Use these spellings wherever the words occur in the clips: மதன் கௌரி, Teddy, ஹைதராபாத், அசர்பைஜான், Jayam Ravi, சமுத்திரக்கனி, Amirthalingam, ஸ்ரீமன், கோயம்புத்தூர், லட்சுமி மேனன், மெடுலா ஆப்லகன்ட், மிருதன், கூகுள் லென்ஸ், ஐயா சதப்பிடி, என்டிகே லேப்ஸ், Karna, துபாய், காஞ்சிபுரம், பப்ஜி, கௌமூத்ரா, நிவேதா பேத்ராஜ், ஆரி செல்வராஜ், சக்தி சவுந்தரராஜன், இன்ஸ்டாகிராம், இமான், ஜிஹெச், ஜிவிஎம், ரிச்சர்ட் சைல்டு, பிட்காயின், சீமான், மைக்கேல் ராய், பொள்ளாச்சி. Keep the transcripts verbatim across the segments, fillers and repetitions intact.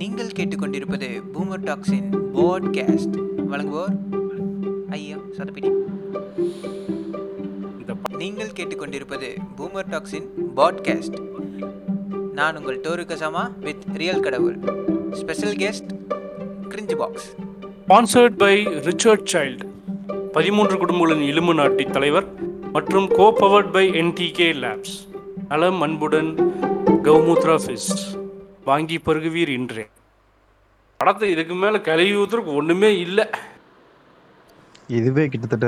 நீங்கள் கேட்டுக்கொண்டிருப்பது boomer toxin podcast. வழங்குவோர் ஐயா சதப்பிடி. நீங்கள் கேட்டுக்கொண்டிருப்பது பூமர் டாக்ஸின் பாட்காஸ்ட். நான் உங்கள் டோருக்கசாமா வித் ரியல் கடவுள். Special guest cringe box. Sponsored by ரிச்சர்ட் சைல்டு, பதிமூன்று குடும்பங்களின் இலும்பு நாட்டி தலைவர் மற்றும் co powered by என்டிகே லேப்ஸ். நலம் அன்புடன் கௌமூத்ரா ஃபிஸ்ட். வாங்கி பருகுவீர் இன்றே. படத்தை இதுக்கு மேலே கழுவி ஊற்றுறதுக்கு ஒன்றுமே இல்லை. இதுவே கிட்டத்தட்ட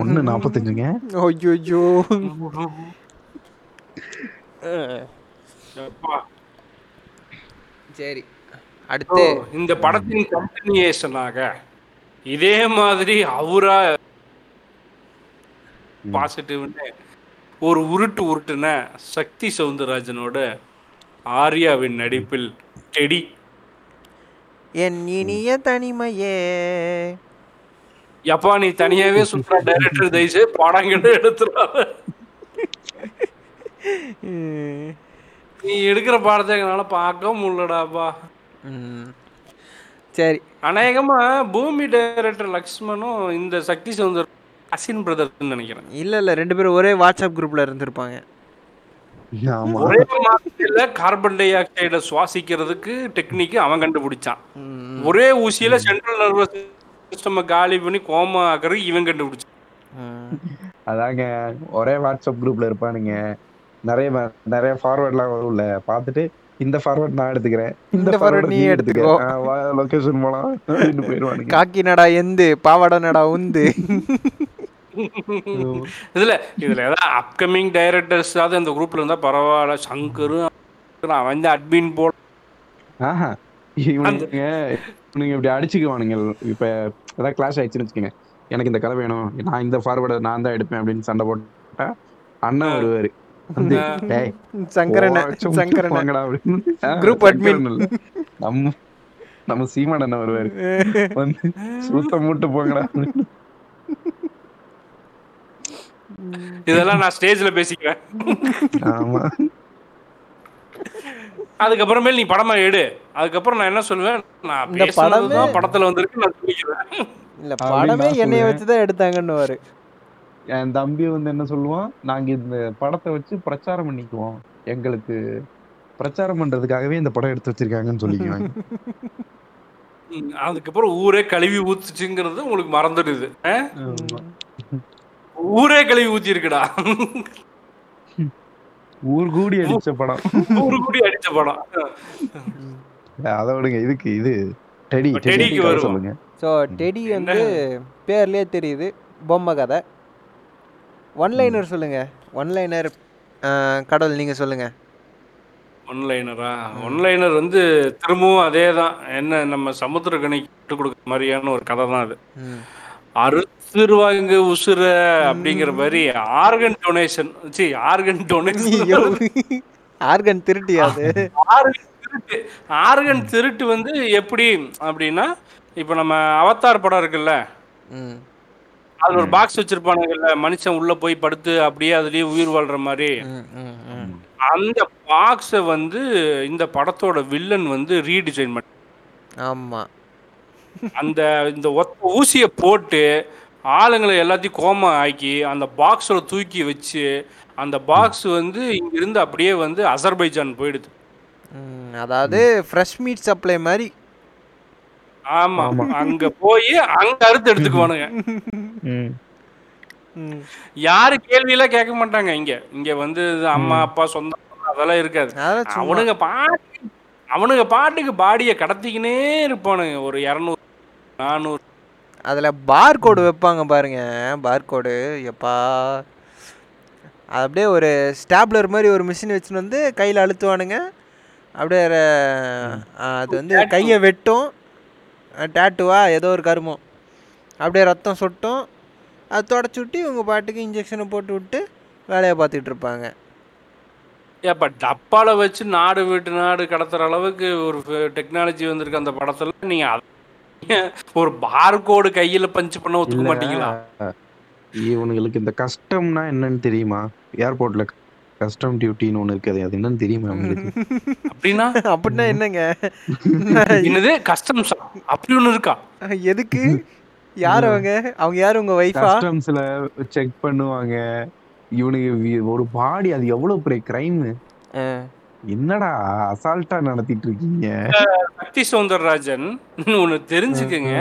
ஒன்று நாற்பத்தஞ்சுங்க. ஐயோ சரி, அடுத்து இந்த படத்தின் கண்டினியூஷனாக இதே மாதிரி அவரா பாசிட்டிவ்னு ஒரு உருட்டு உருட்டுன சக்தி சவுந்தரராஜனோட ஆர்யாவின் நடிப்பில் டெடி. என் இனிய தனிமையே யப்பா, நீ தனியாவே சுற்றுலா டைரக்டர் தயசு படங்கிட்ட எடுத்துறாரு. நீ எடுக்கிற படத்தை எங்களால் பார்க்க முடியலடாப்பா. சரி, அநேகமா பூமி டைரக்டர் லக்ஷ்மனும் இந்த சக்தி சவுந்தர் அசின் பிரதர்ஸ் நினைக்கிறேன். இல்லை இல்லை, ரெண்டு பேரும் ஒரே வாட்ஸ்அப் குரூப்ல இருந்திருப்பாங்க. ஒரே மாதத்துல கார்பன் டை ஆக்சைட சுவாசிக்கிறதுக்கு டெக்னிக் அவன் கண்டுபிடிச்சான். ஒரே ஊசியில சென்ட்ரல் நர்வஸ் சிஸ்டம் காலி பண்ணி கோமா ஆக்குறது இவன் கண்டுபிடிச்சான். அதாங்க, ஒரே வாட்ஸ்அப் குரூப்ல இருப்பானுங்க. நிறைய நிறைய ஃபார்வர்ட்லாம் வரும்ல, பார்த்துட்டு இந்த ஃபார்வர்ட் நான் எடுத்துக்கிறேன், இந்த ஃபார்வர்ட் நீ எடுத்துக்கோ, லொகேஷன் போலாம் போயிடுவானுங்க. காக்கி நடா எந்து பாவாடா நடா உந்து. இதுல இதுல ஏதாவது அப்கமிங் டைரக்டர்ஸ் ஆகுது அந்த குரூப்ல இருந்தா பரவாயில்ல. சங்கரும் அவன் அட்மின் போல. ஆஹா, இவனுங்க இவனுங்க இப்படி அடிச்சுக்குவானுங்க. இப்ப ஏதாவது கிளாஸ் ஆயிடுச்சுன்னு வச்சுக்கோங்க, எனக்கு இந்த கதை வேணும், நான் இந்த ஃபார்வர்டு நான் தான் எடுப்பேன் அப்படின்னு சண்டை போட்டா அண்ணன் வருவாரு. சங்கரன் சங்கரன்ங்கடா குரூப் அட்மின் நம்ம நம்ம சீமான் அண்ணன் வருவாரு வந்து சுத்த மூட்டு போங்கடா. இதெல்லாம் நான் ஸ்டேஜ்ல பேசிக்கிறேன். ஆமா, அதுக்கப்புறமே நீ படமா எடு. அதுக்கப்புறம் நான் என்ன சொல்லுவேன், நான் பேசுறதுதான் படத்துல வந்திருக்கு நான் சொல்லிக்கிறேன். இல்ல, படமே என்னைய வச்சுதான் எடுத்தாங்கன்னு வாரு. என் தம்பி வந்து என்ன சொல்லுவான், நாங்க இந்த படத்தை வச்சு பிரச்சாரம் பண்ணிக்குவோம், எங்களுக்கு பிரச்சாரம் பண்றதுக்காகவே இந்த படம் எடுத்து வச்சிருக்காங்கன்னு சொல்லிக்குவாங்க. அதுக்கப்புறம் ஊரே கழுவி ஊத்துச்சுங்கிறது உங்களுக்கு மறந்துடுது. ஊரே கழுவி ஊத்தி இருக்குடா. ஊர் கூடி அடிச்ச படம், ஊர் கூடி அடிச்ச படம். அதோடுங்க இதுக்கு இது டெடி. டெடிக்கு வருவாங்க. ஸோ டெடி வந்து பேர்லேயே தெரியுது, பொம்மை கதை. ஒன்லைனர் சொல்லுங்க, ஒன்லைனர் கடவுள் நீங்க சொல்லுங்க. ஒன்லைனரா? ஒன்லைனர் வந்து திரும்பவும் அதே தான், என்ன நம்ம சமுத்திரக்கணி விட்டு கொடுக்குற மாதிரியான ஒரு கதை தான் அது. அறுத்துருவாங்க உசுர அப்படிங்கிற மாதிரி. ஆர்கன் டொனேஷன் சி ஆர்கன் டொனேஷன் ஆர்கன் திருட்டு. அது ஆர்கன் திருட்டு. ஆர்கன் திருட்டு வந்து எப்படி அப்படின்னா, இப்போ நம்ம அவதார் படம் இருக்குல்ல, அது ஒரு பாக்ஸ் வச்சிருப்பானுங்கல்ல, மனுஷன் உள்ள போய் படுத்து அப்படியே அதுலயே உயிர் வாழ்ற மாதிரி. அந்த பாக்ஸை வந்து இந்த படத்தோட வில்லன் வந்து ரீடிசைன் பண்ண. ஆமா, அந்த இந்த ஒத்த ஊசியை போட்டு ஆளுங்களை எல்லாத்தையும் கோமா ஆக்கி அந்த பாக்ஸோட தூக்கி வச்சு அந்த பாக்ஸ் வந்து இங்கிருந்து அப்படியே வந்து அசர்பைஜான் போயிடுது. அதாவது ஃப்ரெஷ் மீட் சப்ளை மாதிரி. ஆமாம், அங்கே போய் அங்கே அறுத்து எடுத்துக்குவானுங்க. யாரு கேள்வியெல்லாம் கேட்க மாட்டாங்க. இங்கே இங்கே வந்து அம்மா அப்பா சொந்த அதெல்லாம் இருக்காது. அவனுங்க பாட்டு அவனுங்க பாட்டுக்கு பாடியை கடத்திக்கினே இருப்பானுங்க. ஒரு இரநூறு நானூறு அதில் பார் கோடு வைப்பாங்க பாருங்க. பார் கோடு எப்பா, அது அப்படியே ஒரு ஸ்டாப்லர் மாதிரி ஒரு மிஷின் வச்சுன்னு வந்து கையில் அழுத்துவானுங்க. அப்படியே அது வந்து கையை வெட்டும், டேட்டுவா ஏதோ ஒரு கருமம், அப்படியே ரத்தம் சொட்டும். அது தொடச்சி விட்டு இவங்க பாட்டுக்கு இன்ஜெக்ஷனை போட்டு விட்டு வேலையை பார்த்துக்கிட்டு இருப்பாங்க. இப்போ டப்பால வச்சு நாடு வீட்டு நாடு கடத்துற அளவுக்கு ஒரு டெக்னாலஜி வந்துருக்கு அந்த படத்துல. நீங்க ஒரு பார்கோடு கையில பஞ்ச் பண்ண ஒத்துக்க மாட்டீங்களா? இவனுங்களுக்கு இந்த கஷ்டம்னா என்னன்னு தெரியுமா? ஏர்போர்ட்ல கஸ்டம் டியூட்டின்னு ஒன்று இருக்குது, அது என்னன்னு தெரியுமா உங்களுக்கு? அப்படின்னா அப்படின்னா என்னங்க என்னது கஸ்டம்ஸ் அப்படி ஒன்று இருக்கா? எதுக்கு? யார் அவங்க? அவங்க யார்? உங்கள் வைஃபா? கஸ்டம்ஸில் செக் பண்ணுவாங்க இவனுக்கு ஒரு பாடி. அது எவ்வளோ பெரிய கிரைமு, என்னடா அசால்ட்டா நடத்திட்டு இருக்கீங்க. சக்தி சௌந்தரராஜன் ஒன்னு தெரிஞ்சுக்குங்க,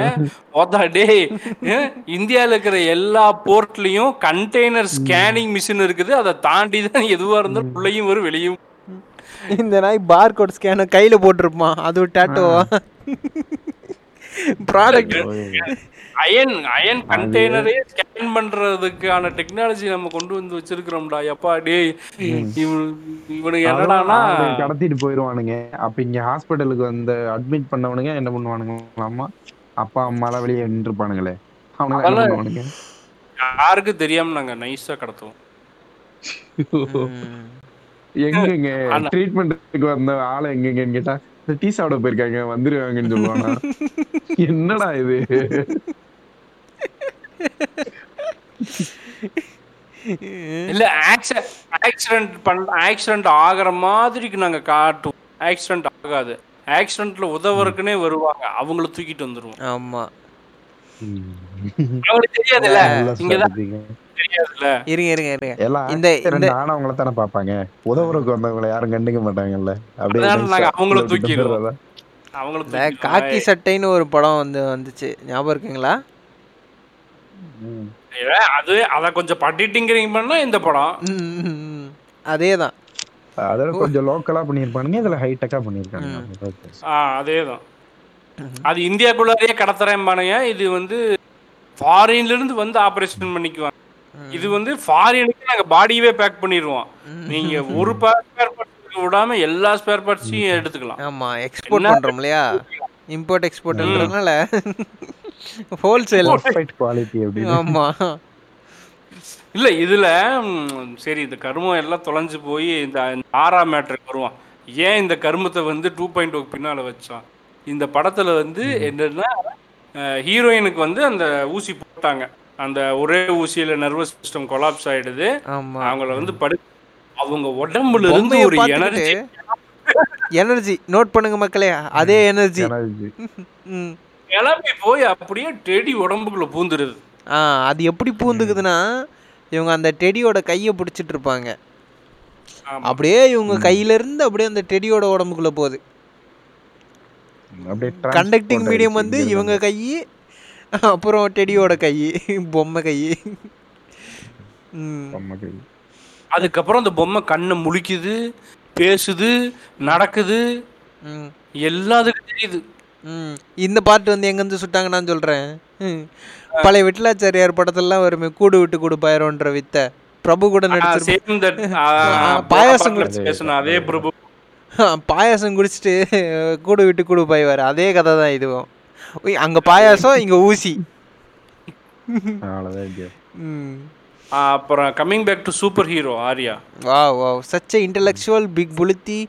இந்தியாவில் இருக்கிற எல்லா போர்ட்லயும் கண்டெய்னர் ஸ்கேனிங் மிஷின் இருக்குது, அதை தாண்டி தான் எதுவா இருந்தாலும் பிள்ளையும் வரும் வெளியும். இந்த நாய் பார்கோட் ஸ்கேனர் கையில போட்டிருப்பான், அது டாட்டோவா ப்ராடக்ட். அயன் அயன் கண்டெய்னரே ஸ்கேன் பண்றதுக்கான டெக்னாலஜி நம்ம கொண்டு வந்து வச்சிருக்கிறோம்டா. எப்பா டேய் இவனுக்கு என்னடானா கடத்திட்டு போயிடுவானுங்க. அப்ப இங்க ஹாஸ்பிட்டலுக்கு வந்து அட்மிட் பண்ணவனுங்க என்ன பண்ணுவானுங்க, அப்பா அம்மால வெளியே நின்றுப்பானுங்களே, அவனுங்க யாருக்கு தெரியாம நாங்க நைஸா கடத்துவோம். எங்கெங்க ட்ரீட்மெண்ட்டுக்கு வந்த ஆளை எங்கெங்கன்னு கேட்டா டீ சாப்பிட போயிருக்காங்க வந்துருவாங்கன்னு சொல்லுவானா. என்னடா இது, இல்ல ஆக்சிடென்ட் பண்ண ஆக்சிடென்ட் ஆகிற மாதிரிக்கு நாங்க காட்டுவோம். ஆக்சிடென்ட் ஆகாது, ஆக்சிடென்ட்ல உதவறக்குனே வருவாங்க, அவங்கள தூக்கிட்டு வந்துருவோம். ஆமா அவங்களுக்கு தெரியாதுல்ல, இங்கதான் தெரியாதுல்ல. இருங்க இருங்க இருங்க, இந்த இந்த ஆனவங்கள தான பாப்பாங்க, உதவறக்கு வந்தவங்கள யாரும் கண்டுக்க மாட்டாங்கல்ல, அப்படியே நாங்க அவங்கள தூக்கிடுவோம். காக்கி சட்டைன்னு ஒரு படம் வந்து வந்துச்சு ஞாபகம் இருக்குங்களா? அது அத கொஞ்சம் படிட்டிங்கிறீங்க பண்ணா இந்த படம் அதேதான், அத கொஞ்சம் லோக்கலா பண்ணிருப்பாங்க, இதுல ஹைடெக்கா பண்ணிருக்காங்க. ஆ அதேதான், அது இந்தியாக்குள்ளே கடத்துறேன்பானுங்க, இது வந்து ஃபாரின்ல இருந்து வந்து ஆபரேஷன் பண்ணிக்குவாங்க. இது வந்து ஃபாரினுக்கு நாங்க பாடியவே பேக் பண்ணிடுவோம், நீங்க ஒரு பேர் விடாம எல்லா ஸ்பேர் பார்ட்ஸையும் எடுத்துக்கலாம். ஆமா எக்ஸ்போர்ட் பண்றோம் இல்லையா, இம்போர்ட் எக்ஸ்போர்ட்ன்றதுனால ஹோல்சேல் குவாலிட்டி அப்படி. ஆமா இல்ல இதுல சரி இந்த கருமம் எல்லாம் தொலைஞ்சு போய் இந்த ஆரா மேட்டருக்கு வருவான். ஏன் இந்த கருமத்தை வந்து டூ பாயிண்ட் ஒர்க் பின்னால வச்சான்? இந்த படத்துல வந்து என்னன்னா ஹீரோயினுக்கு வந்து அந்த ஊசி போட்டாங்க, அந்த ஒரே ஊசியில நர்வஸ் சிஸ்டம் கொலாப்ஸ் ஆயிடுது. அவங்கள வந்து படு அவங்க உடம்புல இருந்து ஒரு எனர்ஜி எனர்ஜி நோட் பண்ணுங்க மக்களே, அதே எனர்ஜி கிளம்பி போய் அப்படியே டெடி உடம்புக்குள்ள பூந்துருது. ஆ அது எப்படி பூந்துக்குதுன்னா, இவங்க அந்த டெடியோட கையை பிடிச்சிட்டு இருப்பாங்க, அப்படியே இவங்க கையிலிருந்து அப்படியே அந்த டெடியோட உடம்புக்குள்ள போகுது. கண்டக்டிங் மீடியம் வந்து இவங்க கை, அப்புறம் டெடியோட கை, பொம்மை கை. அதுக்கப்புறம் அந்த பொம்மை கண்ணை முழிக்குது, பேசுது, நடக்குது, எல்லாத்துக்கும் தெரியுது. இந்த பாட்டு வந்து எங்கேருந்து சுட்டாங்கன்னு சொல்கிறேன், பழைய விட்டலாச்சாரியார் படத்துலலாம் வருமே, கூடு விட்டு கூடு பயிரோன்ற வித்தை, பிரபு கூட நடிச்சு பாயாசம் குடிச்சு, அதே பிரபு பாயாசம் குடிச்சிட்டு கூடு விட்டு கூடு பாய்வார், அதே கதை தான் இதுவும். அங்கே பாயாசம், இங்கே ஊசி. ம் அப்புறம் coming back to super hero Arya. Wow wow, such a intellectual big புலித்தி,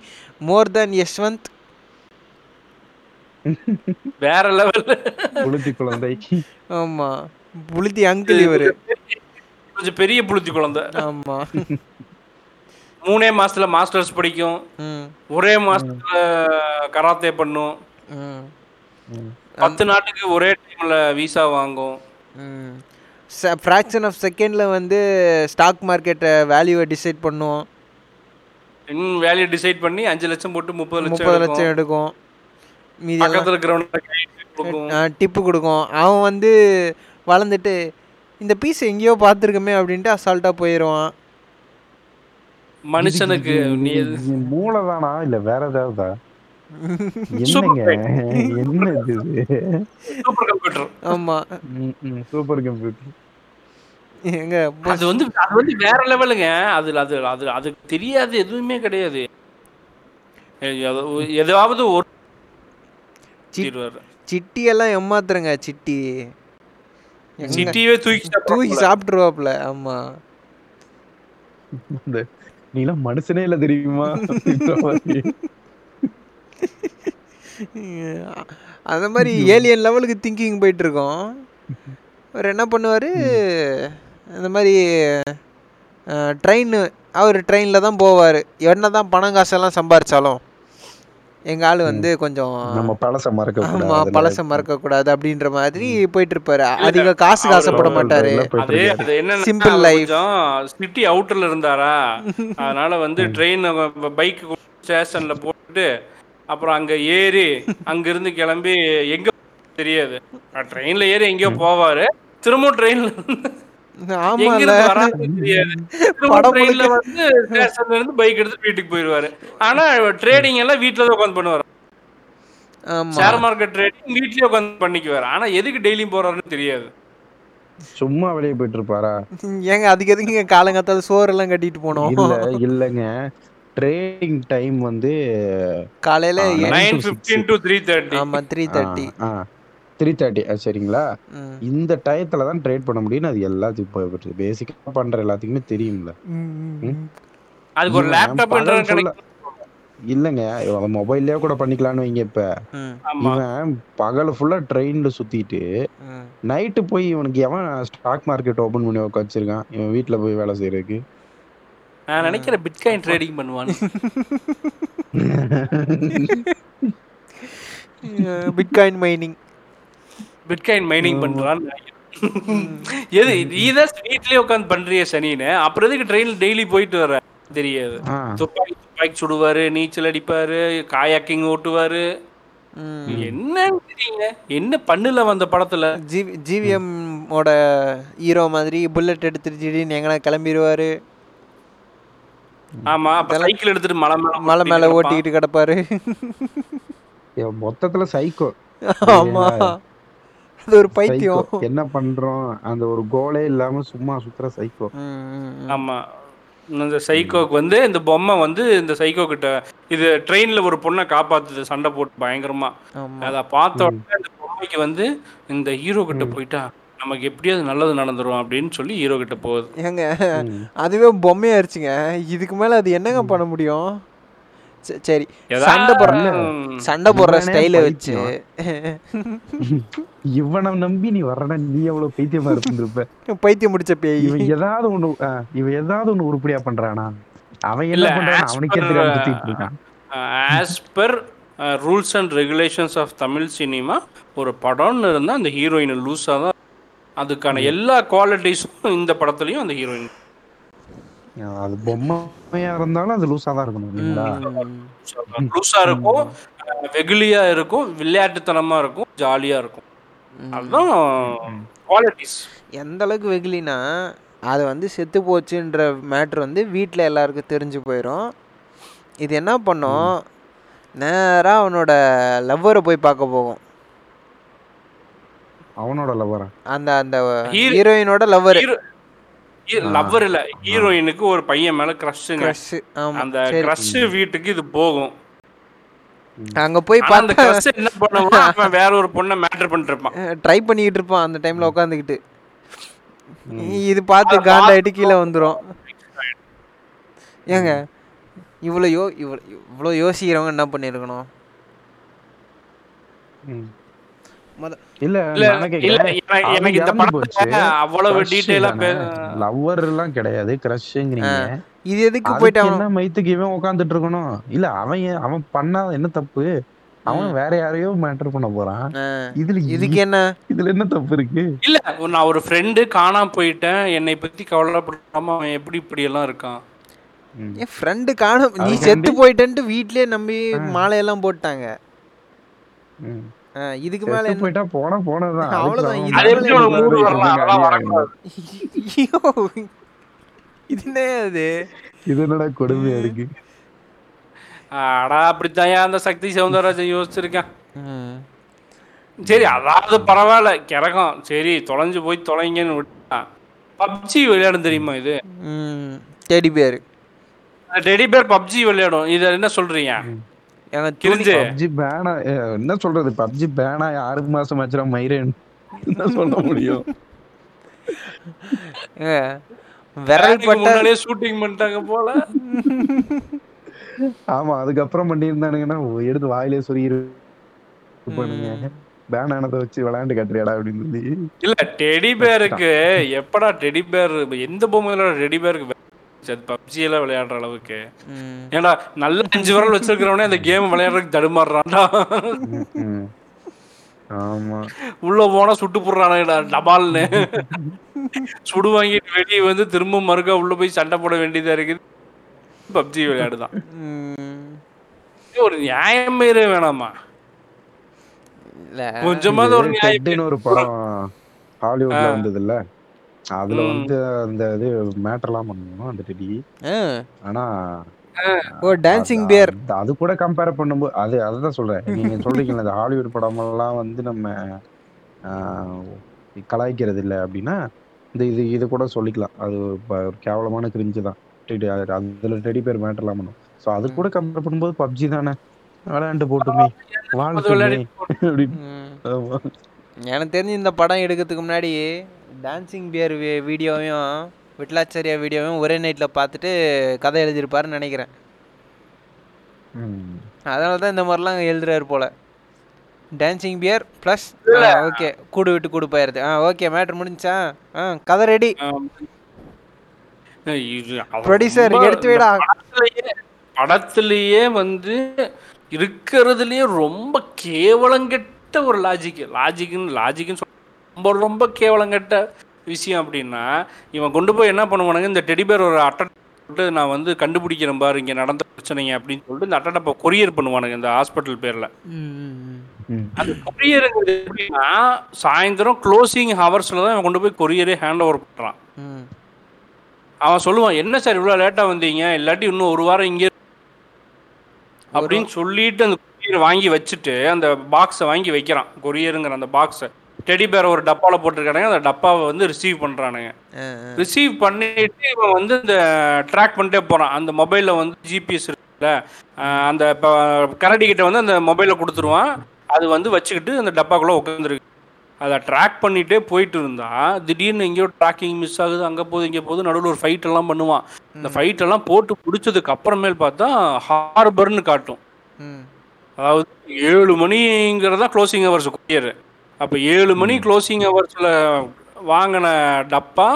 மோர் தென் யஷ்வந்த். வேற லெவல் புலித்தி குழந்தை. ஆமா புலித்தி அங்கிள் இவரு, கொஞ்சம் பெரிய புலித்தி குழந்தை. ஆமா மூணே மாசத்துல மாஸ்டர்ஸ் படிக்கும், ஒரே மாசத்துல கராத்தே பண்ணும், பத்து நாட்டுக்கு ஒரே டைம்ல விசா வாங்கும், ஃப்ராக்ஷன் ஆஃப் செகண்டில் வந்து ஸ்டாக் மார்க்கெட்டை வேல்யூவை டிசைட் பண்ணுவோம், இன்னும் வேல்யூ டிசைட் பண்ணி அஞ்சு லட்சம் போட்டு முப்பது லட்சம் முப்பது லட்சம் எடுக்கும், டிப்பு கொடுக்கும். அவன் வந்து வளர்ந்துட்டு இந்த பீஸ் எங்கேயோ பார்த்துருக்கோமே அப்படின்ட்டு அசால்ட்டாக போயிடுவான். மனுஷனுக்கு மூளைதானா இல்லை வேற ஏதாவது? சிட்டியெல்லாம் ஏமாத்துறங்க, சிட்டி சிட்டியே தூக்கி தூக்கி சாப்பிட்டுருவாப்ல. ஆமா நீ எல்லாம் மனுஷனே இல்ல தெரியுமா, அந்த மாதிரி ஏலியன் லெவலுக்கு திங்கிங் போயிட்டு இருக்கோம். அவர் என்ன பண்ணுவார், இந்த மாதிரி ட்ரெயின் அவர் ட்ரெயினில் தான் போவார். என்ன தான் பணம் காசெல்லாம் சம்பாரித்தாலும் எங்கள் ஆள் வந்து கொஞ்சம் ஆமாம் பழசை மறக்கக்கூடாது அப்படின்ற மாதிரி போயிட்டு இருப்பாரு. அதிக காசு காசப்பட மாட்டாரு. Simple life. சிட்டி அவுட்டர்ல இருந்தாரா அதனால வந்து ட்ரெயின் பைக் ஸ்டேஷன்ல போட்டு அப்புறம் அங்கே ஏறி அங்கிருந்து கிளம்பி எங்கே தெரியாது ட்ரெயின்ல ஏறி எங்கேயோ போவாரு. திரும்பவும் ட்ரெயின்ல சும்மா வெளியே போயிட்டு இருப்பாரா? ஏங்க அதுக்கு எதுக்கு காலங்காத்தால சோறு எல்லாம் கட்டிட்டு போனோம்? இல்லங்க ட்ரேடிங் டைம் வந்து காலையில ஒன்பது மணி பதினைந்து to மூன்று மணி முப்பது. ஆமா மூன்று மணி முப்பது. ஆ த்ரீ தேர்ட்டி சரிங்களா? இந்த டயத்துல தான் ட்ரேட் பண்ண முடியும். அது எல்லாத்துக்கும் பேசிக்காக பண்ற எல்லாத்துக்குமே தெரியும்ல. அதுக்கு ஒரு லேப்டாப் இல்லைங்க, மொபைல்லே கூட பண்ணிக்கலான்னு வைங்க. இப்ப இவன் பகல் ஃபுல்லா ட்ரெயின்ல சுத்திட்டு நைட்டு போய் இவனுக்கு எவன் ஸ்டாக் மார்க்கெட் ஓபன் பண்ணி உட்காச்சிருக்கான்? இவன் வீட்டுல போய் வேலை செய்யறதுக்கு நான் நினைக்கிற பிட்காயின் ட்ரேடிங் பண்ணுவான். பிட்காயின் மைனிங் பிட்காயின் மைனிங் பண்றான். எது நீதான் ஸ்ட்ரீட்லயே உட்காந்து பண்றிய சனின்னு அப்புறம் எதுக்கு ட்ரெயின் டெய்லி போயிட்டு வர? தெரியாது. துப்பாக்கி துப்பாக்கி சுடுவாரு, நீச்சல் அடிப்பாரு, காயாக்கிங் ஓட்டுவாரு. என்னன்னு தெரியுங்க என்ன பண்ணல வந்த படத்துல ஜிவிஎம் ஓட ஹீரோ மாதிரி புல்லட் எடுத்துட்டு எங்கன்னா கிளம்பிடுவாரு. ஆமா சைக்கிள் எடுத்துட்டு மலை மலை மேல ஓட்டிக்கிட்டு கிடப்பாரு. மொத்தத்துல சைக்கோ. ஆமா அது ஒரு பைத்தியம். என்ன பண்றோம் அந்த ஒரு கோலே இல்லாம சும்மா சுத்துற சைக்கோ. ஆமா இந்த சைக்கோக்கு வந்து இந்த பொம்மை வந்து இந்த சைக்கோ கிட்ட இது ட்ரெயின்ல ஒரு பொண்ணை காப்பாத்துது சண்டை போட்டு பயங்கரமா. அதை பார்த்த உடனே இந்த பொம்மைக்கு வந்து இந்த ஹீரோ கிட்ட போயிட்டா நமக்கு எப்படியாவது நல்லது நடந்துரும் அப்படின்னு சொல்லி ஹீரோ கிட்ட போகுது. ஏங்க அதுவே பொம்மையாயிருச்சுங்க. இதுக்கு மேல அது என்னங்க பண்ண முடியும்? சரி சண்டை போடுற சண்டை போடுற ஸ்டைல வச்சு இவனை நம்பி நீ வர்றனா நீ எவ்வளவு பைத்தியமா இருப்ப. பைத்தியம் முடிச்ச பேய். இவன் ஏதாவது ஒண்ணு இவன் ஏதாவது ஒண்ணு உருப்படியா பண்றானா? அவன் என்ன பண்றான் அவனுக்கே தெரியாம சுத்திட்டு இருக்கான். As per rules and regulations of Tamil cinema ஒரு படம்னு இருந்தா அந்த ஹீரோயின் லூஸா தான். அதுக்கான எல்லா குவாலிட்டிஸும் இந்த படத்துலயும் அந்த ஹீரோயின் அது பொம்மையா இருந்தாலும் அது லூஸா தான் இருக்கணும். லூஸா இருக்கும், வெகுளியா இருக்கும், விளையாட்டுத்தனமா இருக்கும், ஜாலியா இருக்கும். அதுதான் குவாலிட்டிஸ். எந்த அளவுக்கு வெகுலினா அது வந்து செத்து போச்சுன்ற மேட்ரு வந்து வீட்டில் எல்லாருக்கும் தெரிஞ்சு போயிடும். இது என்ன பண்ணும்? நேராக அவனோட லவ்வரை போய் பார்க்க போகும். அவனோட லவ்வரா? அந்த அந்த ஹீரோயினோட லவ்வர். லவ்வர் இல்ல, ஹீரோயினுக்கு ஒரு பையன் மேல கிரஷ். அந்த கிரஷ் வீட்டுக்கு இது போகும். அங்க போய் அந்த கிரஷ் என்ன பண்ணுவா? அவன் வேற ஒரு பொண்ணை மேட்டர் பண்ணிட்டு இருப்பான், ட்ரை பண்ணிட்டு இருப்பான் அந்த டைம்ல உட்கார்ந்துகிட்டு. இது பார்த்து காண்டாயிட்டு கீழே வந்துரும். ஏங்க இவ்வளோ யோ இவ்வளோ இவ்வளோ யோசிக்கிறவங்க என்ன பண்ணிருக்கணும்? என்னை பத்தி கவலைப்படாம எப்படி இப்படி எல்லாம் இருக்கான்? நீ செத்து போயிட்டேன்னு வீட்லயே நம்பி மாலையெல்லாம் போட்டாங்க. இதுக்கு மேல போயிட்டா போனா போனதான் அவ்வளவுதான். இது என்னது? இது என்னடா கொடுமையா இருக்கு. ஆடா அப்படித்தான் அந்த சக்தி சௌந்தரராஜன் யோசிச்சிருக்கேன். சரி அதாவது பரவாயில்ல கிரகம் சரி தொலைஞ்சு போய் தொலைங்கன்னு விட்டா பப்ஜி விளையாடும் தெரியுமா? இது teddy bear. Teddy bear பப்ஜி விளையாடும். இது என்ன சொல்றீங்க? என்ன சொல்றது? பப்ஜி பேனா ஆறு மாசம் ஆச்சுனா மைரேன் என்ன சொல்ல முடியும்? விரல் பட்டாலே ஷூட்டிங் பண்ணிட்டாங்க போல. ஆமா அதுக்கப்புறம் பண்ணியிருந்தானுங்கன்னா எடுத்து வாயிலே சொருகி பண்ணுங்க. பேனானதை வச்சு விளையாண்டு கட்டுறியாடா அப்படின்னு சொல்லி. இல்ல டெடி பேருக்கு எப்படா டெடி பேர் எந்த பொம்மையில டெடி பேருக்கு போயிடுச்சு. அது பப்ஜியில விளையாடுற அளவுக்கு ஏன்னா நல்ல அஞ்சு வரல் வச்சிருக்கிறவனே அந்த கேம் விளையாடுறதுக்கு தடுமாறுறான்டா. ஆமா, உள்ள போனா சுட்டு போடுறானா டபால்னு சுடு வாங்கிட்டு வெளியே வந்து திரும்ப மறுக்கா உள்ள போய் சண்டை போட வேண்டியதா இருக்குது. பப்ஜி விளையாடுதான், ஒரு நியாயமே வேணாமா? கொஞ்சமாவது ஒரு நியாயம். ஒரு படம் ஹாலிவுட்ல வந்ததுல அதுல வந்து அந்த இது மேட்டர்லாம் பண்ணுவோம் அந்த டெடி. ஆனா ஓ டான்சிங் பியர் அது கூட கம்பேர் பண்ணும்போது அது அதுதான் சொல்றேன். நீங்க சொல்றீங்களா அந்த ஹாலிவுட் படமெல்லாம் வந்து நம்ம கலாய்க்கிறது இல்லை அப்படின்னா இந்த இது இது கூட சொல்லிக்கலாம். அது ஒரு கேவலமான கிரிஞ்சு தான். அதுல டெடி பியர் மேட்டர்லாம் பண்ணுவோம். ஸோ அது கூட கம்பேர் பண்ணும்போது பப்ஜி தானே விளையாண்டு போட்டுமே வாழ்க்கை அப்படின்னு. எனக்கு தெரிஞ்சு இந்த படம் எடுக்கிறதுக்கு முன்னாடி டான்சிங் பியர் வீடியோவையும் விட்லாச்சாரியா வீடியோவையும் ஒரே நைட்டில் பார்த்துட்டு கதை எழுதியிருப்பாருன்னு நினைக்கிறேன். அதனால தான் இந்த மாதிரிலாம் எழுதுறாரு போல். டான்சிங் பியர் ப்ளஸ் ஓகே கூடு விட்டு கூடு போயிடுது. ஆ ஓகே மேட்ரு முடிஞ்சா. ஆ கதை ரெடி. ப்ரொடியூசர் எடுத்து விடா. படத்துலேயே வந்து இருக்கிறதுலேயே ரொம்ப கேவலங்கெட்ட ஒரு லாஜிக் லாஜிக்னு லாஜிக்னு சொல் ரொம்ப ரொம்ப கேவலங்கெட்ட விஷயம். அப்படின்னா இவன் கொண்டு போய் என்ன பண்ணுவானுங்க, இந்த டெடி பேர் ஒரு அட்டை போட்டு நான் வந்து கண்டுபிடிக்கிறேன் பாரு இங்கே நடந்த பிரச்சனைங்க அப்படின்னு சொல்லிட்டு இந்த அட்டை இப்போ கொரியர் பண்ணுவானுங்க இந்த ஹாஸ்பிட்டல் பேரில். அந்த கொரியருங்கிறது எப்படின்னா சாயந்தரம் க்ளோசிங் ஹவர்ஸில் தான் இவன் கொண்டு போய் கொரியரே ஹேண்ட் ஓவர் பண்ணுறான். அவன் சொல்லுவான், என்ன சார் இவ்வளோ லேட்டாக வந்தீங்க, இல்லாட்டி இன்னும் ஒரு வாரம் இங்கே அப்படின்னு சொல்லிட்டு அந்த கொரியர் வாங்கி வச்சுட்டு அந்த பாக்ஸை வாங்கி வைக்கிறான். கொரியருங்கிற அந்த பாக்ஸை டெடி பேரை ஒரு டப்பாவில் போட்டிருக்கானுங்க. அந்த டப்பாவை வந்து ரிசீவ் பண்ணுறானுங்க. ரிசீவ் பண்ணிட்டு இவன் வந்து இந்த ட்ராக் பண்ணிட்டே போகிறான். அந்த மொபைலில் வந்து ஜிபிஎஸ் இருக்குல்ல, அந்த இப்போ கரடிக்கிட்ட வந்து அந்த மொபைலை கொடுத்துருவான். அது வந்து வச்சுக்கிட்டு அந்த டப்பாக்குள்ளே உட்காந்துருக்கு. அதை ட்ராக் பண்ணிகிட்டே போயிட்டு இருந்தா திடீர்னு எங்கேயோ ட்ராக்கிங் மிஸ் ஆகுது, அங்கே போகுது இங்கே போகுது, நடுவில் ஒரு ஃபைட்டெல்லாம் பண்ணுவான். இந்த ஃபைட்டெல்லாம் போட்டு பிடிச்சதுக்கு அப்புறமேல் பார்த்தா ஹார்பர்னு காட்டும். அதாவது ஏழு மணிங்கிறதான் க்ளோசிங் ஹவர்ஸ் கொரியர். அப்போ ஏழு மணி க்ளோசிங் ஹவர்ஸில் வாங்கின டப்பா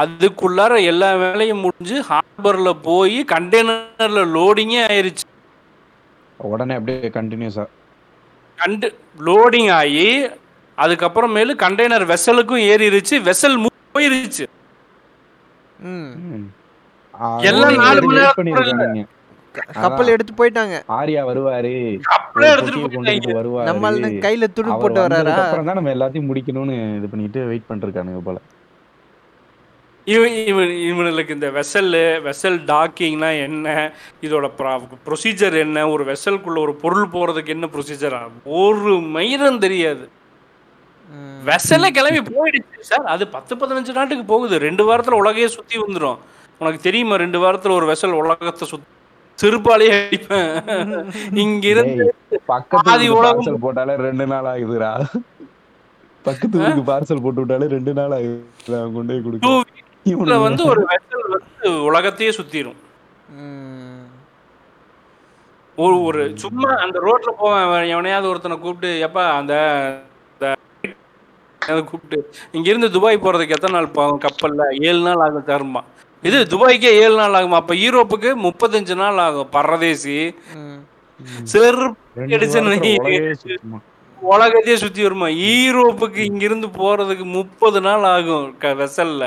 அதுக்குள்ளார எல்லா வேலையும் முடிஞ்சு ஹார்பரில் போய் கண்டெய்னரில் லோடிங்கே ஆயிடுச்சு. உடனே அப்படியே கண்டினியூஸாக கண்டு லோடிங் ஆகி அதுக்கப்புறமேலு கண்டெய்னர் வெசலுக்கும் ஏறிடுச்சு. வெசல் போயிருச்சு. எல்லாம் நாலு மணி நேரம் கப்பல் எடுத்து போயிட்டாங்க. ஆரியா வருவாரு கையில துடுப்பு போட்டு வர்றாரு. அப்புறம் தான் நம்ம எல்லாத்தையும் முடிக்கணும்னு இது பண்ணிட்டு வெயிட் பண்ணிருக்கானுங்க போல. இவனுக்கு இந்த வெசல் வெசல் டாக்கிங்னா என்ன, இதோட ப்ரொசீஜர் என்ன, ஒரு வெசலுக்குள்ள ஒரு பொருள் போறதுக்கு என்ன ப்ரொசீஜர் ஒரு மயிரம் தெரியாது. வெசல்ல கிளம்பி போயிடுச்சு சார். அது பத்து பதினஞ்சு நாட்டுக்கு போகுது. ரெண்டு வாரத்துல உலகையே சுத்தி வந்துடும். உனக்கு தெரியுமா ரெண்டு வாரத்துல ஒரு வெசல் உலகத்தை சுத்தி சிறுபாலையே இங்க இருந்து பாதி உலகம் போட்டாலே ரெண்டு நாள் ஆகுதுரா. பக்கத்து ஊருக்கு பார்சல் போட்டு விட்டாலே ரெண்டு நாள் ஆகுது. அவங்க கொண்டு போய் கொடுக்க இவங்க வந்து ஒரு வெசல் வந்து உலகத்தையே சுத்திரும். ஒரு ஒரு சும்மா அந்த ரோட்ல போவேன் எவனையாவது ஒருத்தனை கூப்பிட்டு எப்பா அந்த கூப்பிட்டு இங்க இருந்து துபாய் போறதுக்கு எத்தனை நாள் போகும் கப்பல்ல? ஏழு நாள் ஆகும் தருமா. இது துபாய்க்கே ஏழு நாள் ஆகுமா? அப்ப யூரோப்புக்கு முப்பத்தஞ்சு நாள் ஆகும். பரதேசி உலகத்தையே சுத்தி வருமா? யூரோப்புக்கு இங்கிருந்து போறதுக்கு முப்பது நாள் ஆகும் வெசல்ல.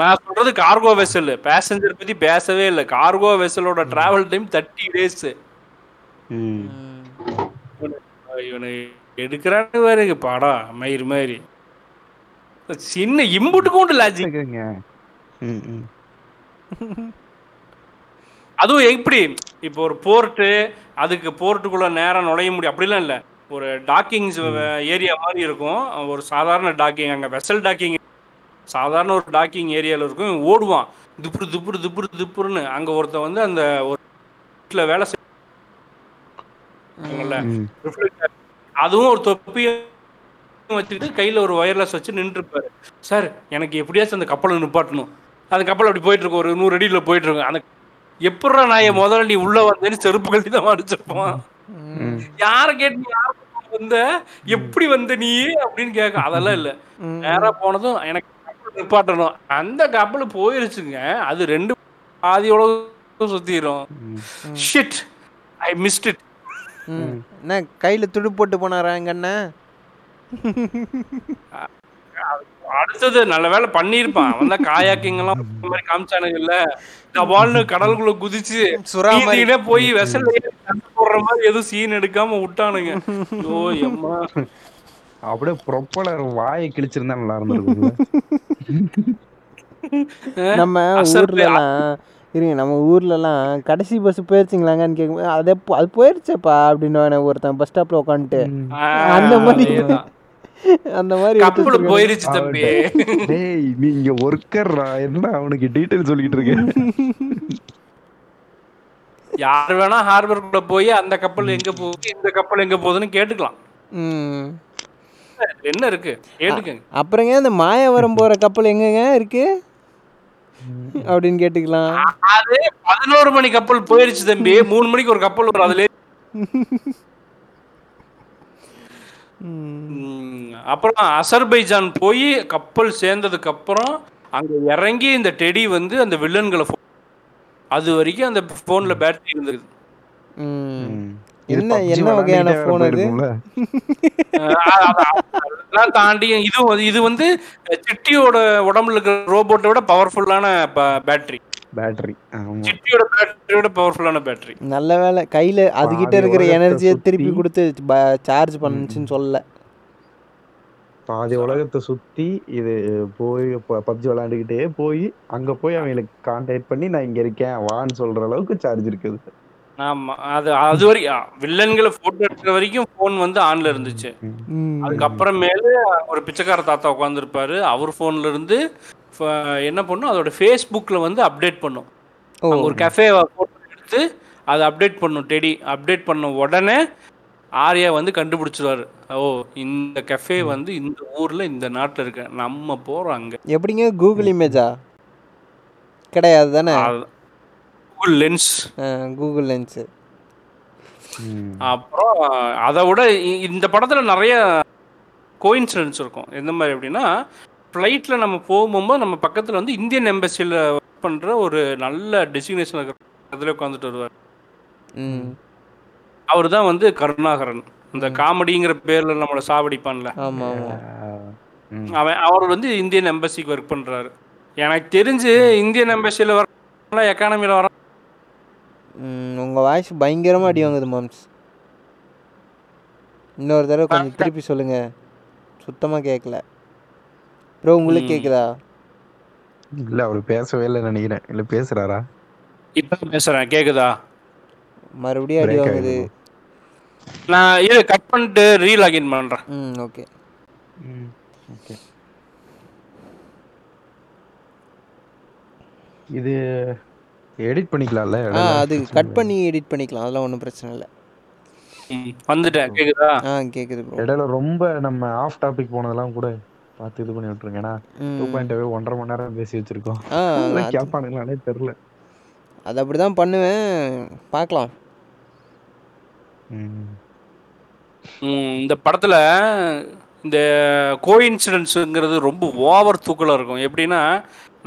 நான் சொல்றது கார்கோ வெசல், பேசஞ்சர் பத்தி பேசவே இல்லை. கார்கோ வெசலோட டிராவல் டைம் தேர்ட்டி டேஸ். இவனை எடுக்கிறான்னு வேற படம் மயிறு மாதிரி சின்ன இம்புட்டுக்கும் லாஜிக். அதுவும் எப்படி இப்போ ஒரு போர்ட்டு, அதுக்கு போர்ட்டுக்குள்ள நேரம் நுழைய முடியும் அப்படிலாம் இல்லை. ஒரு டாக்கிங் ஏரியா மாதிரி இருக்கும். ஒரு சாதாரண டாக்கிங் அங்கே வெசல் டாக்கிங் சாதாரண ஒரு டாக்கிங் ஏரியாவில் இருக்கும். ஓடுவான் துப்புரு துப்புரு துப்புரு துப்புருன்னு. அங்கே ஒருத்த வந்து அந்த ஒரு வீட்டில் வேலை செய்ய அதுவும் ஒரு தொப்பியை வச்சுட்டு கையில ஒரு ஒயர்லெஸ் வச்சு நின்று இருப்பாரு. சார் எனக்கு எப்படியாச்சும் அந்த கப்பலை நிப்பாட்டணும். அந்த கப்பல் அப்படி போயிட்டு இருக்கும். ஒரு நூறு அடியில் போயிட்டு இருக்கும். அந்த எப்படா நான் முதல்ல நீ உள்ள வந்தேன்னு செருப்பு கட்டி தான் அடிச்சிருப்பான். யார கேட்டு யார வந்த எப்படி வந்த நீ அப்படின்னு கேட்க அதெல்லாம் இல்லை. நேரா போனதும் எனக்கு நிப்பாட்டணும். அந்த கப்பல் போயிருச்சுங்க, அது ரெண்டு பாதியோட சுத்திரும். Shit, I missed it. என்ன கையில துடு போட்டு போனாரா எங்க அண்ணன்? அடுத்தது நல்ல வேலை பண்ணிருப்பான். வந்தா காயாக்கிங் எல்லாம் மாதிரி காமிச்சானுங்கல்ல, வாழ்னு கடலுக்குள்ள குதிச்சு சுறாம போய் வெசல் போடுற மாதிரி எதுவும் சீன் எடுக்காம விட்டானுங்க. ஓ அம்மா, அப்படியே ப்ரொப்பலர் வாயை கிழிச்சிருந்தா நல்லா இருந்திருக்கும். நம்ம ஊர்லாம் இருங்க, நம்ம ஊர்லலாம் கடைசி பஸ் போயிருச்சிங்களாங்கன்னு கேட்கும்போது அதே அது போயிருச்சேப்பா அப்படின்னு ஒருத்தன் பஸ் ஸ்டாப்ல உட்காந்துட்டு அந்த மாதிரி அந்த மாதிரி போயிருச்சு தம்பி. டேய் நீங்க ஒர்க்கர்ரா, என்ன அவனுக்கு டீடைல் சொல்லிட்டு இருக்கேன். யார் வேணா ஹார்பர்க்குள்ள போய் அந்த கப்பல் எங்க போகுது இந்த கப்பல் எங்க போகுதுன்னு கேட்டுக்கலாம். என்ன இருக்கு கேட்டுக்கங்க. அப்புறங்க இந்த மாயவரம் போற கப்பல் எங்கங்க இருக்கு அப்படின்னு கேட்டுக்கலாம். அது பதினோரு மணி கப்பல் போயிருச்சு தம்பி, மூணு மணிக்கு ஒரு கப்பல் வரும். அதுல அப்புறம் அசர்பைஜான் போய் கப்பல் சேர்ந்ததுக்கு அப்புறம் அங்க இறங்கி இந்த டெடி வந்து அந்த வில்லன்களை, அது வரைக்கும் அந்த போன்ல பேட்டரி இருந்தது. என்ன என்ன வகையான போன் அது? அதெல்லாம் தாண்டி இது இது வந்து சிட்டியோட உடம்புல இருக்கிற ரோபோட்டை விட பவர்ஃபுல்லான பேட்டரி. பேட்டரி சிட்டியோட பேட்டரியோட பவர்ஃபுல்லான பேட்டரி. நல்ல வேலை கையில அதுகிட்ட இருக்கிற எனர்ஜியை திருப்பி கொடுத்து சார்ஜ் பண்ணுச்சுன்னு சொல்லல. பாதி உலகத்தை சுத்தி இது போய் பப்ஜி விளையாண்டுக்கிட்டே போய் அங்க போய் அவங்களுக்கு கான்டாக்ட் பண்ணி நான் இங்க இருக்கேன் வான்னு சொல்ற அளவுக்கு சார்ஜ் இருக்குது. ஆமா, அது அது வரைக்கும் வில்லன்களை போட்டோ எடுக்கிற வரைக்கும் போன் வந்து ஆன்ல இருந்துச்சு. அதுக்கப்புறமேலு ஒரு பிச்சைக்கார தாத்தா உட்காந்துருப்பாரு, அவர் போன்ல இருந்து என்ன பண்ணும், அதோட ஃபேஸ்புக்ல வந்து அப்டேட் பண்ணும். ஒரு கஃபே போட்டோ எடுத்து அதை அப்டேட் பண்ணும் டெடி. அப்டேட் பண்ண உடனே ஆர்யா வந்து கண்டுபிடிச்சிருவாரு, ஓ இந்த கஃபே வந்து இந்த ஊர்ல இந்த நாட்டுல இருக்க, நம்ம போறோம் அங்க. எப்படிங்க கூகுள் இமேஜா கிடையாது தானே, கூகுள் லென்ஸ். கூகுள் லென்ஸ். அப்புறம் அதை விட இந்த படத்துல நிறைய கோயின்சிடன்ஸ் இருக்கும். எந்த மாதிரி அப்படின்னா, ஃப்ளைட்ல நம்ம போகும்போது நம்ம பக்கத்துல வந்து இந்தியன் எம்பசியில ஒர்க் பண்ற ஒரு நல்ல டெசிக்னேஷன் அதுல உட்காந்துட்டு வருவார். அவர் தான் வந்து கருணாகரன். இந்த காமெடிங்கிற பேர்ல நம்மள சாவடிப்பான்ல, அவன் அவர் வந்து இந்தியன் எம்பசிக்கு ஒர்க் பண்றாரு. எனக்கு தெரிஞ்சு இந்தியன் எம்பசியில வர எக்கானமியில வர உங்க வாய்ஸ் பயங்கரமா அடி வாங்குது மாம்ஸ். இன்னொரு தடவை கொஞ்சம் திருப்பி சொல்லுங்க, சுத்தமா கேட்கல ப்ரோ. உங்களுக்கு கேக்குதா? இல்ல அவர் பேசவே இல்லைன்னு நினைக்கிறேன். இல்ல பேசுறாரா? இப்ப பேசுறேன், கேக்குதா? மறுபடியும் அடி வாங்குது. நான் இத கட் பண்ணிட்டு ரீலாகின் பண்றேன். ம் ஓகே. ம் ஓகே. இது எடிட் பண்ணிக்கலாம்ல? ஆ அது கட் பண்ணி எடிட் பண்ணிக்கலாம், அதெல்லாம் ஒண்ணும் பிரச்சனை இல்ல. வந்துட்டேன், கேக்குதா? ஆ கேக்குது ப்ரோ. இடையில ரொம்ப நம்ம ஆஃப் டாபிக் போனதெல்லாம் கூட பார்த்து இது பண்ணி விட்டுருங்கனா. டூ பாயிண்ட் ஃபைவ் ஒன்றரை மணி நேரம் பேசி வச்சிருக்கோம். நான் கேட்பானுங்களானே தெரியல. அது அப்படிதான் பண்ணுவேன், பார்க்கலாம். இந்த படத்துல இந்த கோஇன்சிடென்ட்ஸுங்கிறது ரொம்ப ஓவர் தூக்கலாக இருக்கும். எப்படின்னா,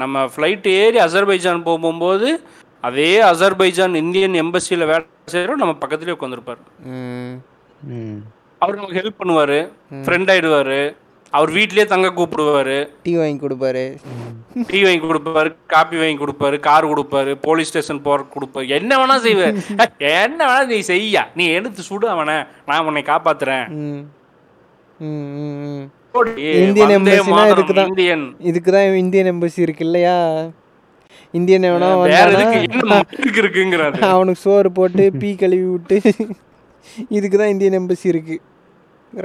நம்ம ஃப்ளைட் ஏறி அசர்பைஜான் போகும்போது அதே அசர்பைஜான் இந்தியன் எம்பசியில் வேலை செய்கிறோம், நம்ம பக்கத்துலேயே உட்காந்துருப்பார். அவர் நமக்கு ஹெல்ப் பண்ணுவார், ஃப்ரெண்ட் ஆகிடுவார். அவர் வீட்லேயே தங்க கூப்பிடுவாரு, டீ வாங்கி கொடுப்பாரு, டீ வாங்கி கொடுப்பாரு, காபி வாங்கி கொடுப்பாரு, கார் கொடுப்பாரு, போலீஸ் ஸ்டேஷன் போற கொடுப்பாரு, என்ன வேணா செய்வாரு. என்ன வேணா நீ செய்யா, நீ எடுத்து சுடு அவனை, நான் உன்னை காப்பாத்துறேன். இந்தியன் எம்பசினா இருக்குதான், இதுக்குதான் இந்தியன் எம்பசி இருக்கு இல்லையா? இந்தியன் எவனா இருக்குங்கிறாரு, அவனுக்கு சோறு போட்டு பீ கழுவி விட்டு, இதுக்குதான் இந்தியன் எம்பசி இருக்கு.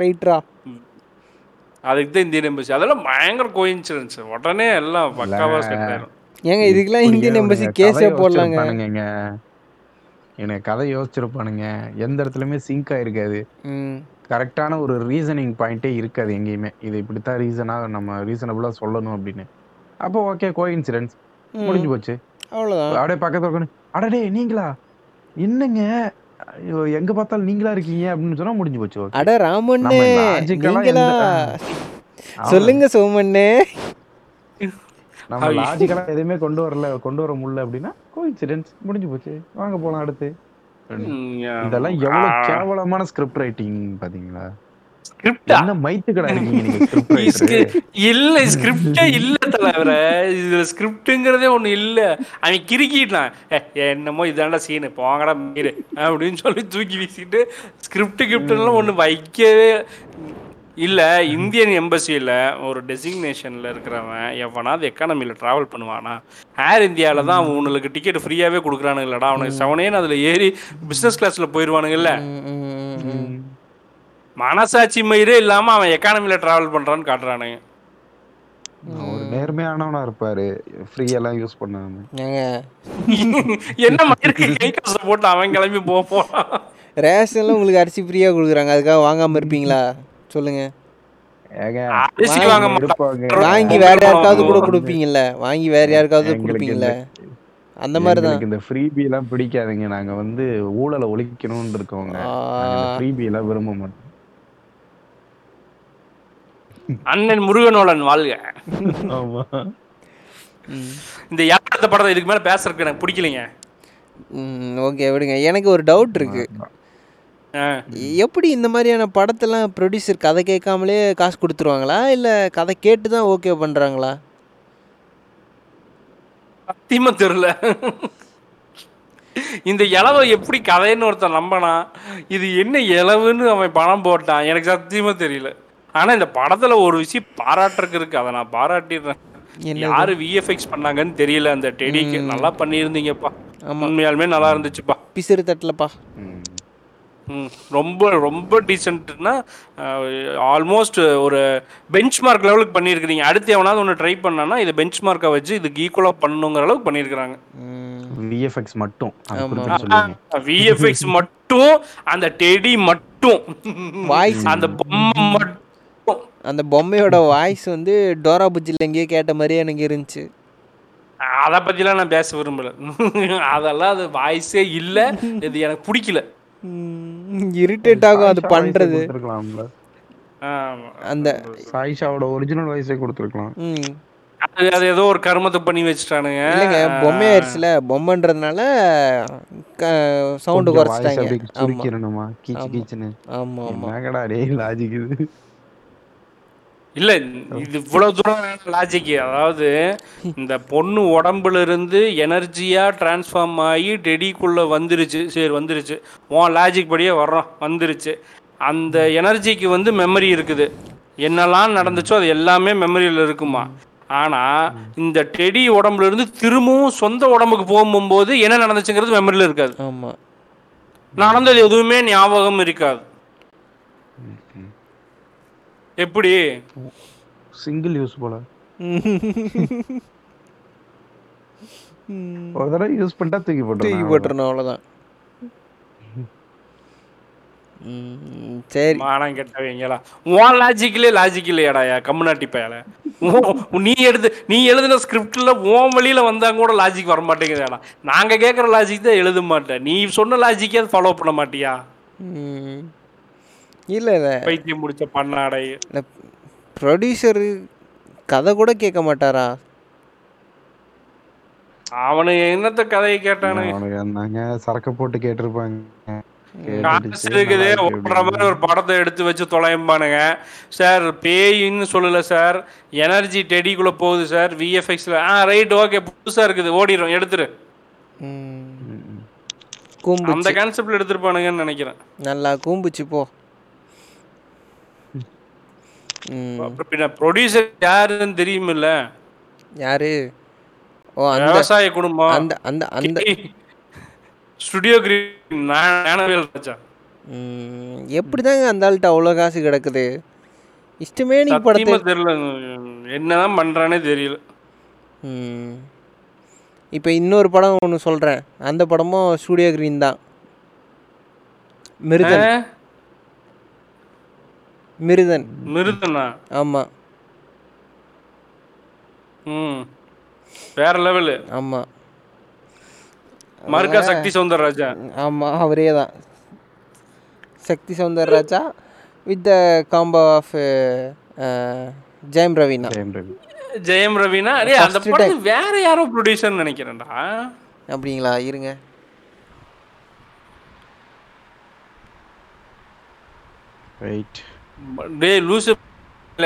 ரைட்ரா, அதுக்கு தான் இந்தியன் எம்பசி. அதெல்லாம் பயங்கர கோயின்சிடன்ஸ். உடனே எல்லாம் பக்காவா செட் ஆயிடும். ஏங்க இதுக்கெல்லாம் இந்தியன் எம்பசி கேஸே போடலாங்க. எனக்கு கதை யோசிச்சிருப்பானுங்க, எந்த இடத்துலயுமே சிங்க் ஆயிருக்காது, கரெக்டான ஒரு ரீசனிங் பாயிண்டே இருக்காது எங்கேயுமே. இது இப்படித்தான் ரீசனா நம்ம ரீசனபிளா சொல்லணும் அப்படின்னு. அப்போ ஓகே, கோயின்சிடன்ஸ் முடிஞ்சு போச்சு, அவ்வளவுதான். அப்படியே பக்கத்துல அடடே நீங்களா, என்னங்க எங்க பார்த்தாலும் நீங்களா இருக்கீங்க அப்படின்னு சொன்னா முடிஞ்சு போச்சு. அட ராமண்ணே நீங்களா, சொல்லுங்க சோமண்ணே, நம்ம லாஜிக்கலா எதுவுமே கொண்டு வரல கொண்டு வர முடியல அப்படின்னா கோஇன்சிடென்ஸ் முடிஞ்சு போச்சு, வாங்க போலாம் அடுத்து. இதெல்லாம் எவ்வளவு கேவலமான ஸ்கிரிப்ட் ரைட்டிங் பாத்தீங்களா. என்னமோ இதாண்டா சீனு போங்கடா மீரு அப்படின்னு சொல்லி தூக்கி வீசிட்டு ஸ்கிரிப்ட் கிரிப்ட்லாம் ஒண்ணு வைக்கவே இல்ல. இந்தியன் எம்பசியில ஒரு டெசிக்னேஷன்ல இருக்கிறவன் எவனாவது எக்கானமில டிராவல் பண்ணுவானா? ஏர் இந்தியாவில தான் அவன் உனக்கு டிக்கெட் ஃப்ரீயாவே கொடுக்குறானுங்கல்லடா, அவனுக்கு செவனேன்னு அதுல ஏறி பிசினஸ் கிளாஸ்ல போயிருவானுங்கல்ல. மனசாட்சி மயிரே இல்லாம அவன் எக்கானமில டிராவல் பண்றான்னு காட்டுறானுங்க. ஒரு நேர்மையானவனா இருப்பாரு, ஃப்ரீ எல்லாம் யூஸ் பண்ணாம என்ன மாதிரி போட்டு அவன் கிளம்பி போவான். ரேஷன்ல உங்களுக்கு அரிசி ஃப்ரீயா கொடுக்குறாங்க, அதுக்காக வாங்காம இருப்பீங்களா சொல்லுங்க? வாங்கி வேற யாருக்காவது கூட கொடுப்பீங்கல்ல, வாங்கி வேற யாருக்காவது கொடுப்பீங்கல்ல. அந்த மாதிரி தான் இந்த ஃப்ரீபி எல்லாம் பிடிக்காதுங்க. நாங்க வந்து ஊழலை ஒழிக்கணும்னு இருக்கோங்க, ஃப்ரீபி எல்லாம் விரும்ப மாட்டோம். அண்ணன் முருகனோலன் வாழ்க. ஆமா, இந்த யாத்திரை படத்தை இதுக்கு மேல பேசறதுக்கு எனக்கு பிடிக்கலங்க. ஓகே விடுங்க. எனக்கு ஒரு டவுட் இருக்கு, எப்படி இந்த மாதிரியான படத்தெல்லாம் ப்ரொடியூசர் கதை கேட்காமலே காசு கொடுத்துருவாங்களா, இல்ல கதை கேட்டு தான் ஓகே பண்றாங்களா? சத்தியமா தெரியல. இந்த இளவை எப்படி கதைன்னு ஒருத்தன் நம்பனா, இது என்ன இளவுன்னு அவன் பணம் போட்டான், எனக்கு சத்தியமா தெரியல. ஆனா இந்த படத்துல ஒரு விஷயம் பாராட்டுறதுக்கு இருக்கு, அதை நான் பாராட்டிடுறேன். யாரு விஎஃப்எக்ஸ் பண்ணாங்கன்னு தெரியல. அந்த டெடிக்கு நல்லா பண்ணியிருந்தீங்கப்பா, உண்மையாலுமே நல்லா இருந்துச்சுப்பா. பிசிறு தட்டலப்பா ரொம்ப ரொம்ப டீசென்ட்னா ஆல்மோஸ்ட் ஒரு பெஞ்ச் மார்க் லெவலுக்கு பண்ணியிருக்கிறீங்க. அடுத்து எவனாவது ஒன்று ட்ரை பண்ணான்னா இதை பெஞ்ச் மார்க்காக வச்சு இதுக்கு ஈக்குவலாக பண்ணணுங்கிற அளவுக்கு பண்ணியிருக்கிறாங்க. விஎஃப்எக்ஸ் மட்டும் விஎஃப்எக்ஸ் மட்டும் அந்த டெடி மட்டும் அந்த பொம்மை மட்டும், அந்த பொம்மையோட வாய்ஸ் வந்து டோரா புஜ்ஜில எங்கேயே கேட்ட மாதிரியே எனக்கு இருந்துச்சு. அதை பற்றிலாம் நான் பேச விரும்பல, அதெல்லாம் அது வாய்ஸே இல்லை, இது எனக்கு பிடிக்கல. இரிட்டேட் ஆகும் அது பண்றது. அந்த சாயிஷாவோட ஒரிஜினல் வாய்ஸே கொடுத்துருக்கலாம். அது அது ஏதோ ஒரு கர்மத்தை பண்ணி வச்சிட்டானுங்க. இல்லைங்க, பொம்மை ஆயிடுச்சுல, பொம்மைன்றதுனால சவுண்டு குறைச்சிட்டாங்க. சுருக்கிரணுமா கீச்சு கீச்சுன்னு. ஆமா ஆமா, கடா டே லாஜிக் இது இல்லை, இது இவ்வளோ தூரம் லாஜிக்கு. அதாவது இந்த பொண்ணு உடம்புல இருந்து எனர்ஜியாக டிரான்ஸ்ஃபார்ம் ஆகி டெடிக்குள்ளே வந்துருச்சு. சரி வந்துருச்சு, உன் லாஜிக் படியே வர்றோம், வந்துருச்சு. அந்த எனர்ஜிக்கு வந்து மெமரி இருக்குது, என்னெல்லாம் நடந்துச்சோ அது எல்லாமே மெமரியில் இருக்குமா. ஆனால் இந்த டெடி உடம்புல இருந்து திரும்பவும் சொந்த உடம்புக்கு போகும்போது என்ன நடந்துச்சுங்கிறது மெமரியில் இருக்காது. ஆமாம், நடந்தது எதுவுமே ஞாபகம் இருக்காது. எப்படி சிங்கிள் யூஸ் போல ஒரு தடவை யூஸ் பண்ணிட்டா தூக்கி போட்டு தூக்கி போட்டுறணும், அவ்வளோதான். சரி, ஆனால் கேட்டவங்களா உன் லாஜிக்கலே லாஜிக் இல்லையாடாயா கம்யூனாட்டி பையால? நீ எடுத்து நீ எழுதின ஸ்கிரிப்டில் உன் வழியில் வந்தாங்க கூட லாஜிக் வர மாட்டேங்குதுடா. நாங்கள் கேட்குற லாஜிக் தான் எழுத மாட்டேன், நீ சொன்ன லாஜிக்கே அதை ஃபாலோ பண்ண மாட்டியா? இல்லை இல்லை, பைத்தியம் முடிச்ச பண்ணாடை. இல்லை, ப்ரொடியூசரு கதை கூட கேட்க மாட்டாரா? அவனு என்னத்த கதையை கேட்டானு என்னங்க சரக்கு போட்டு கேட்டிருப்பாங்க. இருக்குது ஓடுற மாதிரி ஒரு படத்தை எடுத்து வச்சு தொலைம்பானுங்க. சார் பேயின்னு சொல்லலை சார், எனர்ஜி டெடிக்குள்ளே போகுது சார், விஎஃப்எக்ஸில் ஆ ரைட் ஓகே புதுசாக இருக்குது ஓடிடும் எடுத்துரு, அந்த கான்செப்டில் எடுத்துருப்பானுங்கன்னு நினைக்கிறேன். நல்லா கூம்புச்சு போ. ப்ரொடியூசர் யாருன்னு தெரியுமில்ல? யாரு? ஓ, அந்த விவசாய குடும்பம். அந்த அந்த அந்த ஸ்டுடியோ கிரீன் ஞானவேல் ராஜா. எப்படிதாங்க அந்த ஆள்கிட்ட அவ்வளோ காசு கிடக்குது? இஷ்டமே நீங்கள் படத்தை தெரியல, என்னதான் பண்ணுறானே தெரியல. இப்போ இன்னொரு படம் ஒன்று சொல்கிறேன், அந்த படமும் ஸ்டுடியோ கிரீன் தான். மிருதன் மிருதன் மிருதனா? ஆமா. ம், வேற லெவல். ஆமா, மார்க்கா சக்தி சௌந்தரராஜன். ஆமா, அவரே தான். சக்தி Soundararajan with the combo of Jayam ரவினா. ஜெயம் ரவி ஜெயம் ரவினா அந்த படம் வேற யாரோ ப்ரொடியூசர்னு நினைக்கிறேன்டா. அப்படிங்களா? இருங்க, ரைட். டேய் லூசு,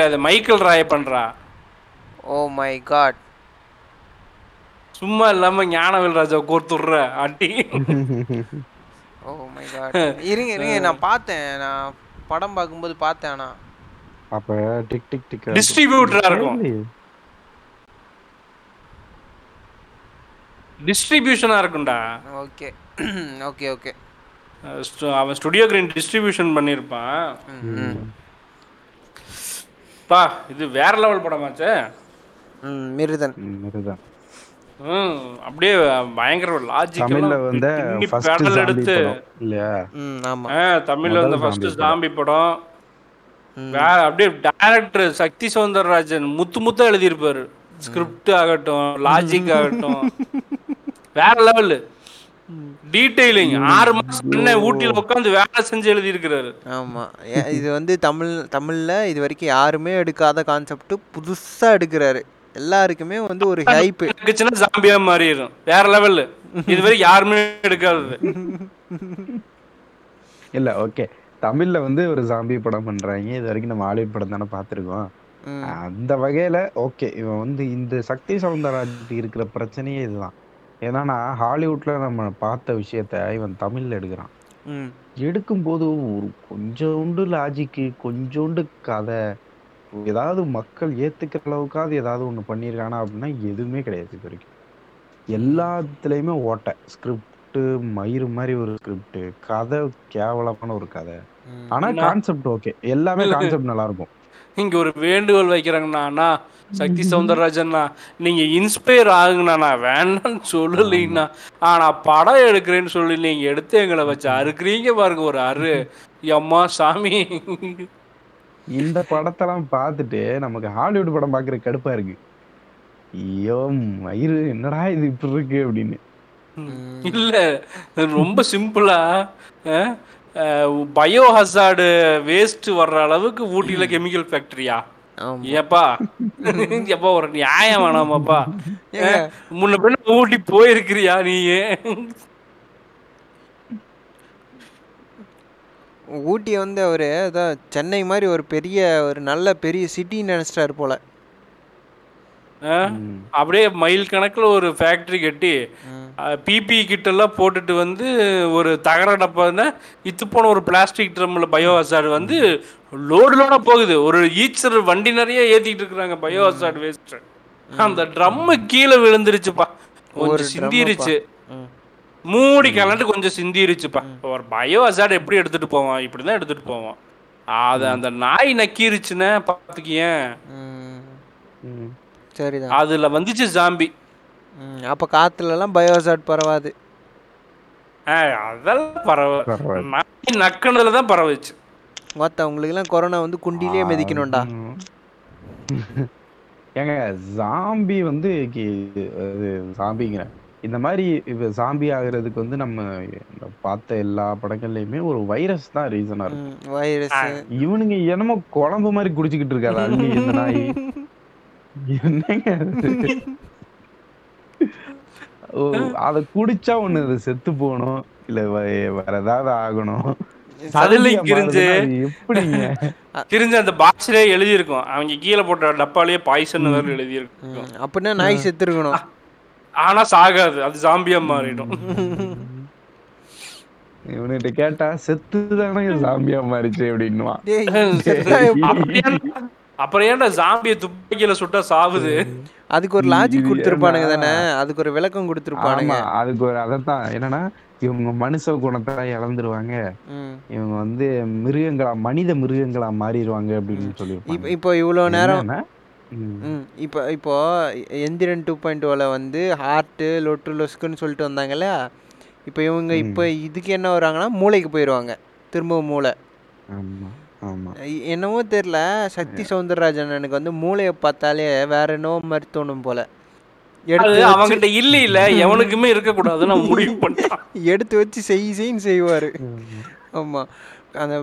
அது மைக்கேல் ராய் பண்றா. ஓ மை காட், சும்மா இல்லாம ஞானவேல் ராஜா கோர்த்துடுற ஆண்டி. ஓ மை காட், இருங்க இருங்க, நான் பார்த்தேன், நான் படம் பார்க்கும்போது பார்த்தேன். ஆனா அப்ப டிக் டிக் டிக் டிஸ்ட்ரிபியூட்டரா இருக்கும், டிஸ்ட்ரிபியூஷனா இருக்கும்டா. Okay okay okay. அவன் ஸ்டுடியோ கிரீன் டிஸ்ட்ரிபியூஷன் பண்ணியிருப்பான். பா இது வேற லெவல் படமாச்சே மிருதன். மிருதன் ம் அப்படியே பயங்கர லாஜிக்கலா தமிழ்ல வந்த ஃபர்ஸ்ட் எடுத்து இல்லையா? ம் ஆமா, தமிழ்ல வந்த ஃபர்ஸ்ட் ஜாம்பி படம். வேற அப்படியே டைரக்டர் சக்தி சௌந்தரராஜன் முத்து முத்து எழுதி இருப்பாரு. ஸ்கிரிப்ட் ஆகட்டும், லாஜிக் ஆகட்டும், வேற லெவல் டீடைலிங். ஆறு மாசம் முன்ன ஊட்டில உட்கார்ந்து வேலை செஞ்சு எழுதி இருக்காரு. ஆமா, இது வந்து தமிழ் தமிழ்ல இது வரைக்கும் யாருமே எடுக்காத கான்செப்ட் புதுசா எடுக்கிறாரு. எல்லாருக்குமே வந்து ஒரு ஹைப் இருக்குச்சுன்னா ஜாம்பியா மாறிடும், வேற லெவல். இதுவரை யாருமே எடுக்காதது இல்ல. ஓகே, தமிழ்ல வந்து ஒரு ஜாம்பி படம் பண்றாங்க. இது வரைக்கும் நம்ம ஹாலிவுட் படம் தானே பாத்துருக்கோம். அந்த வகையில ஓகே, இவன் வந்து இந்த சக்தி சௌந்தரராஜன் இருக்கிற பிரச்சனையே இதுதான். ஏன்னா ஹாலிவுட்ல நம்ம பார்த்த விஷயத்த இவன் தமிழ்ல எடுக்கிறான். எடுக்கும்போது ஒரு கொஞ்சோண்டு லாஜிக்கு, கொஞ்சோண்டு கதை, ஏதாவது மக்கள் ஏத்துக்கிற அளவுக்காவது ஏதாவது ஒண்ணு பண்ணிருக்கானா அப்படின்னா எதுவுமே கிடையாது. இது வரைக்கும் எல்லாத்துலயுமே ஓட்டை ஸ்கிரிப்ட் மயிறு மாதிரி ஒரு ஸ்கிரிப்ட், கதை கேவலமான ஒரு கதை. ஆனா கான்செப்ட் ஓகே, எல்லாமே கான்செப்ட் நல்லா இருக்கும். இங்க ஒரு வேண்டுகோள் வைக்கிறாங்கண்ணா சக்தி சௌந்தரராஜன்னா, நீங்க இன்ஸ்பயர் ஆகுங்கண்ணா, வேண்டான்னு சொல்லலீங்கண்ணா, ஆனா படம் எடுக்கிறேன்னு சொல்லி நீங்க எடுத்து எங்களை வச்சு அறுக்கிறீங்க பாருங்க. ஒரு அரு அம்மா சாமி, இந்த படத்தெல்லாம் பார்த்துட்டு நமக்கு ஹாலிவுட் படம் பாக்குற கடுப்பா இருக்கு. ஐயோ மயிறு என்னடா இது இப்படி இருக்கு அப்படின்னு. இல்ல ரொம்ப சிம்பிளா பயோஹசார்டு வேஸ்ட் வர்ற அளவுக்கு ஊட்டியில கெமிக்கல் ஃபேக்டரியா? ஏப்பா ஏப்பா ஒரு நியாயம் வேணாமாப்பா. முன்ன பின்ன ஊட்டி போயிருக்கிறியா நீ? ஊட்டியை வந்து அவரு அதான் சென்னை மாதிரி ஒரு பெரிய ஒரு நல்ல பெரிய சிட்டின்னு நினைச்சிட்டாரு போல. அப்படியே மைல் கணக்குல ஒரு ஃபேக்டரி கட்டி பிபி கிட்ட எல்லாம் போட்டுட்டு வந்து ஒரு தகர டப்பா இத்து போன ஒரு பிளாஸ்டிக் ட்ரம்ல பயோஹசார்டு வந்து லோடு லோட போகுது. ஒரு ஈச்சர் வண்டி நிறைய ஏத்திட்டு இருக்கிறாங்க பயோஹசார்டு வேஸ்ட். அந்த ட்ரம் கீழே விழுந்துருச்சுப்பா, கொஞ்சம் சிந்திருச்சு, மூடி கலண்டு கொஞ்சம் சிந்திருச்சுப்பா. ஒரு பயோஹசார்டு எப்படி எடுத்துட்டு போவோம்? இப்படிதான் எடுத்துட்டு போவோம். அது அந்த நாய் நக்கிருச்சுன்னா பாத்துக்கியன், சரிதான், அதுல வந்துச்சு ஜாம்பி. அப்ப காத்துலாம் பயோசாட் பரவாது, அதெல்லாம் பரவ நக்கனதுலதான் பரவச்சு. மொத்த உங்களுக்கு எல்லாம் கொரோனா வந்து குண்டிலே மிதிக்கணும்டா. ஏங்க ஜாம்பி வந்து ஜாம்பிங்கிற இந்த மாதிரி இப்ப ஜாம்பி ஆகுறதுக்கு வந்து நம்ம பார்த்த எல்லா படங்கள்லயுமே ஒரு வைரஸ் தான் ரீசனா இருக்கு. வைரஸ் இவனுங்க என்னமோ குழம்பு மாதிரி குடிச்சுக்கிட்டு இருக்காது அள்ளி இந்த நாய். என்னங்க அத குடிச்சா ஒண்ணு செத்து போகணும், இல்ல வேற ஏதாவது ஆகணும். எழுதிருக்கும் அவங்க கீழே போட்ட டப்பாலேயே பாய்சன் எழுதிருக்கும். அப்படின்னா நாய் செத்து இருக்கணும், ஆனா சாகாது, அது ஜாம்பியா மாறிடும். இவனுகிட்ட கேட்டா செத்துதானே ஜாம்பியா மாறிச்சு அப்படின்னு. அப்புறம் ஏன்டா ஜாம்பியை துப்பாக்கியில சுட்டா சாவுது? அதுக்கு ஒரு லாஜிக் கொடுத்துருப்பானுங்க தானே, அதுக்கு ஒரு விளக்கம் கொடுத்துருப்பானுங்க. அதுக்கு ஒரு அதான் என்னன்னா இவங்க மனுஷ குணத்தை இழந்துருவாங்க, இவங்க வந்து மிருகங்களா மனித மிருகங்களா மாறிடுவாங்க அப்படின்னு சொல்லி. இப்போ இப்போ இவ்வளோ நேரம் இப்போ இப்போ எந்திரன் டூ பாயிண்ட் ஓல வந்து ஹார்ட்டு லொட்டு லொஸ்க்குன்னு சொல்லிட்டு வந்தாங்கல்ல, இப்போ இவங்க இப்போ இதுக்கு என்ன வராங்கன்னா மூளைக்கு போயிடுவாங்க, திரும்பவும் மூளை. ஆமாம், என்னவோ தெரியல சக்தி சௌந்தரராஜன் எனக்கு வந்து மூளைய பார்த்தாலே வேற என்னவோ மாதிரி தோணும் போல. அவங்கிட்ட இல்ல இல்ல எவனுக்குமே இருக்க கூடாது நான் முடிவு பண்ணிட்டேன், எடுத்து வச்சு செய் செய்ன்னு செய்வாரு. ஆமா, அந்த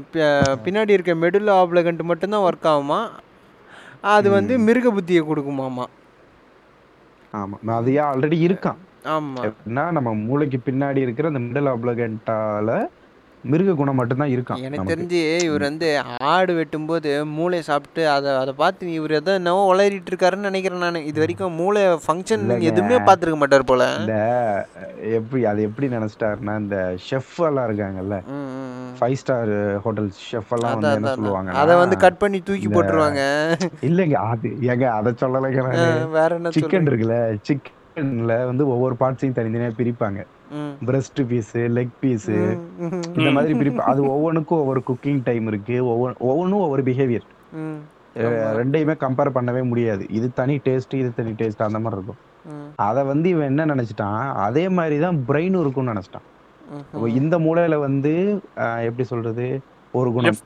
பின்னாடி இருக்க மெடுலா ஆப்லகன்ட் மட்டும்தான் ஒர்க் ஆகுமா, அது வந்து மிருக புத்தியை கொடுக்குமாமா. ஆமாம், அது ஆல்ரெடி இருக்கான். ஆமாம், ஏன்னா நம்ம மூளைக்கு பின்னாடி இருக்கிற அந்த மிடில் ஆப்லகண்டால மிருக குணம் மட்டும்தான் இருக்கான். எனக்கு தெரிஞ்சு இவர் வந்து ஆடு வெட்டும்போது மூளை சாப்பிட்டு அதை அதை பார்த்து இவர் எதோ என்னவோ உளறிட்டு இருக்காருன்னு நினைக்கிறேன் நான். இது வரைக்கும் மூளை ஃபங்க்ஷன் எதுவுமே பார்த்துருக்க மாட்டார் போல. இந்த எப்படி அது எப்படி நினைச்சிட்டாருன்னா, இந்த ஷெஃப் எல்லாம் இருக்காங்கல்ல, ஃபைவ் ஸ்டார் ஹோட்டல் ஷெஃப் எல்லாம் வந்து என்ன சொல்லுவாங்க, அதை வந்து கட் பண்ணி தூக்கி போட்டுருவாங்க. இல்லைங்க, அது ஏங்க அதை சொல்லலைங்க. வேற என்ன, சிக்கன் இருக்குல்ல, சிக்கன்ல வந்து ஒவ்வொரு பார்ட்ஸையும் தனித்தனியாக பிரிப்பாங்க. பிரஸ்ட் பீஸ், லெக் பீஸ், இந்த மாதிரி பிரிப்பு. அது ஒவ்வொன்றுக்கும் ஒவ்வொரு குக்கிங் டைம் இருக்கு, ஒவ்வொன்று ஒவ்வொன்றும் ஒவ்வொரு பிஹேவியர். ரெண்டையுமே கம்பேர் பண்ணவே முடியாது. இது தனி டேஸ்ட், இது தனி டேஸ்ட், அந்த மாதிரி இருக்கும். அதை வந்து இவன் என்ன நினைச்சிட்டான், அதே மாதிரி தான் பிரெயினும் இருக்கும்னு நினைச்சிட்டான். இந்த மூலையில வந்து எப்படி சொல்றது ஒரு குணம்,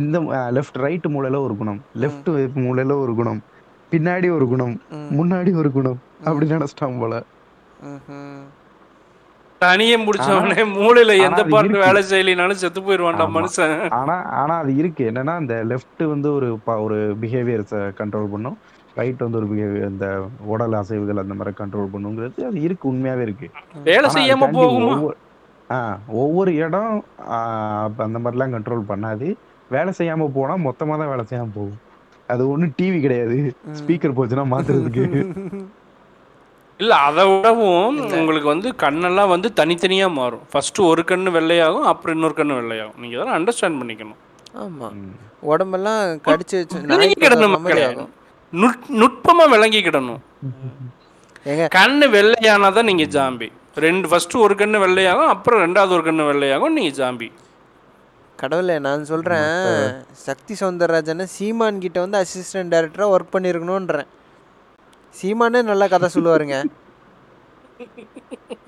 இந்த லெஃப்ட் ரைட் மூலையில ஒரு குணம், லெஃப்ட் மூலையில ஒரு குணம், பின்னாடி ஒரு குணம், முன்னாடி ஒரு குணம், அப்படி நினைச்சிட்டான் போல. தனியும் முடிச்சவனே மூளையில எந்த பார்ட் வேலை செய்யலினாலும் செத்து போயிடுவான்டா மனுஷன். ஆனா ஆனா அது இருக்கு. என்னன்னா இந்த லெஃப்ட் வந்து ஒரு ஒரு பிஹேவியர்ஸை கண்ட்ரோல் பண்ணும், ரைட் வந்து ஒரு பிஹேவியர், இந்த உடல் அசைவுகள் அந்த மாதிரி கண்ட்ரோல் பண்ணுங்கிறது அது இருக்கு, உண்மையாவே இருக்கு. வேலை செய்யாம போகும் ஆஹ் ஒவ்வொரு இடம் அந்த மாதிரிலாம் கண்ட்ரோல் பண்ணாது. வேலை செய்யாம போனா மொத்தமா தான் வேலை செய்யாம போகும். அது ஒன்றும் டிவி கிடையாது, ஸ்பீக்கர் போச்சுன்னா மாத்துறதுக்கு இல்லை. அதை விடவும் உங்களுக்கு வந்து கண்ணெல்லாம் வந்து தனித்தனியாக மாறும். ஃபஸ்ட்டு ஒரு கண்ணு வெள்ளையாகும், அப்புறம் இன்னொரு கண்ணு வெள்ளையாகும். நீங்கள் இதெல்லாம் அண்டர்ஸ்டாண்ட் பண்ணிக்கணும். ஆமாம், உடம்பெல்லாம் கடிச்சு விளங்கிக்கிடணும், நுட்பமாக விளங்கிக்கிடணும். கண்ணு வெள்ளையானாதான் நீங்கள் ஜாம்பி. ரெண்டு ஃபஸ்ட்டு ஒரு கண்ணு வெள்ளையாகும், அப்புறம் ரெண்டாவது ஒரு கண்ணு வெள்ளையாகும், நீங்கள் ஜாம்பி. கடவுளே, நான் சொல்கிறேன், சக்தி சௌந்தரராஜனை சீமான் கிட்ட வந்து அசிஸ்டன்ட் டைரக்டராக ஒர்க் பண்ணியிருக்கணுன்றேன். சீமானே நல்லா கதை சொல்லுவாருங்க.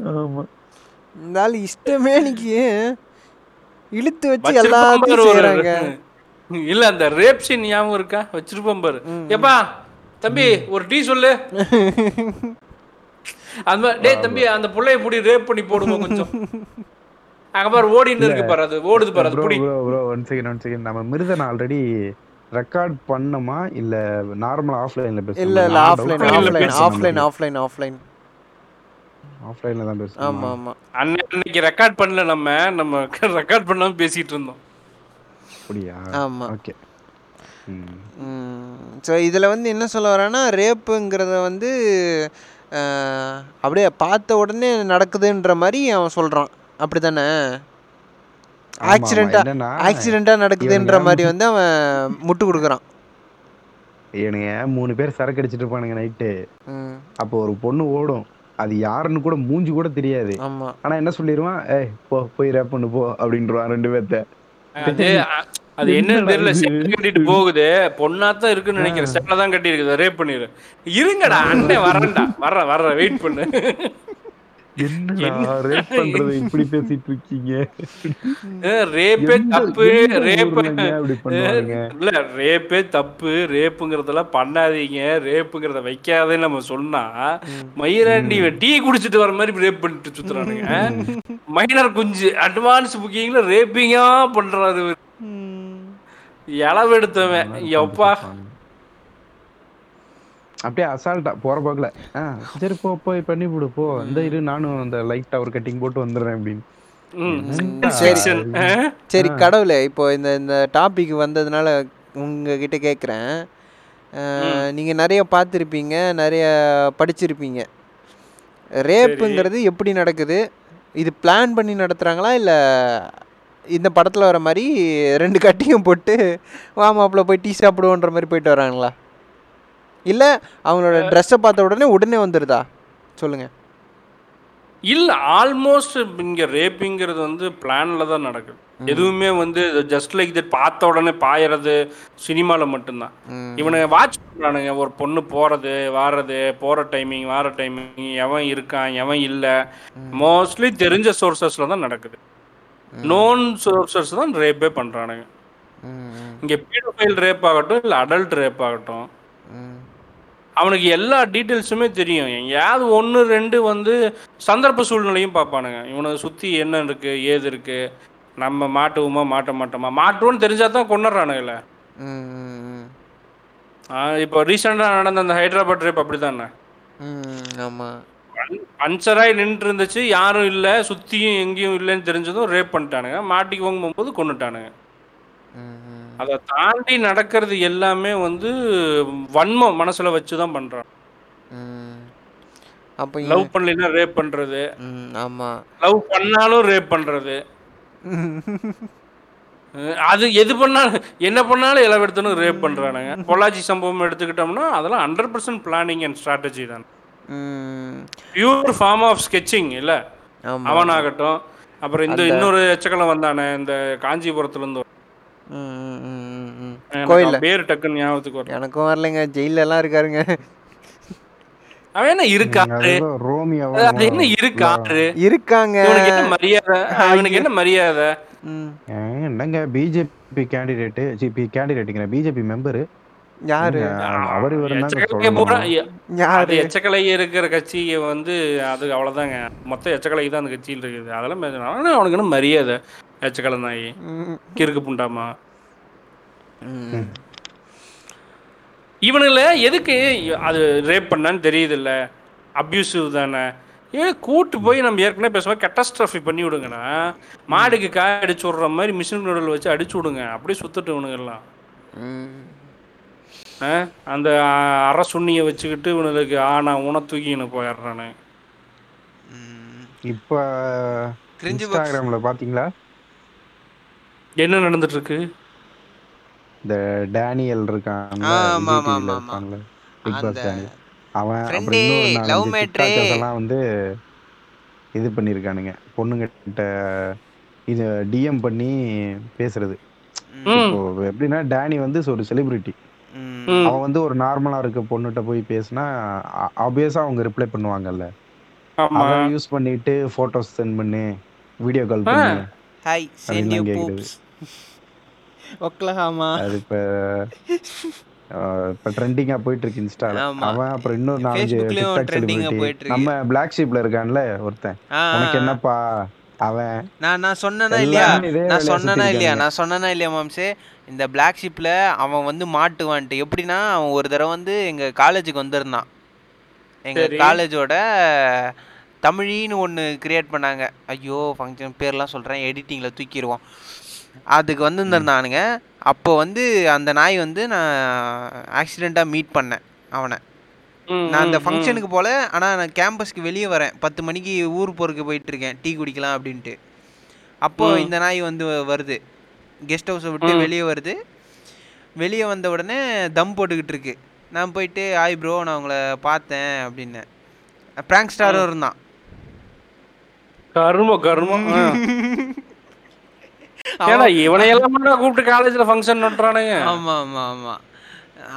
இருந்தாலும் இஷ்டமே எனக்கு இழுத்து வச்சு எல்லாத்தையும் செய்யறாங்க. இல்ல அந்த ரேப் சீன் ஞாபகம் இருக்கா, வச்சிருப்போம் பாரு. எப்பா தம்பி ஒரு டீ சொல்லு, அந்த டே தம்பி அந்த புள்ளைய புடி, ரேப் பண்ணி போடுவோம் கொஞ்சம் அங்க பாரு ஓடின்னு இருக்கு பாரு, அது ஓடுது பாரு, அது புடி. ஒன் செகண்ட் ஒன் செகண்ட் நம்ம மிருதன் ஆல்ரெடி ரெக்கார்ட் பண்ணுமா இல்ல நார்மல் ஆஃப்லைன்ல பேசுறோம்? இல்ல இல்ல ஆஃப்லைன் ஆஃப்லைன் ஆஃப்லைன் ஆஃப்லைன் ஆஃப்லைன்ல தான் பேசுறோம். ஆமா ஆமா, அன்னைக்கு ரெக்கார்ட் பண்ணல, நம்ம நம்ம ரெக்கார்ட் பண்ணாம பேசிட்டு இருந்தோம். அப்படியே ஆமா, ஓகே. சோ இதுல வந்து என்ன சொல்ல வரானா, ரேப்ங்கறத வந்து அப்படியே பார்த்த உடனே நடக்குதுன்ற மாதிரி அவன் சொல்றான், அப்படிதானே? ஆக்சிடென்ட்டா ஆக்சிடென்ட்டா நடக்குதுன்ற மாதிரி வந்து அவன் முட்டு கொடுக்குறான். ஏனுங்க மூணு பேர் சரக்கு அடிச்சிட்டு இருப்பானுங்க நைட்டு. அப்போ ஒரு பொண்ணு ஓடும், அது யாருன்னு கூட மூஞ்சி கூட தெரியாது. ஆனா என்ன சொல்லிடுவான், ஏய் போ போய் ரேப் பண்ணு போ அப்படின்றான் ரெண்டு பேர்த்த. அது என்னன்னு தெரியல, சேலை கட்டிட்டு போகுது, பொண்ணாத்தான் இருக்குன்னு நினைக்கிறேன், சேலை தான் கட்டி இருக்குது, ரேப் பண்ணிடு. இருங்கடா அண்ணே வரேன்டா, வர்ற வர்ற வெயிட் பண்ணு. பண்ணாதீங்கிறத வைக்காதே நம்ம சொன்னா மயிராண்டி டீ குடிச்சிட்டு வர மாதிரி ரேப் பண்ணிட்டு சுத்துறானுங்க. மைனர் குஞ்சு அட்வான்ஸ் புக்கிங்ல ரேப்பிங்கா பண்றாரு, இளவெடுத்தவன். எப்பா அப்படியே அசால்ட்டா போற போக்குல ஆ சரி போ போய் பண்ணி விடு போ, இந்த இரு நானும் அந்த லைட்டா ஒரு கட்டிங் போட்டு வந்துடுறேன் அப்படின்னு. சரி கடவுளே, இப்போ இந்த இந்த டாபிக் வந்ததுனால உங்ககிட்ட கேட்குறேன். நீங்க நிறைய பார்த்துருப்பீங்க, நிறைய படிச்சிருப்பீங்க. ரேப்புங்கிறது எப்படி நடக்குது? இது பிளான் பண்ணி நடத்துறாங்களா இல்ல இந்த படத்துல வர மாதிரி ரெண்டு கட்டியும் போட்டு வாமாப்ல போய் டீ சாப்பிடுவோன்ற மாதிரி போயிட்டு வராங்களா, இல்ல அவங்களோட ட்ரெஸ்ஸை பார்த்த உடனே உடனே வந்துருதா? சொல்லுங்க. இல்ல ஆல்மோஸ்ட் இங்க ரேப்பிங்கிறது வந்து பிளான்ல தான் நடக்குது. எதுவுமே வந்து ஜஸ்ட் லைக் தட் பார்த்த உடனே பாயறது சினிமால மட்டும்தான். இவனுங்க வாட்ச் பண்றானுங்க, ஒரு பொண்ணு போறது வாரது, போற டைமிங் வார டைமிங், எவன் இருக்கான் எவன் இல்ல. மோஸ்ட்லி தெரிஞ்ச சோர்சஸ்ல தான் நடக்குது, நோன் சோர்சஸ் தான் ரேப்பே பண்றானுங்க. இங்க பீடோஃபைல் ரேப் ஆகட்டும் இல்ல அடல்ட் ரேப் ஆகட்டும், அவனுக்கு எல்லா டீட்டெயில்ஸுமே தெரியும். எங்கேயாவது ஒன்று ரெண்டு வந்து சந்தர்ப்ப சூழ்நிலையும் பார்ப்பானுங்க, இவனை சுற்றி என்ன இருக்குது ஏது இருக்குது, நம்ம மாட்டுவோமா மாட்ட மாட்டோமா, மாட்டுவோன்னு தெரிஞ்சால் தான் கொண்டுடுறானுங்கள. இப்போ ரீசெண்டாக நடந்த அந்த ஹைதராபாத் ட்ரிப் அப்படி தானே? ஆமாம், பஞ்சராய் நின்று இருந்துச்சு, யாரும் இல்லை, சுற்றியும் எங்கேயும் இல்லைன்னு தெரிஞ்சதும் ரேப் பண்ணிட்டானுங்க, மாட்டிக்குவாங்க போகும்போது கொண்டுட்டானுங்க. அதை தாண்டி நடக்கிறது எல்லாமே வந்து வன்மம் மனசில் வச்சு தான் பண்ணுறான். அப்போ லவ் பண்ணலைன்னா ரேப் பண்ணுறது, ஆமாம், லவ் பண்ணாலும் ரேப் பண்ணுறது, அது எது பண்ணாலும் என்ன பண்ணாலும் எல்லாவெடுத்தனும் ரேப் பண்ணுறானுங்க. பொள்ளாச்சி சம்பவம் எடுத்துக்கிட்டோம்னா அதெல்லாம் hundred percent planning and strategy தான். பியூர் ஃபார்ம் ஆஃப் ஸ்கெட்சிங் இல்லை அவனாகட்டும். அப்புறம் இந்த இன்னொரு எச்சக்கலம் வந்தானே இந்த காஞ்சிபுரத்துலேருந்து, பேர் டக்குன்னு ஞாபகத்துக்கு வரும், எனக்கும் வரலைங்க, ஜெயிலெல்லாம் இருக்காருங்க. அவன் என்ன இருக்காரு, என்ன இருக்காரு, இருக்காங்க, என்ன மரியாதை, அவனுக்கு என்ன மரியாதை என்னங்க? பிஜேபி கேண்டிடேட், ஜிபி கேண்டிடேட்டுங்க, பிஜேபி மெம்பரு யாரு அவர் எச்சக்கலையே இருக்கிற கட்சியை வந்து அது அவ்வளோதாங்க, மொத்த எச்சக்கலைக்கு தான் அந்த கட்சியில் இருக்குது. அதெல்லாம் பேசினா அவனுக்கு என்ன மரியாதை? எச்சக்கலை நாய் கிறுக்கு புண்டாமா இவனுல. எதுக்கு அது ரேப் பண்ணான்னு தெரியுதுல்ல, அப்யூசிவ் தானே. ஏன் கூட்டு போய் நம்ம ஏற்கனவே பேசுவோம், கேட்டஸ்ட்ரஃபி பண்ணி விடுங்கன்னா மாடுக்கு காய் அடிச்சு விடுற மாதிரி மிஷின் நூடல் வச்சு அடிச்சு விடுங்க, அப்படியே சுற்றுட்டு இவனுங்கெல்லாம் அந்த அரை சுண்ணியை வச்சுக்கிட்டு இவனுக்கு ஆனா உன தூக்கின்னு போயிடுறானு. இப்போ இன்ஸ்டாகிராமில் பார்த்தீங்களா என்ன நடந்துட்டு இருக்கு? இந்த டேனியல் இருக்கான், அவன் அதெல்லாம் வந்து இது பண்ணியிருக்கானுங்க, பொண்ணுங்கிட்ட இது டிஎம் பண்ணி பேசுறது. இப்போ எப்படின்னா டேனி வந்து ஒரு செலிபிரிட்டி, அவன் வந்து ஒரு நார்மலா இருக்க பொண்ணுகிட்ட போய் பேசினா ஆப்வியஸா அவங்க ரிப்ளை பண்ணுவாங்கல்ல, அவன் யூஸ் பண்ணிட்டு போட்டோஸ் சென்ட் பண்ணி வீடியோ கால் பண்ணி hi send you boobs Oklahoma, அது இப்ப இப்ப ட்ரெண்டிங்கா போயிட்டு இருக்கு இன்ஸ்டால. அவன் அப்புறம் இன்னொரு நாலஞ்சு டிக்டாக் செலிபிரிட்டி, நம்ம பிளாக் ஷீப்ல இருக்கான்ல ஒருத்தன், உனக்கு என்னப்பா அவன், நான் நான் சொன்னேனா இல்லையா நான் சொன்னேனா இல்லையா நான் சொன்னேனா இல்லையா மாம்சே, இந்த பிளாக் ஷீப்பில் அவன் வந்து மாட்டுவான்ட்டு. எப்படின்னா அவன் ஒரு தடவை வந்து எங்கள் காலேஜுக்கு வந்திருந்தான், எங்கள் காலேஜோட தமிழின்னு ஒன்று கிரியேட் பண்ணாங்க, ஐயோ ஃபங்க்ஷன் பேர்லாம் சொல்கிறேன் எடிட்டிங்கில் தூக்கிடுவோம், அதுக்கு வந்துருந்தானுங்க. அப்போ வந்து அந்த நாய் வந்து நான் ஆக்சிடெண்ட்டாக மீட் பண்ணேன் அவனை, நான் அந்த ஃபங்க்ஷனுக்கு போகல, ஆனால் நான் கேம்பஸ்க்கு வெளியே வரேன், பத்து மணிக்கு ஊர் போருக்கு போயிட்டுருக்கேன், டீ குடிக்கலாம் அப்படின்ட்டு. அப்போது இந்த நாய் வந்து வருது, கெஸ்ட் ஹவுஸை விட்டு வெளியே வருது, வெளியே வந்த உடனே தம் போட்டுக்கிட்டு இருக்கு. நான் போயிட்டு ஆய் ப்ரோ நான் உங்களை பார்த்தேன் அப்படின்னேன், பிராங்க் ஸ்டாரும் இருந்தான். கர்மம் கர்மம் கூப்பிட்டு காலேஜில் ஃபங்க்ஷன் பண்ணுறானுங்க. ஆமாம் ஆமாம்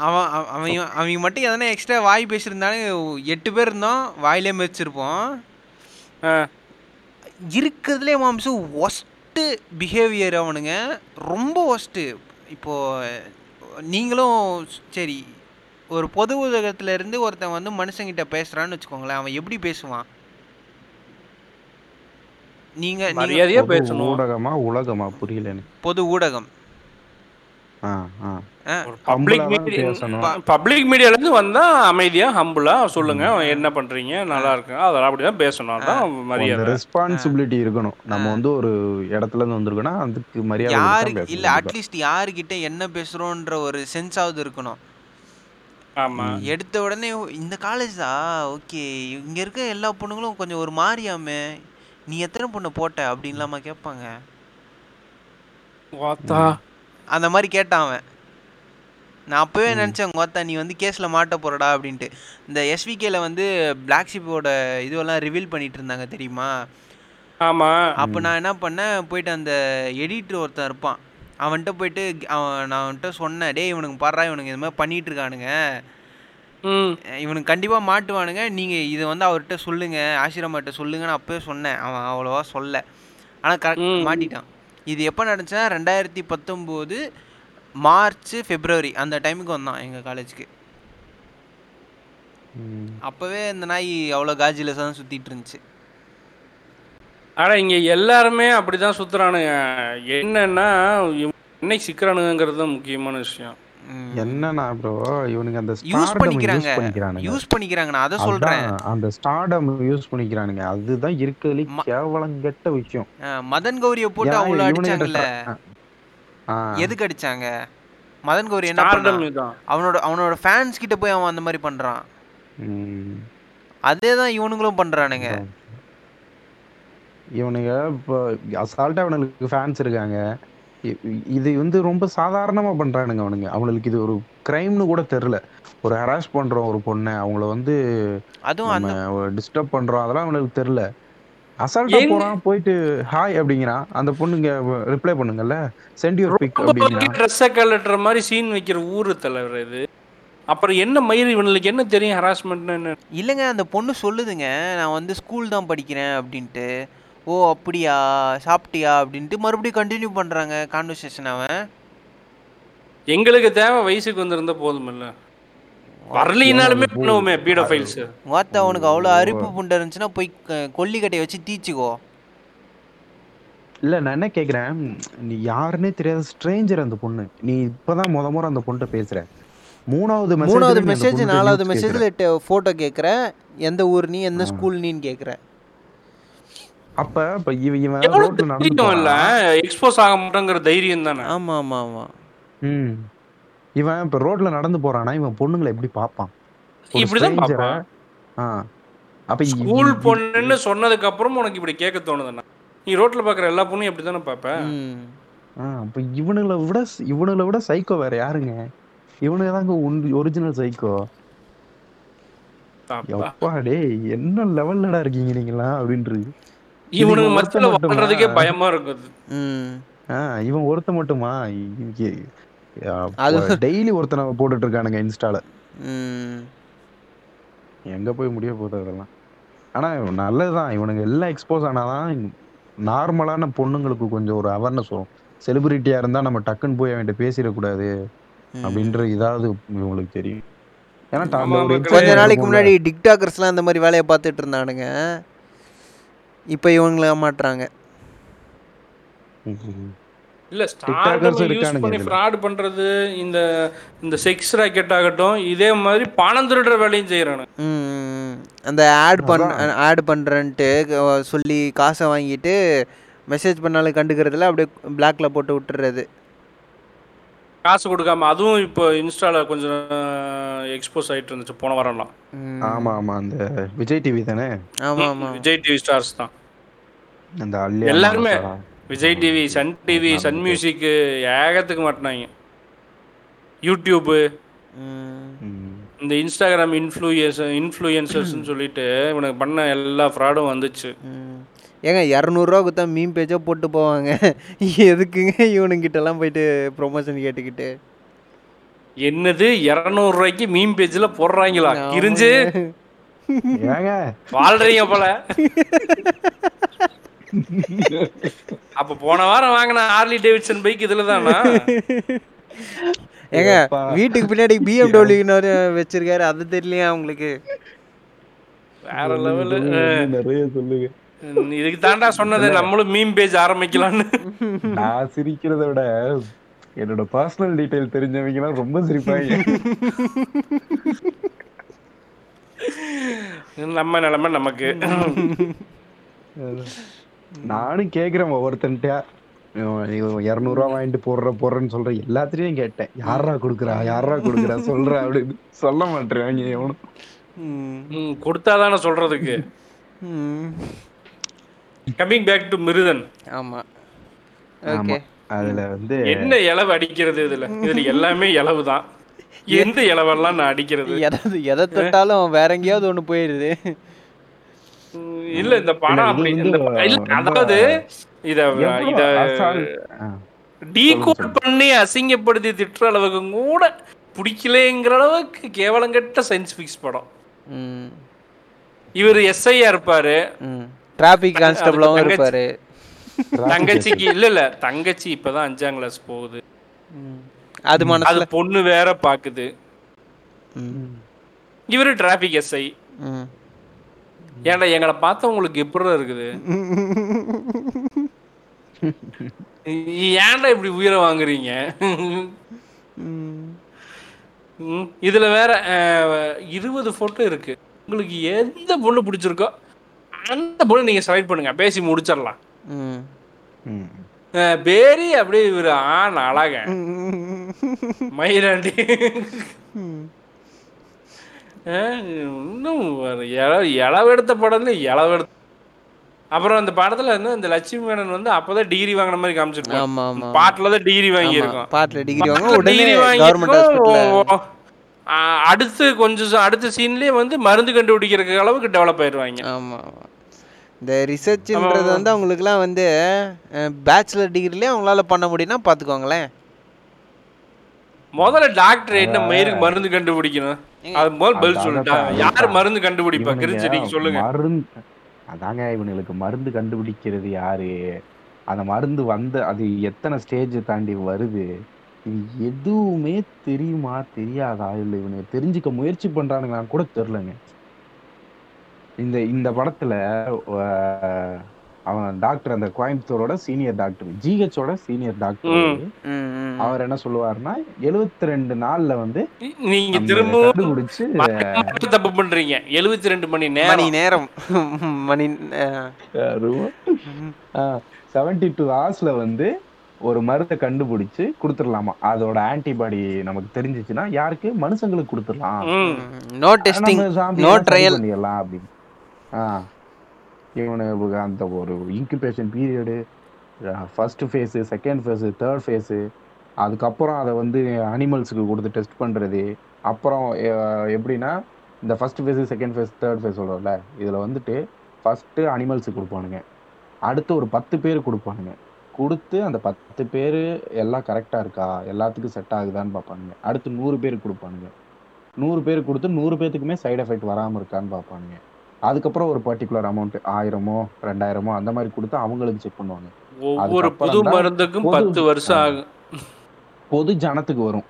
ஆமாம் அவன் அவன் அவங்க மட்டும் எதனா எக்ஸ்ட்ரா வாய் பேசியிருந்தானே, எட்டு பேர் இருந்தோம் வாயிலே மிதிச்சிருப்போம். இருக்கிறதுலே மாம்சம் ஒஸ்ட் பிஹேவியர் அவனுங்க, ரொம்ப ஒஸ்ட்டு. இப்போது நீங்களும் சரி, ஒரு பொது உலகத்துலேருந்து ஒருத்தன் வந்து மனுஷங்கிட்ட பேசுகிறான்னு வச்சுக்கோங்களேன், அவன் எப்படி பேசுவான்? நீங்கள் மரியாதையாக பேசணும். ஊடகமா உலகமா புரியல எனக்கு. பொது ஊடகம் பப்ளிக் மீடியாலேருந்து வந்தால் அமைதியாக ஹம்புலாக சொல்லுங்க என்ன பண்ணுறீங்க நல்லா இருக்குங்க, அதெல்லாம் அப்படி தான் பேசணும், அதான் மரியாதை. ரெஸ்பான்சிபிலிட்டி இருக்கணும், நம்ம வந்து ஒரு இடத்துலேருந்து வந்துருக்கோன்னா அதுக்கு மரியாதை யாரு இல்லை, அட்லீஸ்ட் யாருக்கிட்ட என்ன பேசுகிறோன்ற ஒரு சென்ஸாவது இருக்கணும். ஆமாம், எடுத்த உடனே இந்த காலேஜ் தான் ஓகே, இங்கே இருக்க எல்லா பொண்ணுங்களும் கொஞ்சம் ஒரு மாறியாமே, நீ எத்தனை பொண்ணு போட்ட அப்படின்லாமா கேட்பாங்க, அந்த மாதிரி கேட்டான் அவன். நான் அப்போவே நினச்சேன் கோத்தா நீ வந்து கேஸில் மாட்ட போகிறடா அப்படின்ட்டு. இந்த எஸ்விகேல வந்து பிளாக் ஷிப்போட இதுவெல்லாம் ரிவீல் பண்ணிட்டு இருந்தாங்க தெரியுமா? ஆமாம். அப்போ நான் என்ன பண்ணேன், போயிட்டு அந்த எடிட்டர் ஒருத்தன் இருப்பான் அவன்கிட்ட போயிட்டு அவன் நான் அவன்கிட்ட சொன்னேன், டே இவனுக்கு பாடுறா இவனுக்கு இது மாதிரி பண்ணிகிட்டு இருக்கானுங்க, இவனுக்கு கண்டிப்பாக மாட்டுவானுங்க, நீங்கள் இதை வந்து அவர்கிட்ட சொல்லுங்கள், ஆசிரமாட்ட சொல்லுங்கன்னு அப்போயே சொன்னேன். அவன் அவ்வளோவா சொல்ல, ஆனால் கரெக்டாக மாட்டிட்டான். இது எப்போ நடந்துச்சுன்னா ரெண்டாயிரத்தி பத்தொம்போது மார்ச் பிப்ரவரி அந்த டைமுக்கு வந்தான் எங்கள் காலேஜுக்கு. அப்போவே இந்த நாய் அவ்வளோ காஜிலஸாக தான் சுற்றிட்டு இருந்துச்சு. ஆனால் இங்கே எல்லாருமே அப்படி தான் சுற்றுறானுங்க. என்னன்னா என்னைக்கு சிக்கிறானுங்கிறது முக்கியமான விஷயம். என்னன்னா ப்ரோ இவனுக்கு அந்த யூஸ் பண்ணிக்கிறாங்க யூஸ் பண்ணிக்கிறாங்க நான் அத சொல்றேன். அந்த ஸ்டார்டம் யூஸ் பண்ணிக்கிறானுங்க. அதுதான் இருக்கதுல கேவலம் கெட்ட விஷயம். மதன் கௌரிய போட்டு அவளோ அடிச்சாங்கல. எதுக்கு அடிச்சாங்க? மதன் கௌரி என்ன பண்றான்? அவனோட அவனோட ஃபேன்ஸ் கிட்ட போய் அவன் அந்த மாதிரி பண்றான். அதே தான் இவனுங்களும் பண்றானுங்க. இவனுங்க அசால்ட்டா அவனுக்கு ஃபேன்ஸ் இருக்காங்க. இது வந்து ரொம்ப சாதாரணமாக பண்ணுறானுங்க அவனுங்க. அவங்களுக்கு இது ஒரு கிரைம்னு கூட தெரில. ஒரு ஹராஸ் பண்ணுறோம் ஒரு பொண்ணை, அவங்கள வந்து அதுவும் டிஸ்டர்ப் பண்ணுறோம், அதெல்லாம் அவங்களுக்கு தெரில. அசால்ட்டாக போகிறான், போயிட்டு ஹாய் அப்படிங்கிறான். அந்த பொண்ணுங்க ரிப்ளை பண்ணுங்கல்ல, சென்ட் யூர் பிக் அப்படிங்கிற ட்ரெஸ்ஸை கலட்டுற மாதிரி சீன் வைக்கிற ஊர் தலைவர் இது. அப்புறம் என்ன மயிறு இவனுக்கு என்ன தெரியும் ஹராஸ்மெண்ட்னு? இல்லைங்க, அந்த பொண்ணு சொல்லுதுங்க நான் வந்து ஸ்கூல் தான் படிக்கிறேன் அப்படின்ட்டு. ஓ அப்படியா, சாப்பிட்டியா அப்படின்ட்டு மறுபடியும் கண்டினியூ பண்ணுறாங்க கான்வர்சேஷன். அவன் எங்களுக்கு தேவை வயசுக்கு வந்திருந்தா போதும், இல்லை வரலினாலுமே பண்ணுவோமே பீடோ ஃபைல்ஸ். வாத்த அவனுக்கு அவ்வளோ அரிப்பு புண்டை இருந்துச்சுன்னா போய் கொல்லிக்கட்டையை வச்சு தீச்சுக்கோ. இல்லை நான் என்ன கேட்குறேன், நீ யாருன்னே தெரியாத ஸ்ட்ரேஞ்சர் அந்த பொண்ணு. நீ இப்போதான் முத முறை அந்த பொண்ணை பேசுகிற. மூணாவது மூணாவது மெசேஜ் நாலாவது மெசேஜில் ஃபோட்டோ கேட்குற, எந்த ஊர் நீ எந்த ஸ்கூல் நீன்னு கேட்குற. அப்ப இப்ப இவன் ரோட்ல நடந்துட்டோம் இல்ல, எக்ஸ்போஸ் ஆக மாட்டேங்கற தைரியம் தான. ஆமா ஆமா ஆமா. ம் இவன் இப்ப ரோட்ல நடந்து போறானா, இவன் பொண்ணுங்களை எப்படி பாப்பான்? இப்படி தான் பாப்பான். ஆ அப்ப ஸ்கூல் பொண்ணுன்னு சொன்னதுக்கு அப்புறம் உங்களுக்கு இப்படி கேக்க தோணுதுனா நீ ரோட்ல பாக்குற எல்லா பொண்ணும் இப்படி தான பாப்ப? ம் ஆ அப்ப இவனுங்களை விட இவனுங்களை விட சைக்கோ வேற யாருங்க? இவனுங்க தாங்க ஒரிஜினல் சைக்கோ. அப்பா டேய் என்ன லெவல்லடா இருக்கீங்க நீங்களா அப்படின்றது. இவனுக்கு மத்தியில வாழ்றதுக்கே பயமா இருக்குது. இவன் ஒருத்த மட்டுமா டெய்லி ஒருத்தனை போட்டுட்டு இருக்கானுங்க இன்ஸ்டால. எங்க போய் முடிய போகுது அதெல்லாம். ஆனா நல்லதுதான், இவனுக்கு எல்லாம் எக்ஸ்போஸ் ஆனாதான் நார்மலான பொண்ணுங்களுக்கு கொஞ்சம் ஒரு அவேர்னஸ் வரும். செலிபிரிட்டியா இருந்தா நம்ம டக்குன்னு போய் அவன்கிட்ட பேசிடக்கூடாது அப்படின்ற இதாவது இவங்களுக்கு தெரியும். ஏன்னா கொஞ்ச நாளைக்கு முன்னாடி டிக்டாக்கர்ஸ் எல்லாம் இந்த மாதிரி வேலையை பார்த்துட்டு இருந்தானுங்க. இப்ப இவங்கள மாட்டறாங்க இல்ல, ஸ்டார்டர்ஸ் யூஸ் பண்ணி ஃப்ராட் பண்றது. இந்த இந்த செக்ஸ் ராக்கெட் ஆகட்டும் இதே மாதிரி பணம் திருடுற வேலையும் செய்றாங்க. அந்த ஆட் பண்ண ஆட் பண்றேன்ட்டு சொல்லி காசை வாங்கிட்டு மெசேஜ் பண்ணாலும் கண்டுக்கிறதுல அப்படியே பிளாக்ல போட்டு விட்டுறது, காசு கொடுக்காம. அதுவும் இப்போ இன்ஸ்டால கொஞ்சம் எக்ஸ்போஸ் ஆயிட்டு இருந்துச்சு போன வாரம்லாம். ஆமா ஆமா அந்த விஜய் டிவி தானே. ஆமா ஆமா விஜய் டிவி ஸ்டார்ஸ் தான் அந்த அள்ளி எல்லாரும். Vijay TV, Sun TV, Sun music ஏகத்துக்கு மாட்டாங்க. யூடியூப், இந்த இன்ஸ்டாகிராம் இன்ஃப்ளூயன்சர் இன்ஃப்ளூயன்சர்ஸ்னு சொல்லிட்டு இவனுக்கு பண்ண எல்லா ஃப்ராடும் வந்துச்சு. ஏங்க இரநூறுவா கொடுத்தா மீன் பேஜோ போட்டு போவாங்க, எதுக்குங்க இவனுங்கிட்டலாம் போயிட்டு ப்ரொமோஷன் கேட்டுக்கிட்டு? என்னது இரநூறுவாய்க்கு மீன் பேஜில் போடுறாங்களா? கிரிஞ்சு ஏங்க வாழ்றீங்க போல. அப்போ போன வாரம் வாங்கின ஹார்லி டேவிட்சன் பைக் இதில் தானா? ஏங்க வீட்டுக்கு பின்னாடி பிஎம்டபிள்யூன்னு வச்சிருக்காரு, அது தெரியலையா உங்களுக்கு? வேற லெவலு நிறைய சொல்லுங்க. இதுக்கு தாண்டா சொன்னது நம்மளும் மீம் பேஜ் ஆரம்பிக்கலாம்னு. நான் சிரிக்கிறத விட என்னோட பர்சனல் டீடைல் தெரிஞ்சவங்க ரொம்ப சிரிப்பாங்க. நம்ம நிலைமை நமக்கு. நானும் கேக்குறேன் ஒவ்வொருத்தன்ட்டா, இருநூறுவா வாங்கிட்டு போடுற போடுறேன்னு சொல்ற எல்லாத்திலையும் கேட்டேன், யாரா கொடுக்குறா யாரா கொடுக்குறா சொல்ற அப்படின்னு சொல்ல மாட்டேன். எவனும் கொடுத்தாதான சொல்றதுக்கு. Coming back to Mridhan. ஆமா ஓகே. அதுல வந்து என்ன இலவு அடிக்கிறது? இதுல இதுல எல்லாமே இலவு தான். எந்த இலவெல்லாம் நான் அடிக்கிறது? எதை எதை தொட்டாலும் வேற எங்கேயாவது ஒண்ணு போயிருது. இல்ல இந்த படம் அப்படி இந்த அதாவது இத இத டீகோட் பண்ணி அசிங்கப்படுத்தி திட்டுற அளவுக்கு கூட பிடிக்கலங்கிற அளவுக்கு கேவலங்கட்ட சயின்ஸ் ஃபிக்ஸ் படம். இவர் எஸ்ஐயா இருப்பாரு, டிராபிக் கான்ஸ்டபிளாவும் இருப்பாரு. தங்கச்சிக்கு இல்ல இல்ல தங்கச்சி இப்பதான் அஞ்சாம் கிளாஸ் போகுது, அது மனசுல பொண்ணு வேற பாக்குது. இவரு டிராபிக் எஸ்ஐ. ஏன்னா எங்களை பார்த்தா உங்களுக்கு எப்படி இருக்குது, ஏன்டா இப்படி உயிரை வாங்குறீங்க இதுல வேற இருபது போட்டோ இருக்கு. உங்களுக்கு எந்த பொண்ணு பிடிச்சிருக்கோ அந்த பொண்ணு நீங்க செலக்ட் பண்ணுங்க, பேசி முடிச்சிடலாம். பேரி அப்படியே இவரு ஆண் அழக மயிலாண்டி இன்னும் இளவெடுத்த படம்ல இளவெடுத்த. அப்புறம் அந்த படத்துல வந்து அந்த லட்சுமி மேனன் வந்து அப்பதான் டிகிரி வாங்கின மாதிரி காமிச்சிருக்கோம். பாட்டுல தான் டிகிரி வாங்கி இருக்கும். பாட்டுல டிகிரி வாங்கி அடுத்து கொஞ்சம் அடுத்த சீன்லயே வந்து மருந்து கண்டுபிடிக்கிற அளவுக்கு டெவலப் ஆயிடுவாங்க. ஆமா, இந்த ரிசர்ச்ன்றது வந்து அவங்களுக்குலாம் வந்து பேச்சுலர் டிகிரிலேயே அவங்களால பண்ண முடியும்னா பார்த்துக்கோங்களேன். முதல்ல டாக்டர் என்ன மயிருக்கு மருந்து கண்டுபிடிக்கணும், அது முதல் பதில் சொல்லிட்டாங்க. யார் மருந்து கண்டுபிடிப்பா கிரிச்சடிக்கு சொல்லுங்க. மருந்து அதாங்க, இவங்களுக்கு மருந்து கண்டுபிடிக்கிறது யாரு, அந்த மருந்து வந்த அது எத்தனை ஸ்டேஜ் தாண்டி வருது, இது எதுவுமே தெரியுமா தெரியாதா, இல்லை இவனுக்கு தெரிஞ்சுக்க முயற்சி பண்றானுங்களான்னு கூட தெரிலங்க. இந்த இந்த படத்துல அவன் டாக்டர், அந்த கோயம்புத்தூரோட சீனியர் டாக்டர், ஜிஹெச்சோட சீனியர் டாக்டர், அவர் என்ன சொல்லுவாருன்னா எழுபத்தி ரெண்டு நாள்ல வந்து நீங்க திரும்ப முடிச்சு தப்பு பண்றீங்க, எழுபத்தி ரெண்டு மணி நேரம் மணி செவன்டி டூ ஹவர்ஸ்ல வந்து ஒரு மருந்தை கண்டுபிடிச்சு கொடுத்துடலாமா, அதோட ஆன்டிபாடி நமக்கு தெரிஞ்சிச்சுன்னா யாருக்கு மனுஷங்களுக்கு கொடுத்துடலாம், நோ டெஸ்டிங் நோ ட்ரையல் பண்ணிடலாம் அப்படின்னு. ஆஹ் இவனுக்கு அந்த ஒரு incubation period, first phase, second phase, third phase, அதுக்கப்புறம் அதை வந்து அனிமல்ஸுக்கு கொடுத்து டெஸ்ட் பண்ணுறது. அப்புறம் எப்படின்னா இந்த first phase, second phase, third phase சொல்கிறோம்ல, இதில் வந்துட்டு ஃபஸ்ட்டு அனிமல்ஸுக்கு கொடுப்பானுங்க, அடுத்து ஒரு பத்து பேர் கொடுப்பானுங்க, கொடுத்து அந்த பத்து பேர் எல்லாம் கரெக்டாக இருக்கா, எல்லாத்துக்கும் செட் ஆகுதான்னு பார்ப்பானுங்க. அடுத்து நூறு பேர் கொடுப்பானுங்க, நூறு பேர் கொடுத்து நூறு பேர்த்துக்குமே சைடு எஃபெக்ட் வராமல் இருக்கான்னு பார்ப்பானுங்க. அதுக்கப்புறம் ஒரு பர்டிகுலர் அமௌண்ட் ஆயிரமோ ரெண்டாயிரமோ அந்த மாதிரி கொடுத்து அவங்களுக்கு செக் பண்ணுவாங்க. ஒவ்வொரு புது மருந்துக்கும் பத்து வருஷம் ஆகும், பொது ஜனத்துக்கு வரும்,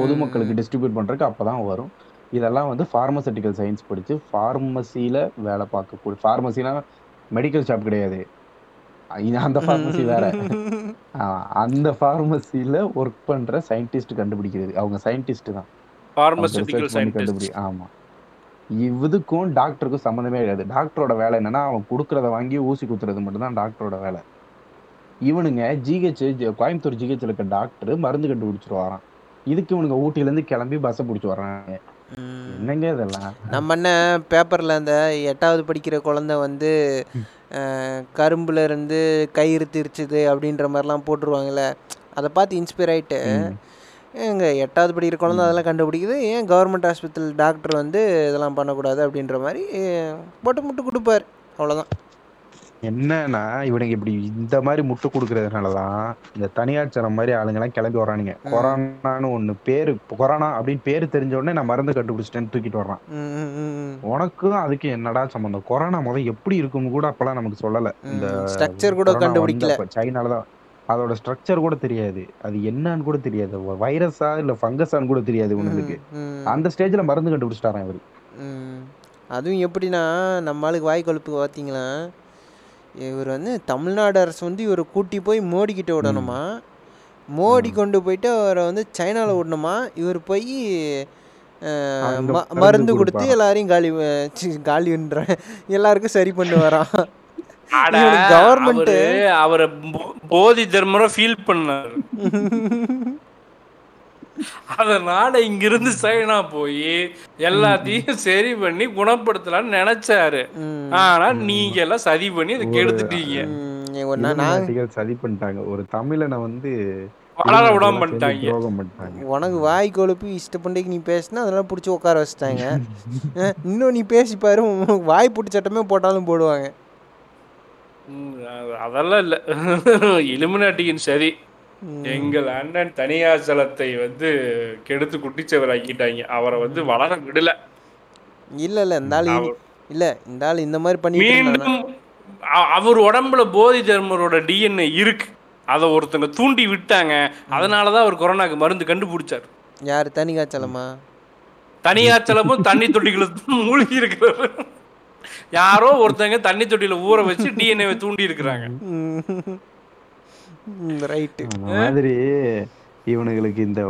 பொதுமக்களுக்கு டிஸ்ட்ரிபியூட் பண்ணுறதுக்கு அப்போ தான் வரும். இதெல்லாம் வந்து ஃபார்மசூட்டிக்கல் சயின்ஸ் படித்து ஃபார்மசியில் வேலை பார்க்கக்கூடிய, ஃபார்மசினா மெடிக்கல் ஷாப் கிடையாது, அந்த ஃபார்மசி வேற, அந்த ஃபார்மசியில் ஒர்க் பண்ணுற சயின்டிஸ்ட் கண்டுபிடிக்கிறது, அவங்க சயின்டிஸ்ட் தான் கண்டுபிடி. ஆமாம், இதுக்கும் டாக்டருக்கும் சம்மந்தமே கிடையாது. டாக்டரோட வேலை என்னன்னா அவன் கொடுக்குறத வாங்கி ஊசி குத்துறது மட்டும்தான் டாக்டரோட வேலை. இவனுங்க ஜிஹெச், கோயம்புத்தூர் ஜிஹெச்சில் இருக்க டாக்டர் மருந்து கண்டு பிடிச்சிட்டு வரான், இதுக்கு இவனுங்க ஊட்டிலேருந்து கிளம்பி பஸ்ஸை பிடிச்சி வர்றாங்க. என்னங்க இதெல்லாம். நம்ம என்ன பேப்பரில் அந்த எட்டாவது படிக்கிற குழந்தை வந்து கரும்புல இருந்து கயிறு திரிச்சுது அப்படின்ற மாதிரிலாம் போட்டுருவாங்கல்ல, அதை பார்த்து இன்ஸ்பைர் ஆகிட்டு எங்க எட்டாவது படிக்கிற குழந்தை அதெல்லாம் கண்டுபிடிக்குது, ஏன் கவர்மெண்ட் ஹாஸ்பிட்டல் டாக்டர் வந்து இதெல்லாம் பண்ணக்கூடாது அப்படின்ற மாதிரி போட்டு முட்டு கொடுப்பார். அவ்வளோதான். என்னன்னா இவனுக்கு இப்படி இந்த மாதிரி முட்டு கொடுக்கறதுனாலதான் இந்த தனியாட்சரம் மாதிரி ஆளுங்கெல்லாம் கிளம்பி வரானுங்க. கொரோனான்னு ஒண்ணு பேரு, கொரோனா அப்படின்னு பேரு தெரிஞ்ச உடனே நான் மருந்து கண்டுபிடிச்சிட்டேன்னு தூக்கிட்டு வர்றான். உனக்கும் அதுக்கு என்னடா சம்பந்தம்? கொரோனா முதல் எப்படி இருக்கும்னு கூட அப்பெல்லாம் நமக்கு சொல்லலை. இந்த ஸ்ட்ரக்சர் கூட கண்டுபிடிக்கல, சைனாலதான் அதோட ஸ்ட்ரக்சர் கூட தெரியாது, அது என்னன்னு கூட தெரியாது, வைரஸா இல்லை ஃபங்கஸான்னு கூட தெரியாது உங்களுக்கு. அந்த ஸ்டேஜில் மருந்து கண்டுபிடிச்சிட்டாரான் இவர். அதுவும் எப்படின்னா நம்ம ஆளுக்கு வாய்க்கொழுப்பு பார்த்தீங்களா, இவர் வந்து தமிழ்நாடு அரசு வந்து இவரை கூட்டி போய் மோடிக்கிட்ட விடணுமா, மோடி கொண்டு போயிட்டு அவரை வந்து சைனாவில் விடணுமா, இவர் போய் மருந்து கொடுத்து எல்லாரையும் காலி காலின்ற எல்லாருக்கும் சரி பண்ணி வரான். கவர்மெண்ட் அவரை போதி தர்மரா ஃபீல் பண்ணாரு, அதனால இங்கிருந்து சைனா போய் எல்லாத்தையும் சரி பண்ணி குணப்படுத்தலாம்னு நினைச்சாரு. ஆனா நீங்க எல்லாம் சதி பண்ணி அதை கெடுத்துட்டீங்க, சதி பண்ணிட்டாங்க, ஒரு தமிழனை வந்து வளர விடாம பண்ணிட்டாங்க. உனக்கு வாய் கொழுப்பி இஷ்டப்பண்டைக்கு நீ பேசினா அதெல்லாம் பிடிச்சி உட்கார வச்சுட்டாங்க. இன்னும் நீ பேசி பாரு, உனக்கு வாய் பிடிச்ச சட்டமே போட்டாலும் போடுவாங்க. அதெல்லாம் இல்லை, இலுமினாட்டியின் சரி எங்கள் அண்ணன் தனியாசலத்தை வந்து கெடுத்து குட்டிச்சவராக்கிட்டாங்க, அவரை வந்து வளர விடல. இல்லை இல்லை இந்த ஆள் இல்லை இந்த ஆள் இந்த மாதிரி பண்ணி மீண்டும் அவர் உடம்புல போதி தர்மரோட டிஎன்ஏ இருக்கு, அதை ஒருத்தங்க தூண்டி விட்டாங்க, அதனால தான் அவர் கொரோனாக்கு மருந்து கண்டுபிடிச்சார். யார்? தனியாச்சலமா? தனியாச்சலமும் தண்ணி தொட்டிகளும் மூழ்கி இருக்கிறவர். யாரோ ஒருத்தங்க தண்ணி தொட்டியில ஊற வச்சு டிஎன்ஏவை தூண்டி இருக்கிறாங்க. ரைட். இந்த மாதிரி இவனுங்களுக்கு இந்த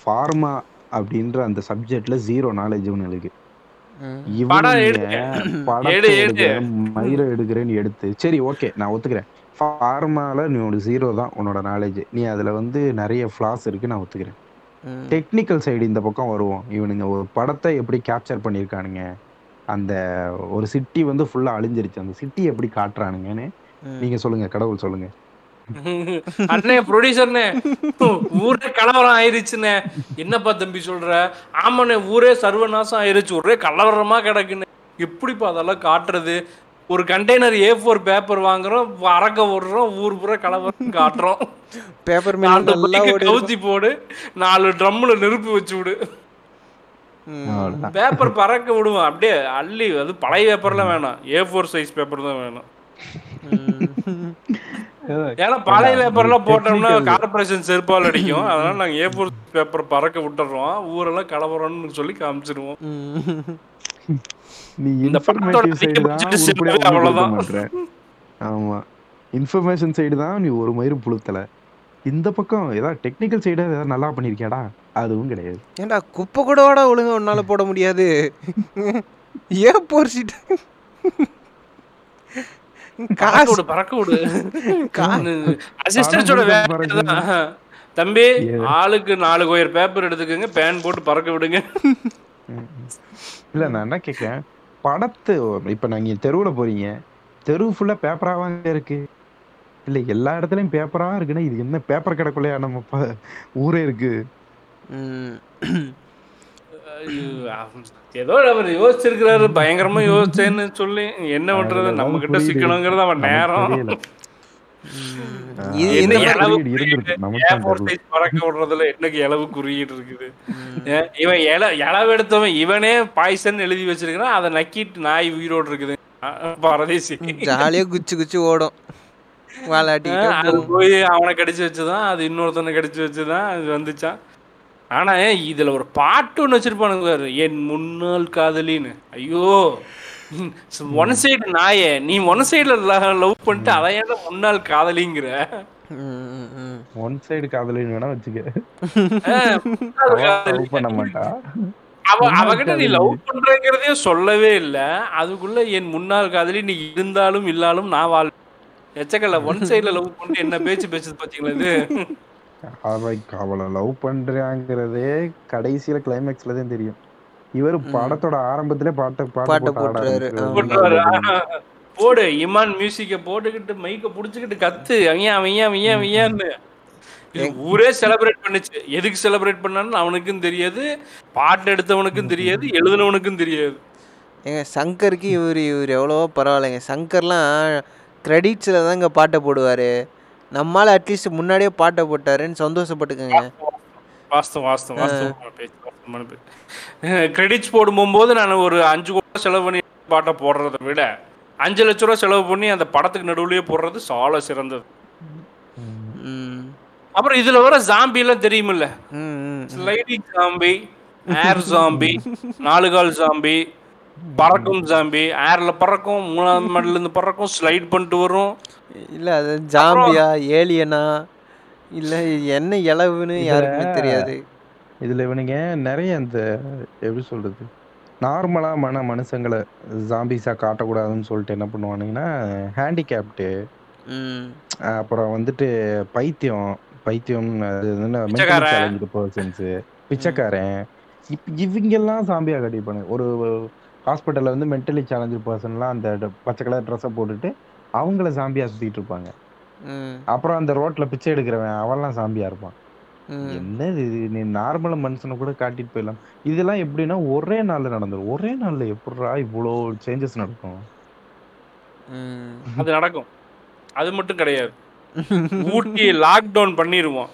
ஃபார்மா அப்படின்ற அந்த சப்ஜெக்ட்ல ஜீரோ நாலேஜ் உங்களுக்கு. மயிரை எடுக்கிறேன்னு எடுத்து சரி ஓகே நான் ஒத்துக்கிறேன், ஃபார்மால நீ ஒரு ஜீரோ தான் உன்னோட நாலேஜ், நீ அதுல வந்து நிறைய ஃபிளாஸ் இருக்கு நான் ஒத்துக்கிறேன். டெக்னிக்கல் சைடு இந்த பக்கம் வருவோம், இவனுங்க ஒரு படத்தை எப்படி கேப்சர் பண்ணியிருக்கானுங்க, அந்த ஒரு சிட்டி வந்து ஃபுல்லா அழிஞ்சிருச்சு, அந்த சிட்டி எப்படி காட்டுறானுங்கன்னு நீங்க சொல்லுங்க, கடவுள் சொல்லுங்க. அண்ணே ப்ரொடியூசர்னே ஊரே கலவரம் ஆயிருச்சுன்னு என்னப்பா தம்பி சொல்ற? ஆமாண்ணே ஊரே சர்வநாசம் ஆயிருச்சு, ஒரே கலவரமா கிடக்குன்னு எப்படிப்பா அதெல்லாம் காட்டுறது? ஒரு கண்டெய்னர் ஏ ஃபோர் பேப்பர் வாங்குறோம், அரக்க ஓடுறோம், ஊர் பூரா கலவரம் காட்டுறோம், பேப்பர் கவுத்தி போடு, நாலு ட்ரம்ல நெருப்பு வச்சு விடு, பேப்பர் பறக்க விடுவோம் அப்படியே அள்ளி. அது பழைய பேப்பர்லாம் வேணாம், ஏ ஃபோர் சைஸ் பேப்பர் தான் வேணும். ஏன்னா பழைய பேப்பர்லாம் போட்டோம்னா கார்பரேஷன் செருப்பால் அடிக்கும், அதனால நாங்கள் ஏ ஃபோர் பேப்பர் பறக்க விட்டுறோம், ஊரெல்லாம் கலவரம்னு சொல்லி காமிச்சிருவோம். நீ இன்ஃபர்மேட்டிவ் சைடு தான் அவ்வளோதான் பண்ணுற. ஆமாம், இன்ஃபர்மேஷன் சைடு தான் நீ ஒரு மயிறு புழுத்தலை. இந்த பக்கம் ஏதாவது டெக்னிக்கல் சைடு ஏதாவது நல்லா பண்ணியிருக்கியாடா அதுவும் கிடையாது. ஏன்டா குப்பை கூடவாடா ஒழுங்காக ஒன்னால போட முடியாது, ஏன் போர்ச்சிட்டு காசோட பறக்க விடு அசிஸ்டன்ஸோட தம்பி, ஆளுக்கு நாலு கோயிர் பேப்பர் எடுத்துக்கோங்க, பேன் போட்டு பறக்க விடுங்க. இல்லை நான் என்ன கேட்குறேன், படத்து இப்போ நாங்கள் தெருவில் போகிறீங்க, தெரு ஃபுல்லாக பேப்பராக இருக்கு, இல்லை எல்லா இடத்துலையும் பேப்பராக இருக்குன்னா இது என்ன பேப்பர் கிடக்குள்ளையா நம்ம இப்போ ஊரே இருக்கு? ஏதோ அவர் யோசிச்சிருக்கிறாரு, பயங்கரமாக யோசிச்சேன்னு சொல்லி என்ன பண்ணுறது, நம்ம கிட்ட சிக்கணுங்கிறது அவன் நேரம். இவனே பாய்சன் எழுதி வச்சிருக்கான், அதை நக்கிட்டு நாய் உயிரோடு இருக்குது பரதேசி ஜாலியா குச்சி குச்சி ஓடும், அது போய் அவனை கடிச்சு வச்சுதான், அது இன்னொருத்தனை கடிச்சு வச்சுதான் அது வந்துச்சான். ஆனா இதுல ஒரு பாட்டு ஒண்ணு வச்சிருப்பானுங்க, என் முன்னாள் காதலின்னு. ஐயோ, ஒன் சைடு நாயே நீ ஒன் சைடுல லவ் பண்ணிட்டு அதையால முன்னாள் காதலிங்கிற ஒன் சைடு காதலின்னு வேணா வச்சுக்க. அவ அவகிட்ட நீ லவ் பண்றங்கிறதே சொல்லவே இல்ல, அதுக்குள்ள என் முன்னாள் காதலி நீ இருந்தாலும் இல்லாலும் நான் வாழ் எச்சக்கல ஒன் சைடுல லவ் பண்ணிட்டு என்ன பேச்சு பேச்சு பாத்தீங்களா இது? அவளை லவ் பண்றாங்கிறதே கடைசியில கிளைமேக்ஸ்ல தான் தெரியும். இவர் படத்தோட ஆரம்பத்திலே பாட்டு பாட்டு போட்டுறாரு, போடு இமான் மியூசிக்க போட்டுக்கிட்டு மைக்க புடிச்சுக்கிட்டு கத்து அவையா அவையா அவையா அவையான்னு ஊரே செலிப்ரேட் பண்ணுச்சு. எதுக்கு செலிப்ரேட் பண்ணான்னு அவனுக்கும் தெரியாது, பாட்டு எடுத்தவனுக்கும் தெரியாது, எழுதுனவனுக்கும் தெரியாது. ஏங்க சங்கருக்கு இவர் இவர் எவ்வளவோ பரவாயில்லைங்க, சங்கர்லாம் கிரெடிட்ஸ்ல தான் இங்கே பாட்டை போடுவாரு, நம்மளால அட்லீஸ்ட் முன்னாடியே பாட்டை போட்டாருன்னு சந்தோஷப்பட்டுக்கோங்க. வாஸ்தவம் வாஸ்தவம் வாஸ்தவம் கிரெடிட்ஸ் போடும்போது நான் ஒரு அஞ்சு கோடி செலவு பண்ணி பாட்டை போடுறத விட அஞ்சு லட்ச ரூபா செலவு பண்ணி அந்த படத்துக்கு நடுவுலயே போடுறது சால சிறந்தது. அப்புறம் இதுல வர ஜாம்பி எல்லாம் தெரியுமில்ல, ஸ்லைடிங் ஜாம்பி, ஏர் ஜாம்பி, நாலுகால் ஜாம்பி, பறக்கும் ஜாம்பி, ஏர்ல பறக்கும், மூணாவது மாடல இருந்து பறக்கும், ஸ்லைட் பண்ணிட்டு வரும். இல்ல அது ஜாம்பியா ஏலியனா இல்ல என்ன இலவுன்னு யாருக்குமே தெரியாது. இதில் இவனுங்க நிறைய அந்த எப்படி சொல்கிறது, நார்மலாக மன மனுஷங்களை ஜாம்பிஸாக காட்டக்கூடாதுன்னு சொல்லிட்டு என்ன பண்ணுவானுங்கன்னா ஹேண்டிகேப்டு, அப்புறம் வந்துட்டு பைத்தியம் பைத்தியம் பர்சன்ஸு, பிச்சைக்காரன், இப் இவங்கெல்லாம் ஜாம்பியாக காட்டிப்பானு. ஒரு ஹாஸ்பிட்டலில் வந்து மென்டலி சேலஞ்சு பர்சன்லாம் அந்த பச்சை கலர் ட்ரெஸ்ஸை போட்டுட்டு அவங்கள ஜாம்பியாக சுற்றிட்டு இருப்பாங்க. அப்புறம் அந்த ரோட்டில் பிச்சை எடுக்கிறவன் அவெல்லாம் ஜாம்பியாக இருப்பான். என்ன இது, நார்மலா மனுஷனை கூட காட்டிட்டு போயிடலாம். இதெல்லாம் எப்படின்னா ஒரே நாள்ல நடந்துடும். ஒரே நாள்ல எப்படா இவ்வளோ சேஞ்சஸ் நடக்கும்? அது நடக்கும். அது மட்டும் கிடையாது, ஊட்டி லாக்டவுன் பண்ணிடுவோம்,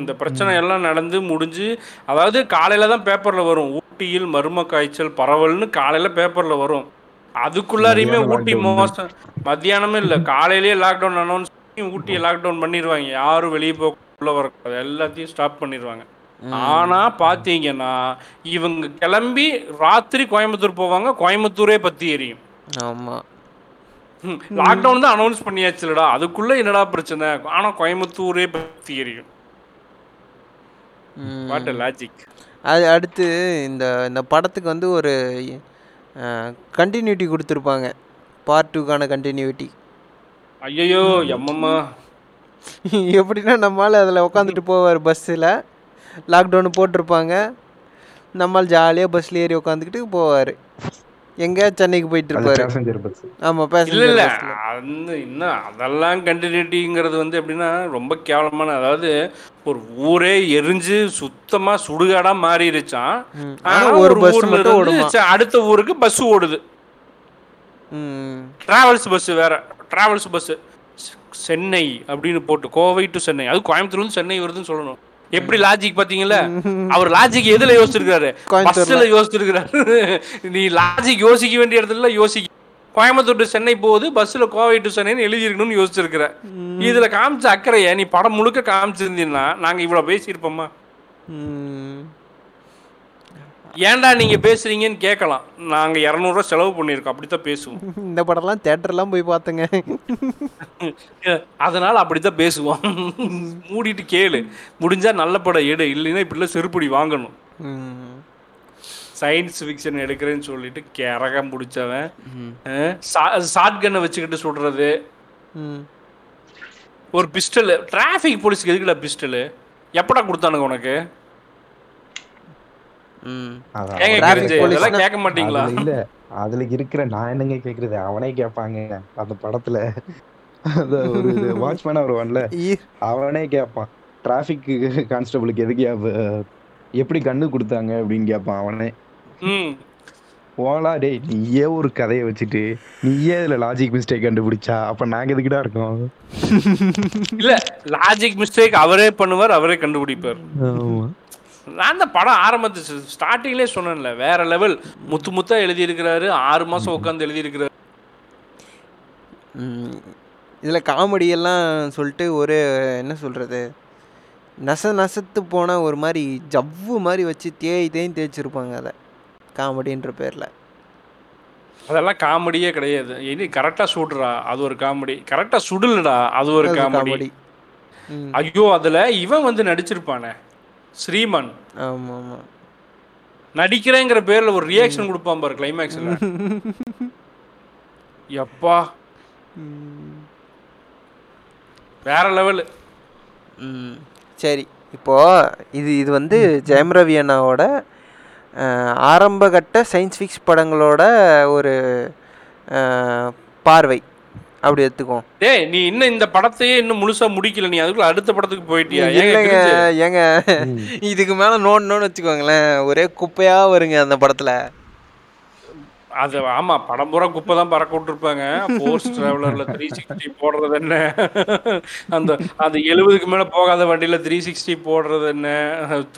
இந்த பிரச்சனை எல்லாம் நடந்து முடிஞ்சு, அதாவது காலையில தான் பேப்பர்ல வரும் ஊட்டியில் மர்ம காய்ச்சல் பரவல்னு காலையில பேப்பர்ல வரும். அதுக்குள்ளாரையுமே ஊட்டி மோசம், மத்தியானமே இல்லை காலையிலேயே லாக்டவுன் அனௌன்ஸ் பண்ணி ஊட்டியை லாக்டவுன் பண்ணிடுவாங்க, யாரும் வெளியே போக எல்லாத்தையும் ஸ்டாப் பண்ணிடுவாங்க. ஆனா பாத்தீங்கன்னா இவங்க கிளம்பி ராத்திரி கோயம்புத்தூர் போவாங்க, கோயம்புத்தூரே பத்தி எரியும். ஆமா, லாக்டவுன் தான் அனௌன்ஸ் பண்ணியாச்சுலடா, அதுக்குள்ள என்னடா பிரச்சனை? ஆனா கோயம்புத்தூரே பத்தி எரியும். What a logic. அது அடுத்து இந்த இந்த படத்துக்கு வந்து ஒரு கண்டினியூட்டி கொடுத்துருப்பாங்க, பார்ட் டூக்கான கண்டினியூட்டி. ஐயோ எம்மம்மா, எப்படின்னா நம்மளால் அதில் உட்காந்துட்டு போவார் பஸ்ஸில், லாக்டவுன் போட்டிருப்பாங்க, நம்மால் ஜாலியாக பஸ்ஸில் ஏறி உட்காந்துக்கிட்டு போவார், எங்கே சென்னைக்கு போயிட்டு இருப்பார். ஆமாம் பேசல இல்லை அது இன்னும் அதெல்லாம் கண்டினியூட்டிங்கிறது வந்து எப்படின்னா ரொம்ப கேவலமான, அதாவது ஒரு ஊரே எரிஞ்சு சுத்தமாக சுடுகாடாக மாறிடுச்சான், ஆனால் ஒரு ஊரில் இருந்து அடுத்த ஊருக்கு பஸ் ஓடுது, ட்ராவல்ஸ் பஸ்ஸு, வேற ட்ராவல்ஸ் பஸ்ஸு சென்னை அப்படின்னு போட்டு கோவை டு சென்னை, அது கோயம்புத்தூர்லேருந்து சென்னை வருதுன்னு சொல்லணும். எப்படி லாஜிக் பாத்தீங்களா? அவர் லாஜிக் எதுல யோசிச்சிருக்காரு? பஸ்ல யோசிச்சிருக்காரு. நீ லாஜிக் யோசிக்க வேண்டிய இடத்துல யோசிக்க, கோயம்புத்தூர் டு சென்னை போகுது பஸ்ல கோவை டு சென்னைன்னு எழுதிருக்கணும்னு யோசிச்சிருக்கிற. இதுல காமிச்ச அக்கறைய நீ படம் முழுக்க காமிச்சிருந்தீங்கன்னா நாங்க இவ்வளவு பேசியிருப்போமா? ஏன்டா நீங்க பேசுறீங்கன்னு கேட்கலாம். நாங்க இருநூறு ரூபா செலவு பண்ணிருக்கோம், அப்படித்தான் பேசுவோம். இந்த படம்லாம் தியேட்டர்லாம் போய் பார்த்துங்க, அதனால அப்படித்தான் பேசுவோம். மூடிட்டு கேளு, முடிஞ்சா நல்ல படம் எடு, இல்லைன்னா இப்படிலாம் செருப்படி வாங்கணும். சயின்ஸ் ஃபிக்ஷன் எடுக்கிறேன்னு சொல்லிட்டு கரகம் பிடிச்சவன் ஷார்ட் கன்னை வச்சுக்கிட்டு சுடுறது, ஒரு பிஸ்டல். டிராஃபிக் போலீஸ்க்கு எதுக்குடா பிஸ்டலு? எப்படா கொடுத்தானுங்க உனக்கு? அதுல இருக்கிற நான் என்னங்க கேக்குறது, அவனே கேட்பாங்க அந்த படத்துல. வாட்ச்மேன் வருவான்ல, அவனே கேட்பான் டிராபிக் கான்ஸ்டபிளுக்கு எதுக்கு எப்படி கண்ணு கொடுத்தாங்க அப்படின்னு கேட்பான் அவனே. ஓலா டே, நீயே ஒரு கதையை வச்சுட்டு நீயே இதுல லாஜிக் மிஸ்டேக் கண்டுபிடிச்சா அப்ப நாங்க எதுக்கிட்டா இருக்கோம்? இல்ல லாஜிக் மிஸ்டேக் அவரே பண்ணுவார், அவரே கண்டுபிடிப்பார். நான் தான் படம் ஆரம்பத்து ஸ்டார்டிங்லேயே சொன்னேன்ல, வேற லெவல் முத்து முத்தா எழுதியிருக்கிறாரு, ஆறு மாதம் உட்காந்து எழுதியிருக்கிறாரு. இதில் காமெடியெல்லாம் சொல்லிட்டு ஒரு என்ன சொல்கிறது, நச நசத்து போன ஒரு மாதிரி ஜவ்வு மாதிரி வச்சு தேய் தேய் தேய்ச்சிருப்பாங்க. அதை காமெடின்ற பேரில் அதெல்லாம் காமெடியே கிடையாது. இனி கரெக்டாக சுடுறா அது ஒரு காமெடி, கரெக்டாக சுடுலடா அது ஒரு காமெடி. ஐயோ அதில் இவன் வந்து நடிச்சிருப்பானே ஸ்ரீமன், நடிக்கிறேங்கிற பேர்ல ஒரு ரியாக்ஷன் கொடுப்பான் பாரு கிளைமேக்ஸ்ல. எப்பா வேற லெவல். சரி இப்போ இது இது வந்து ஜெயம் ரவி அண்ணாவோட ஆரம்பகட்ட சயின்ஸ் ஃபிக்ஸ் படங்களோட ஒரு பார்வை அப்படி எடுத்துக்கோம். ஏய் நீ இன்னும் இந்த படத்தையே இன்னும் முழுசா முடிக்கல, நீ அதுக்குள்ள அடுத்த படத்துக்கு போயிட்டியா? ஏங்க ஏங்க இதுக்கு மேல நோண்டணும்னு வச்சுக்கோங்களேன், ஒரே குப்பையா வருங்க அந்த படத்துல. அது ஆமா, படம் பூரா குப்பை தான் பறக்க விட்டுருப்பாங்க. ஃபோர்ஸ் டிராவலர்ல த்ரீ சிக்ஸ்டி போடுறது என்ன, அந்த அந்த எழுபதுக்கு மேல போகாத வண்டியில த்ரீ சிக்ஸ்டி போடுறது என்ன,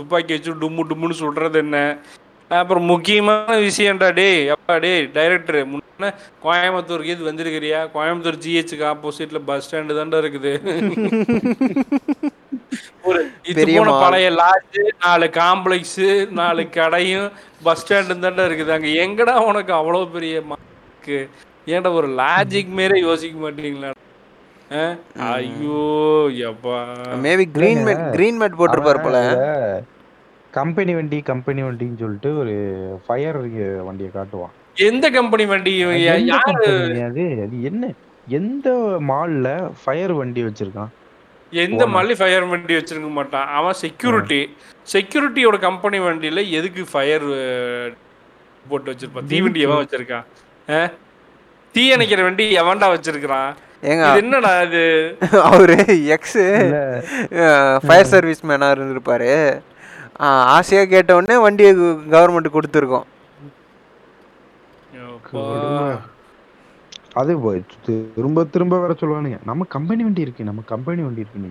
துப்பாக்கி வச்சு டும்மு டும்முன்னு சுடுறது என்ன. அப்புறம் முக்கியமான விஷயம்டா, டே அப்பா டே டைரக்டர், முன்ன கோயம்புத்தூருக்கு இது வந்திருக்கிறியா? கோயம்புத்தூர் ஜிஹெச்சுக்கு ஆப்போசிட்ல பஸ் ஸ்டாண்டு தாண்டா இருக்குது. ஒரு இதுபோன பழைய லாட்ஜ், நாலு காம்ப்ளெக்ஸு, நாலு கடையும் பஸ் ஸ்டாண்டு தாண்டா இருக்குது. அங்கே எங்கடா உனக்கு அவ்வளோ பெரிய மார்க்கு? ஏன்டா ஒரு லாஜிக் மேலே யோசிக்க மாட்டீங்களா? ஐயோ எப்பா, maybe green mat green mat போட்டிருப்பாரு போல. கம்பெனி வண்டி கம்பெனி வண்டின்னு சொல்லிட்டு ஒரு ஃபயர் வண்டியை காட்டுவான். எந்த கம்பெனி வண்டி அது? அது என்ன, எந்த மால்ல ஃபயர் வண்டி வச்சிருக்கான்? எந்த மால்ல ஃபயர் வண்டி வச்சிருக்க மாட்டான் அவன். செக்யூரிட்டி செக்யூரிட்டியோட கம்பெனி வண்டியில எதுக்கு ஃபயர் போட்டு வச்சிருப்பான்? தீவண்டி எவன் வச்சிருக்கான்? தீ அணைக்கிற வண்டி எவன்டா வச்சிருக்கான்? என்னடா இது, அவரு எக்ஸ் ஃபயர் சர்வீஸ் மேனா இருந்திருப்பாரு. ஆசையாக கேட்டவுடனே வண்டியை கவர்மெண்ட் கொடுத்துருக்கோம். அது திரும்ப திரும்ப வர சொல்லுவானுங்க, நம்ம கம்பெனி வண்டி இருக்கு, நம்ம கம்பெனி வண்டி இருக்கு.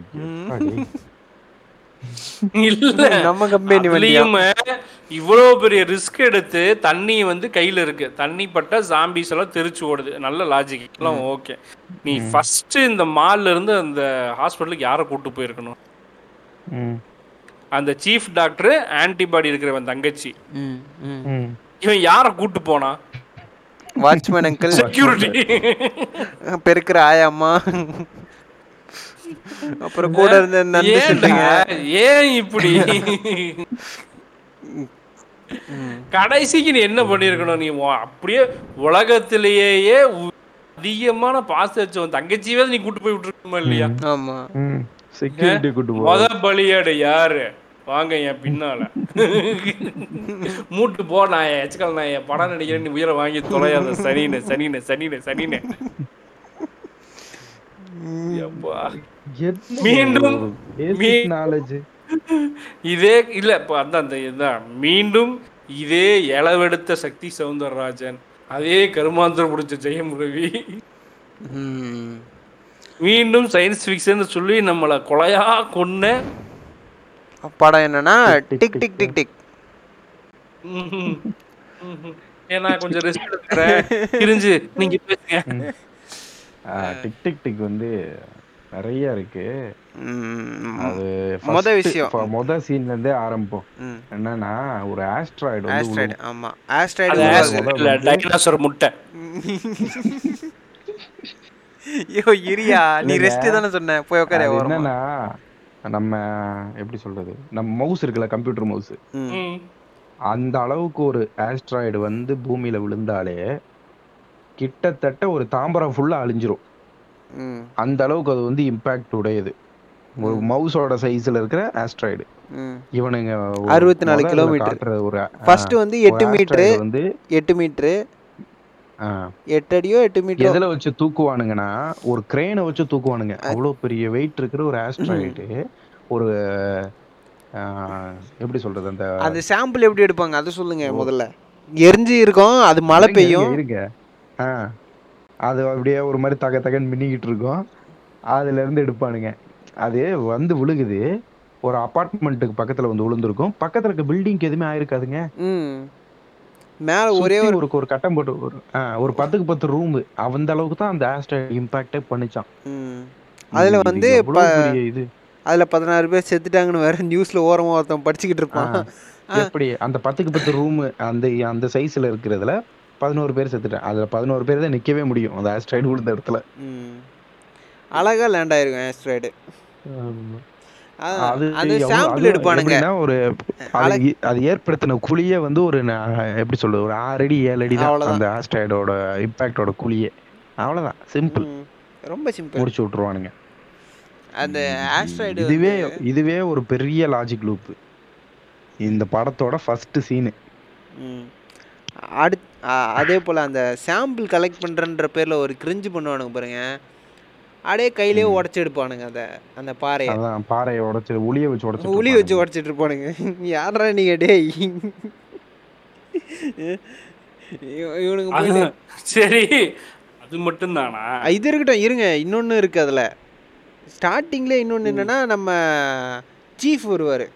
இல்ல நம்ம கம்பெனி வண்டியுமே இவ்வளோ பெரிய ரிஸ்க் எடுத்து, தண்ணி வந்து கையில் இருக்கு, தண்ணி பட்ட ஜாம்பிஸ் எல்லாம் தெரிச்சு ஓடுது. நல்ல லாஜிக் எல்லாம் ஓகே. நீ ஃபர்ஸ்ட் இந்த மால்ல இருந்து அந்த ஹாஸ்பிட்டலுக்கு யாரை கூப்பிட்டு போயிருக்கணும்? அந்த சீஃப் டாக்டர் ஆன்டிபாடி இருக்கிறவன் தங்கச்சி. இவன் யார கூட்டு போனா? வாட்ச்மேன் அங்கிள், செக்யூரிட்டி பெருக்கிற ஆயாமா. அப்புறம் கூட இருந்த கடைசிக்கு நீ என்ன பண்ணிருக்கணும், நீ அப்படியே உலகத்திலேயே அதிகமான பாச வச்சவன் தங்கச்சியாவது நீ கூட்டு போய் விட்டுருக்கணுமா இல்லையா? ஆமா, செக்யூரிட்டி கூட்டு போ. மொத பலியாடு யாரு, வாங்க என் பின்னால மூட்டு போ, நான் எச்சுக்கல் நான் என் படம் நடிக்கிறேன், நீ உயிரை வாங்கி தொலையாத சனினு சனினு சனினு சனினு. மீண்டும் இதே இல்ல இப்ப அந்த மீண்டும் இதே இளவெடுத்த சக்தி சவுந்தரராஜன், அதே கருமாந்திரம் முடிச்ச ஜெயம் ரவி மீண்டும் சயின்ஸ் ஃபிக்ஷன் சொல்லி நம்மளை கொலையா கொன்ன படம் என்னன்னா டிக் டிக் டிக் டிக். ஏன்னா கொஞ்சம் ரெஸ்ட் எடுத்துக்கிறேன், தெரிஞ்சு நீங்க பேசுங்க. டிக் டிக் டிக் வந்து நிறைய இருக்கு. அது மொத விஷயம், மொத சீன்ல இருந்து ஆரம்பம் என்னன்னா ஒரு ஆஸ்ட்ராய்டு ஆஸ்ட்ராய்டு ஆமா ஆஸ்ட்ராய்டு இல்ல டைனோசர் முட்டை. ஐயோ இரியா நீ ரெஸ்ட் தான சொன்னே, போய் உட்காரே. என்னன்னா நம்ம எப்படி சொல்றது, நம்ம மவுஸ் இருக்குல்ல கம்ப்யூட்டர் மவுஸ், அந்த அளவுக்கு ஒரு ஆஸ்ட்ராய்டு வந்து பூமியில விழுந்தாலே கிட்டத்தட்ட ஒரு தாம்பரம் ஃபுல்லா அழிஞ்சிரும். அந்த அளவுக்கு அது வந்து இம்பாக்ட் உடையது, ஒரு மவுஸோட சைஸ்ல இருக்கிற ஆஸ்ட்ராய்டு. இவனுங்க அறுபத்தி நாலு கிலோமீட்டர் ஒரு ஃபர்ஸ்ட் வந்து எட்டு மீட்டர் வந்து எட்டு மீட்டர் எட்டு அடியோ எட்டு மீட்டர் எதுல வச்சு தூக்குவானுங்கன்னா ஒரு கிரேனை வச்சு தூக்குவானுங்க. அவ்வளோ பெரிய வெயிட் இருக்கிற ஒரு ஆஸ்ட்ராய்டு, ஒரு எப்படி சொல்றது, அந்த அந்த சாம்பிள் எப்படி எடுப்பாங்க அதை சொல்லுங்க முதல்ல. எரிஞ்சு இருக்கும், அது மழை பெய்யும், அது அப்படியே ஒரு மாதிரி தக தகன்னு மின்னிக்கிட்டு இருக்கும், அதுல இருந்து எடுப்பானுங்க. அது வந்து விழுகுது ஒரு அபார்ட்மெண்ட்டுக்கு பக்கத்துல வந்து விழுந்துருக்கும், பக்கத்துல இருக்க பில்டிங்க்கு எதுவுமே ஆயிருக்காதுங்க. மேல ஒரே ஒரு ஒரு கட்டம் போட்டு ஒரு ஒரு பத்துக்கு பத்து ரூம், அந்த அளவுக்கு தான் அந்த ஆஸ்ட்ராய்டு இம்பாக்ட் பண்ணிச்சான். அதுல வந்து இது அதுல பதினாறு பேர் செத்துட்டாங்கன்னு வேற நியூஸ்ல ஓரமா ஒருத்தன் படிச்சுக்கிட்டு இருப்பான். எப்படி அந்த பத்துக்கு பத்து ரூம் அந்த அந்த சைஸ்ல இருக்கிறதுல பதினோரு பேர் செத்துட்டான். அதுல பதினோரு பேர் தான் நிக்கவே முடியும் அந்த ஆஸ்ட்ராய்டு விழுந்த இடத்துல. அழகா லேண்ட் ஆயிருக்கும் ஆஸ்ட்ராய்டு. அது சாம்பிள் எடுப்பானுங்க. ஒரு அது ஏற்படுத்தின குழியே வந்து ஒரு எப்படி சொல்றது, ஒரு ஆறு அடி ஏழு அடி தான் அந்த ஆஸ்ட்ராய்டோட இம்பாக்டோட குழியே. அவ்வளவுதான், சிம்பிள், ரொம்ப சிம்பிள், முடிச்சு விட்டுருவானுங்க அந்த ஆஸ்ட்ராய்டு. இதுவே இதுவே ஒரு பெரிய லாஜிக் லூப், இந்த படத்தோட ஃபர்ஸ்ட் சீனு. அடு அதே போல் அந்த சாம்பிள் கலெக்ட் பண்ணுறன்ற பேரில் ஒரு கிரிஞ்சு பண்ணுவானுங்க பாருங்க, அப்படியே கையிலேயே உடச்சி எடுப்பானுங்க அதை. அந்த பாறையை பாறையை உடச்சி உளியை வச்சு உடச்சி உளியை வச்சு உடச்சிட்டு இருப்பானுங்க. யாரா நீங்கள் டேய் இவனுக்கு? சரி அது மட்டும்தானா? இது இருக்கட்டும், இருங்க இன்னொன்று இருக்குது அதில். ஸ்டார்டிங்கில் இன்னொன்று என்னென்னா நம்ம சீஃப் வருவார்.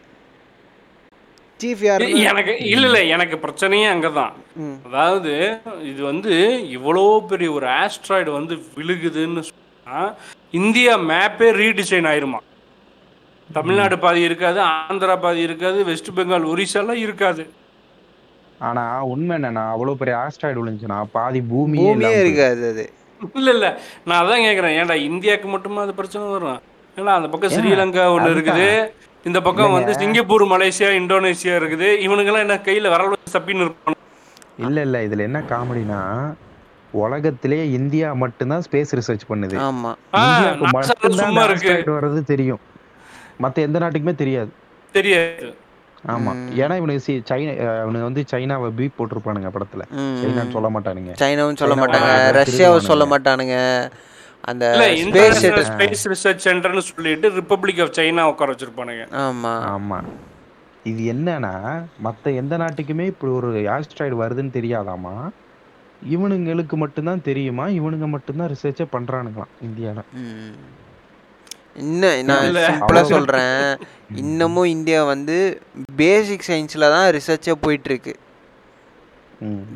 எனக்கு இல்ல இல்ல எனக்கு பிரச்சனையே அங்கதான். அதாவது இது வந்து இவ்வளோ பெரிய ஒரு ஆஸ்ட்ராய்டு வந்து விழுகுதுன்னு சொன்னா இந்தியா மேப்பே ரீடிசைன் ஆயிருமா? தமிழ்நாடு பாதி இருக்காது, ஆந்திரா பாதி இருக்காது, வெஸ்ட் பெங்கால் ஒரிசா எல்லாம் இருக்காது. ஆனா உண்மை என்னன்னா அவ்வளவு பெரிய ஆஸ்ட்ராய்டு விழுந்துச்சுன்னா பாதி பூமியே இருக்காது. அது இல்ல இல்ல நான் அதான் கேக்குறேன், ஏன்டா இந்தியாவுக்கு மட்டுமா அது பிரச்சனை வரும்? ஏன்னா அந்த பக்கம் ஸ்ரீலங்கா ஒண்ணு இருக்குது, இந்த பக்கம் வந்து சிங்கப்பூர், மலேசியா, இந்தோனேஷியா இருக்குது. இவனுங்கெல்லாம் என்ன கையில் வரல சப்பின்னு இருப்பாங்க? இல்லை இல்லை, இதில் என்ன காமெடினா உலகத்திலே இந்தியா மட்டும்தான் ஸ்பேஸ் ரிசர்ச் பண்ணுது. வர்றது தெரியும், மற்ற எந்த நாட்டுக்குமே தெரியாது. தெரியாது, ஆமாம். ஏன்னா இவனுக்கு சைனா, இவனுக்கு வந்து சைனாவை பீப் போட்டிருப்பானுங்க படத்தில். சைனான்னு சொல்ல மாட்டானுங்க, சைனாவும் சொல்ல மாட்டாங்க, ரஷ்யாவும் சொல்ல மாட்டானுங்க. அந்த ஸ்பேஸ் ஸ்பேஸ் ரிசர்ச் சென்டர்னு சொல்லிட்டு ரிப்பப்ளிக் ஆஃப் சைனா உட்கார வச்சிருப்பானுங்க. ஆமா ஆமா, இது என்னன்னா மற்ற எந்த நாட்டுக்குமே இப்படி ஒரு ஆஸ்ட்ராய்டு வருதுன்னு தெரியாதாமா, இவனுங்களுக்கு மட்டும்தான் தெரியுமா, இவனுங்க மட்டும்தான் ரிசர்ச்சே பண்றானுங்களாம் இந்தியால. இன்னும் நான் சிம்பிளா சொல்றேன், இன்னமும் இந்தியா வந்து பேசிக் சயின்ஸ்ல தான் ரிசர்ச்சே போயிட்டு இருக்கு.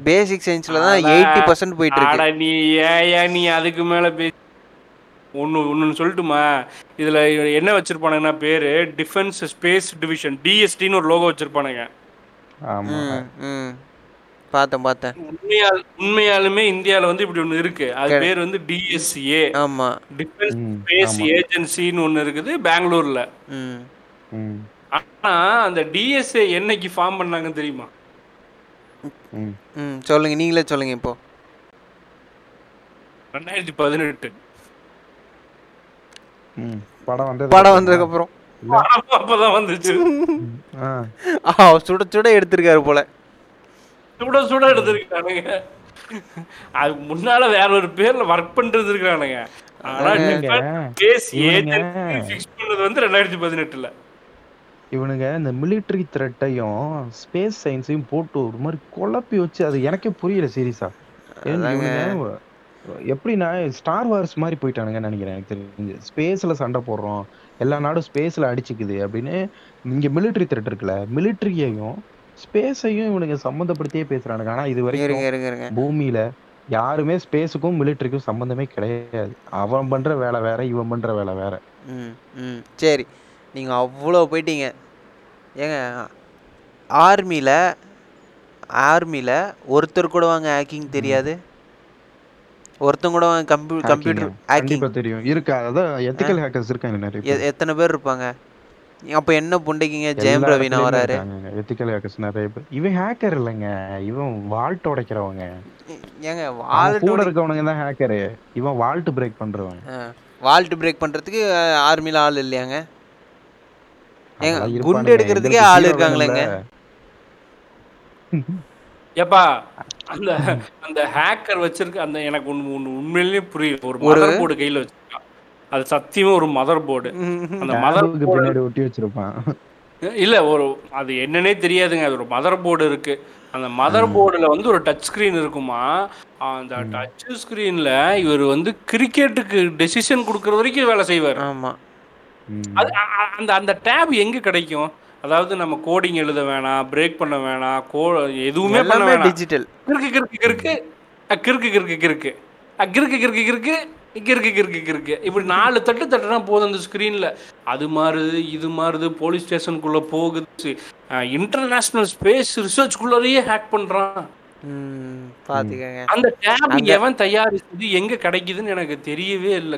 பேசிக் சயின்ஸ்ல தான் எயிட்டி பர்சன்ட் போயிட்டு இருக்கு. நீ ஏன் நீ அதுக்கு மேல பேச ஒன்று ஒன்றுன்னு சொல்லட்டுமா? இதில் என்ன வச்சுருப்பானுங்கன்னா பேர் டிஃபென்ஸ் ஸ்பேஸ் டிவிஷன், டிஎஸ்டின்னு ஒரு லோகோ வச்சுருப்பானுங்க. பார்த்தேன் பார்த்தேன். உண்மையால் உண்மையாலுமே இந்தியாவில் வந்து இப்படி ஒன்று இருக்கு. அது பேர் வந்து டிஎஸ்சிஏ. ஆமா, டிஃபென்ஸ் ஸ்பேஸ் ஏஜென்சின்னு ஒன்று இருக்குது பெங்களூர்ல. ஆனா அந்த டிஎஸ்ஏ என்னைக்கு ஃபார்ம் பண்ணாங்கன்னு தெரியுமா? சொல்லுங்க, நீங்களே சொல்லுங்க. இப்போ ரெண்டாயிரத்தி பதினெட்டு படம் வந்தது. படம் வந்ததுக்கு அப்புறம் அப்பதான் வந்துச்சு. சுட சுட எடுத்திருக்காரு போல, சுட சுட எடுத்திருக்கானுங்க. அதுக்கு முன்னால வேற ஒரு பேர்ல ஒர்க் பண்ணிட்டு இருக்கானுங்க. ஆனா கேஸ் ஏஜென்சி ஃபிக்ஸ் பண்ணது வந்து ரெண்டாயிரத்தி பதினெட்டுல. இவனுங்க இந்த மிலிட்டரி த்ரெட்டையும் ஸ்பேஸ் சயின்ஸையும் போட்டு ஒரு மாதிரி குழப்பி வச்சு, அது எனக்கே புரியல சீரியஸா. எப்படின்னா ஸ்டார் வார்ஸ் மாதிரி போயிட்டானுங்கன்னு நினைக்கிறேன் எனக்கு தெரிஞ்சு. ஸ்பேஸ்ல சண்டை போடுறோம், எல்லா நாடும் ஸ்பேஸ்ல அடிச்சுக்குது அப்படின்னு. இங்க மிலிட்ரி த்ரெட் இருக்குல்ல, மிலிட்ரியையும் ஸ்பேஸையும் இவனுக்கு சம்மந்தப்படுத்தியே பேசுறானுங்க. ஆனா இது வரைக்கும் பூமியில யாருமே ஸ்பேஸுக்கும் மிலிட்ரிக்கும் சம்மந்தமே கிடையாது. அவன் பண்ற வேலை வேற, இவன் பண்ற வேலை வேற. ம், சரி. நீங்கள் அவ்வளோ போயிட்டீங்க ஏங்க. ஆர்மியில் ஆர்மியில் ஒருத்தர் கூட வாங்க ஹேக்கிங் தெரியாது, ஒருத்தங்க கூட வாங்க கம்ப்யூ கம்ப்யூட்டர் ஹேக்கிங் தெரியும் இருக்கா? அதான் எத்திக்கல் ஹேக்கர்ஸ் இருக்காங்க நிறைய. எத்தனை பேர் இருப்பாங்க? அப்போ என்ன புண்டைக்குங்க ஜெயம் ரவி நான் வராரு. எத்திக்கல் ஹேக்கர்ஸ் நிறைய பேர். இவன் ஹேக்கர் இல்லைங்க, இவன் வால்ட் உடைக்கிறவங்க. ஏங்க வால்ட் கூட இருக்கவனுங்க தான் ஹேக்கரு. இவன் வால்ட் பிரேக் பண்ணுறவங்க. வால்ட் பிரேக் பண்ணுறதுக்கு ஆர்மியில் ஆள் இல்லையாங்க? குண்டு எடுக்கிறதுக்கே ஆள் இருக்காங்களேங்க. ஏப்பா அந்த அந்த ஹேக்கர் வச்சிருக்க அந்த எனக்கு உண்மையிலேயே புரியல. ஒரு மதர் போர்டு கையில வச்சிருக்கான். அது சத்தியமா ஒரு மதர் போர்டு. அந்த மதர் போர்டுக்கு பின்னாடி ஒட்டி வச்சிருப்பான். இல்ல ஒரு அது என்னன்னே தெரியாதுங்க. அது ஒரு மதர் போர்டு இருக்கு. அந்த மதர் போர்டுல வந்து ஒரு டச் ஸ்கிரீன் இருக்குமா? அந்த டச் ஸ்கிரீன்ல இவர் வந்து கிரிக்கெட்டுக்கு டெசிஷன் கொடுக்கற வரைக்கும் வேலை செய்வார். ஆமா, அந்த அந்த டேப் எங்க கிடைக்கும்? அதாவது நம்ம கோடிங் எழுத வேணாம், பிரேக் பண்ண வேணாம், கோ எதுவுமே பண்ண வேணாம். டிஜிட்டல் கிறுக்கு கிறுக்கு கிறுக்கு கிறுக்கு கிறுக்கு கிறுக்கு கிறுக்கு கிறுக்கு கிறுக்கு கிறுக்கு கிறுக்கு கிறுக்கு இப்படி நாலு தட்டு தட்டுனா போதும் அந்த ஸ்க்ரீனில். அது மாறுது, இது மாறுது, போலீஸ் ஸ்டேஷனுக்குள்ளே போகுது, இன்டர்நேஷ்னல் ஸ்பேஸ் ரிசர்ச்குள்ளேயே ஹேக் பண்ணுறான். அந்த டேப் எவன் தயாரிச்சது, எங்க கிடைக்குதுன்னு எனக்கு தெரியவே இல்லை.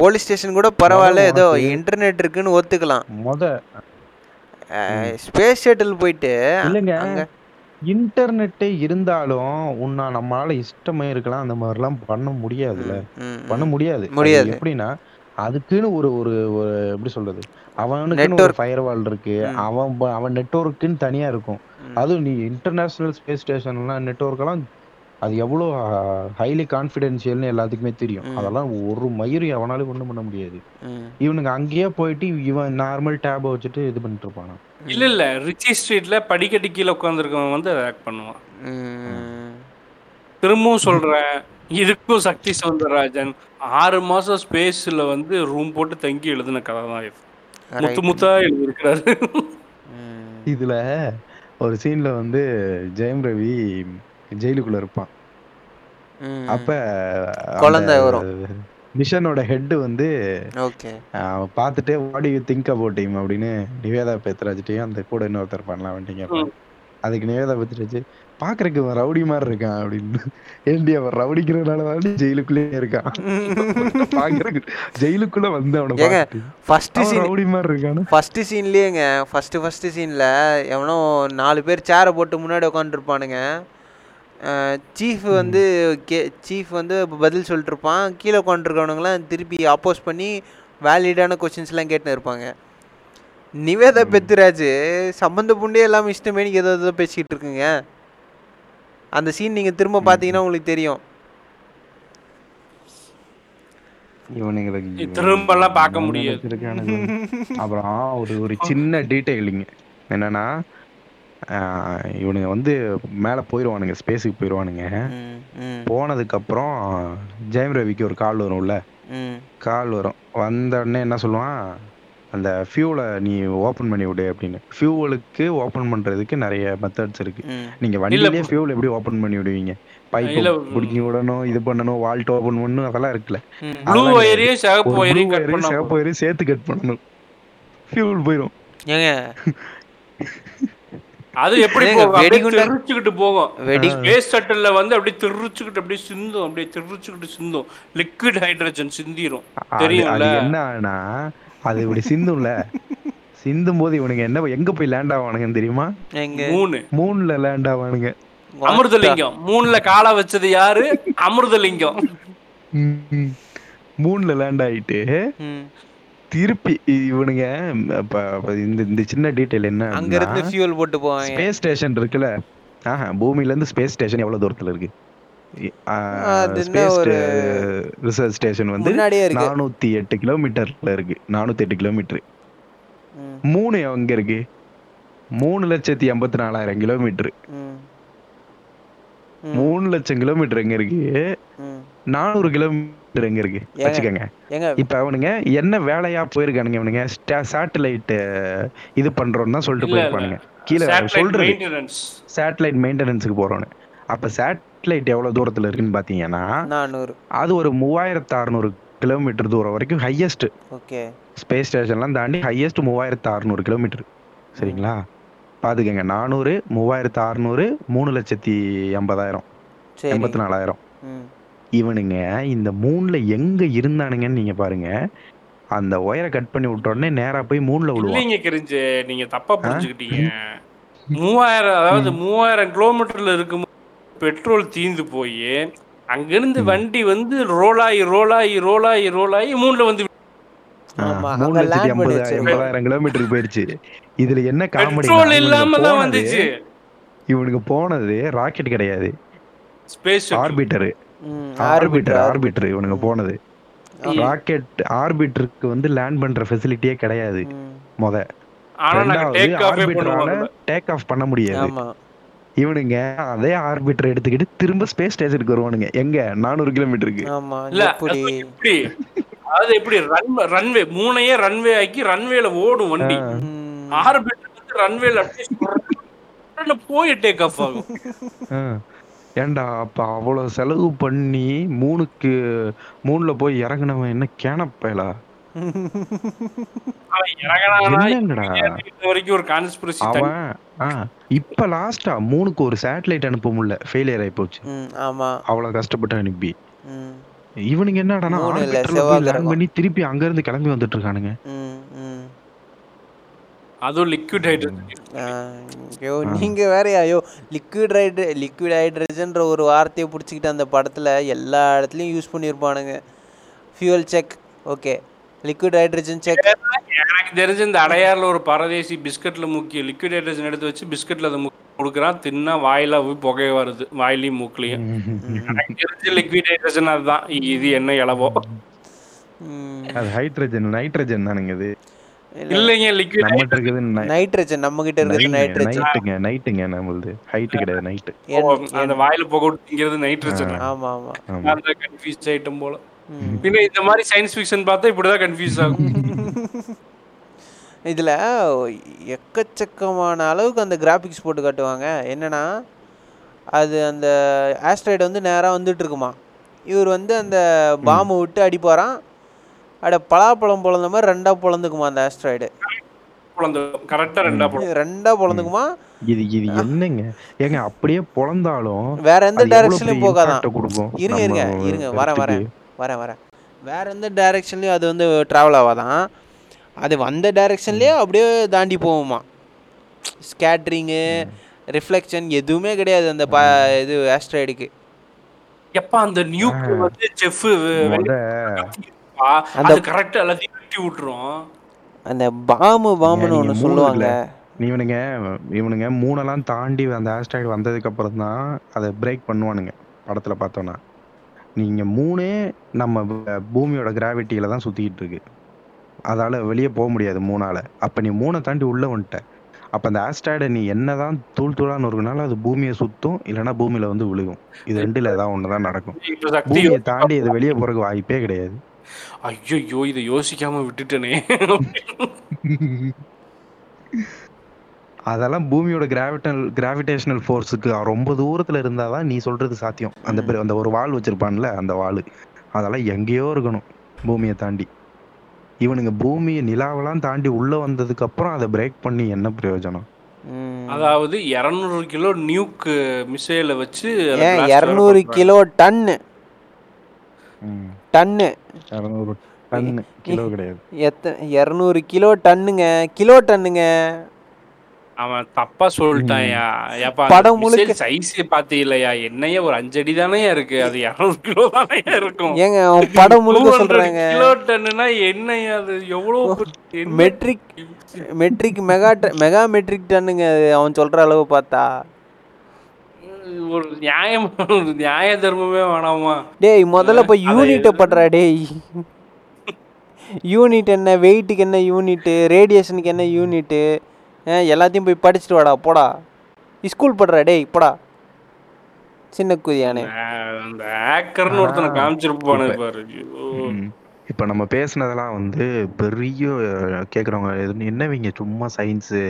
போலீஸ் ஸ்டேஷன் கூட பரவாயில்ல, ஏதோ இன்டர்நெட் இருக்குன்னு ஒத்துக்கலாம். முத ஸ்பேஸ் ஷட்டில் போயிட்டு இல்லைங்க, இன்டர்நெட்டே இருந்தாலும் உன்னா நம்மளால இஷ்டமே இருக்கலாம், அந்த மாதிரிலாம் பண்ண முடியாதுல்ல. பண்ண முடியாது முடியாது எப்படின்னா அதுக்குன்னு ஒரு ஒரு எப்படி சொல்றது, அவனுக்கு ஒரு ஃபயர்வால் இருக்கு. அவன் அவன் நெட்வொர்க்குன்னு தனியா இருக்கும். அதுவும் நீ இன்டர்நேஷனல் ஸ்பேஸ் ஸ்டேஷன்லாம் நெட்வொர்க்கெல்லாம் அது எவ்வளோ ஹைலி கான்ஃபிடென்ஷியல்னு எல்லாத்துக்குமே தெரியும். அதெல்லாம் ஒரு மயிரி அவனாலும் ஒன்றும் பண்ண முடியாது. இவனுக்கு அங்கேயே போயிட்டு இவன் நார்மல் டேபை வச்சுட்டு இது பண்ணிட்டு இருப்பானா? இல்லை இல்லை, ரிச்சி ஸ்ட்ரீட்டில் படிக்கட்டு கீழே உட்காந்துருக்கவன் வந்து ஆக்ட் பண்ணுவான். திரும்பவும் சொல்கிறேன், இதுக்கும் சக்தி சௌந்தரராஜன் ஆறு மாதம் ஸ்பேஸில் வந்து ரூம் போட்டு தங்கி எழுதின கதை தான் இது. முத்து முத்தாக எழுதியிருக்கிறாரு. இதில் ஒரு சீன்ல வந்து ஜெயம் ரவி ஜெயிலுக்குள்ள இருப்பான். அப்ப குழந்தை வரும். மிஷனோட ஹெட் வந்து பார்த்துட்டு what do you think about him அப்படின்னு நிவேதா பேத்ராஜ்ட்டையும் அந்த கூட இன்னொருத்தர் பண்ணலாம் வந்துட்டீங்க. அதுக்கு நிவேதா பேத்ராஜ் பாக்குறதுக்கு ரவுடி மாதிரி இருக்கான் அப்படின்னு. ஏண்டி அவன் ரவுடிக்கிறதுனால வந்து ஜெயிலுக்குள்ளேயே இருக்கான். பாக்குறதுக்கு ஜெயிலுக்குள்ள வந்து அவனுக்கு ஃபர்ஸ்ட் சீன் ரவுடி மாதிரி இருக்கானு. ஃபர்ஸ்ட் சீன்லயேங்க, ஃபர்ஸ்ட் ஃபர்ஸ்ட் சீன்ல எவனோ நாலு பேர் சேரை போட்டு முன்னாடி உட்காந்துருப்பானுங்க. சீஃப் வந்து கே சீஃப் வந்து பதில் சொல்லிட்டு இருப்பான். கீழே உட்காந்துருக்கவனுங்களாம் திருப்பி அப்போஸ் பண்ணி வேலிடான கொஸ்டின்ஸ்லாம் கேட்டுன்னு இருப்பாங்க. நிவேதா பெத்துராஜ் சம்பந்த புண்டே எல்லாம் இஷ்டமே ஏதோ ஏதோ பேசிக்கிட்டு இருக்குங்க. அந்த சீன் நீங்க திரும்ப பாத்தீங்கன்னா உங்களுக்கு தெரியும். இவனுங்களுக்கு திரும்ப எல்லாம் பார்க்க முடியாது. அப்புறம் ஒரு ஒரு சின்ன டீடைலிங் என்னன்னா, இவனுங்க வந்து மேலே போயிடுவானுங்க, ஸ்பேஸுக்கு போயிடுவானுங்க. போனதுக்கு அப்புறம் ஜெயம் ரவிக்கு ஒரு கால் வரும்ல, கால் வரும். வந்த உடனே என்ன சொல்லுவான், அந்த ஃபியூலை நீ ஓப்பன் பண்ணி விடு அப்படின்னு. ஃபியூவலுக்கு ஓப்பன் பண்ணுறதுக்கு நிறைய மெத்தட்ஸ் இருக்குது. நீங்கள் வண்டியிலே ஃபியூல் எப்படி ஓப்பன் பண்ணி விடுவீங்க? பைப் பிடிக்கி விடணும், இது பண்ணணும், வால்ட் ஓப்பன் பண்ணணும், அதெல்லாம் இருக்குல்ல. ப்ளூ ஒயரையும் சிவப்பு ஒயரையும் சிவப்பு ஒயரையும் சேர்த்து கட் பண்ணணும். ஃபியூல் போயிடும். ஏங்க அது எப்படி தெரிச்சுக்கிட்டு போகும், ஸ்பேஸ் ஷட்டில்ல வந்து அப்படியே திருச்சுக்கிட்டு அப்படியே சிந்தும், அப்படியே திருச்சுக்கிட்டு சிந்தும், லிக்விட் ஹைட்ரஜன் சிந்திரும். தெரியும்ல என்னன்னா அது இப்படி சிந்தும்ல, சிந்தும் போது இவனுங்க என்ன எங்க போய் லேண்ட் ஆவானுங்க தெரியுமா? மூணு மூணுல லேண்ட் ஆவானுங்க. அமிர்தலிங்கம் மூணுல காலை வச்சது யாரு? அமிர்தலிங்கம். மூணுல லேண்ட் ஆயிட்டு திருப்பி இவனுங்க இந்த சின்ன டீடைல் என்ன, அங்க இருந்து ஃபியூல் போட்டு போவாங்க. ஸ்பேஸ் ஸ்டேஷன் இருக்குல்ல, ஆஹா பூமியில இருந்து ஸ்பேஸ் ஸ்டேஷன் எவ்வளவு தூரத்துல இருக்கு? ஸ்பேஸ் ரிசர்ச் ஸ்டேஷன் வந்து நானூத்தி எட்டு கிலோமீட்டர்ல இருக்கு, நானூத்தி எட்டு கிலோமீட்டர். மூணு எங்க இருக்கு? மூணு லட்சத்தி எண்பத்தி நாலாயிரம் கிலோமீட்டர். மூணு லட்சம் கிலோமீட்டர் எங்க இருக்கு? நானூறு கிலோமீட்டர் எங்க இருக்கு? வச்சுக்கோங்க. இப்ப அவனுங்க என்ன வேலையா போயிருக்கானுங்க இவனுங்க? சேட்டலைட் இது பண்றோம்னு தான் சொல்லிட்டு போயிருப்பானுங்க. கீழே சொல்றது சேட்டலைட் மெயின்டெனன்ஸுக்கு போறோன்னு. அப்ப சேட்டலைட் எவ்வளவு தூரத்துல இருக்குன்னு பாத்தீங்கன்னா அது ஒரு மூவாயிரத்தி அறுநூறு கிலோமீட்டர் தூரம் வரைக்கும் ஹையஸ்ட். ஸ்பேஸ் ஸ்டேஷன்லாம் தாண்டி ஹையஸ்ட் மூவாயிரத்தி அறுநூறு கிலோமீட்டர். சரிங்களா? பாத்துக்கங்க, நானூறு, மூவாயிரத்தி அறுநூறு, மூணு லட்சத்தி எண்பதாயிரம், எண்பத்தி நாலாயிரம். இவனுங்க இந்த மூணுல எங்க இருந்தானுங்கன்னு நீங்க பாருங்க. அந்த ஒயரை கட் பண்ணி விட்ட உடனே நேரா போய் மூணுல விழுவாங்க. நீங்க தப்பா புரிஞ்சுக்கிட்டீங்க. மூவாயிரம் அதாவது மூவாயிரம் கிலோமீட்டர்ல இருக்கும் பெட்ரோல் தீந்து போய் அங்கிருந்து வண்டி வந்து ரோலாயி ரோலாயி ரோலாயி ரோலாயி மூணுல வந்து மூணு லட்சத்தி எண்பது எண்பதாயிரம் கிலோமீட்டருக்கு போயிடுச்சு. இதுல என்ன காமெடி இல்லாமதான் வந்துச்சு. இவனுக்கு போனது ராக்கெட் கிடையாது, ஆர்பிட்டரு. ஆர்பிட்டர் ஆர்பிட்டர் இவனுக்கு போனது. ராக்கெட் ஆர்பிட்டருக்கு வந்து லேண்ட் பண்ற ஃபெசிலிட்டியே கிடையாது. முத ஆர்பிட்டரால டேக் ஆஃப் பண்ண முடியாது. இவனுங்க அதே ஆர்பிட்டர் எடுத்துக்கிட்டு திரும்ப ஸ்பேஸ் ஸ்டேஷனுக்கு வருவானுங்க. எங்க? நானூறு கிலோமீட்டருக்கு. அது எப்படி ரன்வே மூணையே ரன்வே ஆக்கி ரன்வேல ஓடும் வண்டி. ஆர்பிட்டர் வந்து ரன்வேல அப்படியே போய் டேக் ஆஃப் ஆகும். ஏண்டா அப்ப அவ்வளவு செலவு பண்ணி மூணுக்கு மூணுல போய் இறங்கினவன் என்ன கேனப்பயலா? இப்ப லாஸ்டா மூணுக்கு ஒரு சேட்டலைட் அனுப்ப முடியல, ஃபெயிலியர் ஆகி போச்சு. அவ்வளவு கஷ்டப்பட்டு அனுப்பி இவனுக்கு என்னடானா லேண்ட் பண்ணி திருப்பி அங்க இருந்து கிளம்பி வந்துட்டு இருக்கானுங்க. அதுவும் லிக்விட் ஹைட்ரஜன். ஐயோ நீங்கள் வேறையா? ஐயோ லிக்விட் ஹைட்ர லிக்விட் ஹைட்ரஜன்ற ஒரு வார்த்தையை பிடிச்சிக்கிட்டு அந்த படத்தில் எல்லா இடத்துலையும் யூஸ் பண்ணியிருப்பானுங்க. Fuel check, okay, liquid hydrogen check. எனக்கு தெரிஞ்ச இந்த அடையாறில் ஒரு பரதேசி பிஸ்கட்டில் முக்கிய லிக்விட் ஹைட்ரஜன் எடுத்து வச்சு பிஸ்கட்டில் அதை முக்கிய கொடுக்குறான். தின்னா வாயில போய் புகை வருது, வாயிலையும் மூக்கிலையும். எனக்கு தெரிஞ்ச லிக்விட் ஹைட்ரஜன் அதுதான். இது என்ன இளவோ அது ஹைட்ரஜன் நைட்ரஜன் தானுங்க இது. இல்லைங்க லிக்விட் ஹைட்ரஜன் நைட்ரஜன் நம்ம கிட்ட இருக்குது. நைட்ரஜன் நைட்ங்க நைட்ங்க நம்மளுது ஹைட் கிட நைட். அந்த வாயில போக விட்டுங்கிறது நைட்ரஜன். ஆமா ஆமா, அந்த கன்ஃபியூஸ் ஐட்டம் போல. பின்ன இந்த மாதிரி சயின்ஸ் ஃபிக்ஷன் பார்த்தா இப்படி தான் கன்ஃபியூஸ் ஆகும். இதுல எக்கச்சக்கமான அளவுக்கு அந்த கிராபிக்ஸ் போட்டு காட்டுவாங்க. என்னன்னா அது அந்த ஆஸ்ட்ராய்டு வந்து நேரா வந்துட்டு இருக்குமா, இவர் வந்து அந்த பாம்பை விட்டு அடிப்பாராம். அட பலாப்பழம் பொழந்த மாதிரி ரெண்டா பொழந்துக்குமா அந்த ஆஸ்ட்ராய்டு. ரெண்டா பொழந்துக்குமா. இது இது என்னங்க ஏங்க அப்படியே பொழந்தாலும் வேற எந்த டைரக்ஷன்லயும் போகாதான். இருங்க இருங்க இருங்க வரேன் வரேன் வரேன் வரேன் வேற எந்த டைரக்ஷன்லயும் அது வந்து டிராவல் ஆகாதான். அது வந்த டைரக்ஷன்லயே அப்படியே தாண்டி போகுமா. ஸ்கேட்ரிங்கு ரிஃப்ளெக்ஷன் எதுவுமே கிடையாது அந்த ப இது ஆஸ்ட்ராய்டுக்கு. எப்போ அந்த நியூக்கு வந்து செஃப் அது கரெக்ட் எல்லாத்தையும் கட்டி விட்டுரும். அந்த பாம்பு பாம்புன்னு ஒன்று சொல்லுவாங்க. இவனுங்க இவனுங்க மூணெல்லாம் தாண்டி அந்த ஆஸ்ட்ராய்டு வந்ததுக்கு அப்புறம் தான் அதை பிரேக் பண்ணுவானுங்க. படத்தில் பார்த்தோன்னா நீங்கள் மூணே நம்ம பூமியோட கிராவிட்டியில தான் சுற்றிக்கிட்டு இருக்கு, அதால் வெளியே போக முடியாது மூணால். அப்போ நீ மூணை தாண்டி உள்ளே வந்துட்ட, அப்போ அந்த ஆஸ்ட்ராய்டை நீ என்ன தான் தூள் தூளான்னு இருக்கனால அது பூமியை சுற்றும், இல்லைன்னா பூமியில் வந்து விழுகும். இது ரெண்டில் ஏதாவது ஒன்று தான் நடக்கும். பூமியை தாண்டி இது வெளியே போகிறதுக்கு வாய்ப்பே கிடையாது. ஐயோ இதை யோசிக்காம விட்டுட்டேனே. அதெல்லாம் பூமியோட கிராவிட்டல் கிராவிடேஷனல் ஃபோர்ஸுக்கு ரொம்ப தூரத்தில் இருந்தால் தான் நீ சொல்கிறது சாத்தியம். அந்த பேர் அந்த ஒரு வால் வச்சுருப்பான்ல, அந்த வால் அதெல்லாம் எங்கேயோ இருக்கணும் பூமியை தாண்டி. இவனுங்க பூமியை நிலாவெல்லாம் தாண்டி உள்ளே வந்ததுக்கப்புறம் அதை பிரேக் பண்ணி என்ன பிரயோஜனம்? அதாவது இருநூறு கிலோ நியூக் மிசைலை வச்சு இருநூறு கிலோ டன்னு டன்னு கிலோ கிடையாது இருநூறு கிலோ டன்னுங்க கிலோ டன்னுங்க. அவன் தப்பா சொல்லிட்டான். படம் முழுக்க சைஸ் பாத்தீங்களா என்னையா ஒரு அஞ்சு அடி தானே இருக்கு, அது இருநூறு கிலோ தானே இருக்கும். ஏங்க படம் முழுக்க சொல்றாங்க கிலோ டன்னுனா என்ன, அது எவ்வளவு metric metric mega mega metric டன்னுங்க. அவன் சொல்ற அளவு பார்த்தா ஒரு நியாயம் நியாய தர்மமே வேணாமா? டேய் முதல்ல இப்ப யூனிட்ட பண்றா. டேய் யூனிட் என்ன, வெயிட்டுக்கு என்ன யூனிட்டு, ரேடியேஷனுக்கு என்ன யூனிட்டு, எல்லாத்தையும் போய் படிச்சுட்டு வாடா போடா. ஸ்கூல் படுறா டேய் போடா சின்ன குதியானே. அந்த ஹேக்கர்னு ஒருத்தனை காமிச்சிருப்பானே பாரு. இப்போ நம்ம பேசினதெல்லாம் வந்து பெரிய கேட்குறவங்க என்னவீங்க சும்மா சயின்ஸு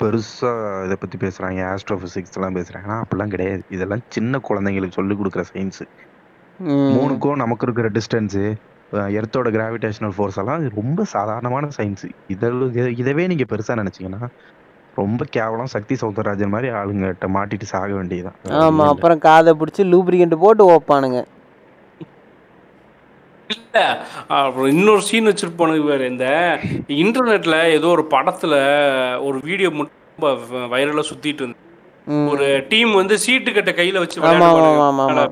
பெருசாக இதை பற்றி பேசுகிறாங்க, ஆஸ்ட்ரோ ஃபிசிக்ஸ்லாம் பேசுகிறாங்கன்னா அப்படிலாம் கிடையாது. இதெல்லாம் சின்ன குழந்தைங்களுக்கு சொல்லிக் கொடுக்குற சயின்ஸு. மூணுக்கும் நமக்கு இருக்கிற டிஸ்டன்ஸு, எர்த்தோட கிராவிடேஷனல் ஃபோர்ஸ் எல்லாம் ரொம்ப சாதாரணமான சயின்ஸு. இதில் இதவே நீங்கள் பெருசாக நினச்சிங்கன்னா ரொம்ப கேவலம். சக்தி சௌந்தரராஜன் மாதிரி ஆளுங்கிட்ட மாட்டிட்டு சாக வேண்டியதுதான். ஆமாம், அப்புறம் காதை பிடிச்சி லூப்ரிகண்ட் போட்டு ஓப்பானுங்க. இல்லை அப்புறம் இன்னொரு சீன் வச்சுருப்பானுங்க வேறு. இந்த இன்டர்நெட்டில் ஏதோ ஒரு படத்தில் ஒரு வீடியோ மட்டும் ரொம்ப வைரலாக சுற்றிட்டு இருந்தது. ஒரு டீம் வந்து சீட்டு கட்ட கையில வச்சு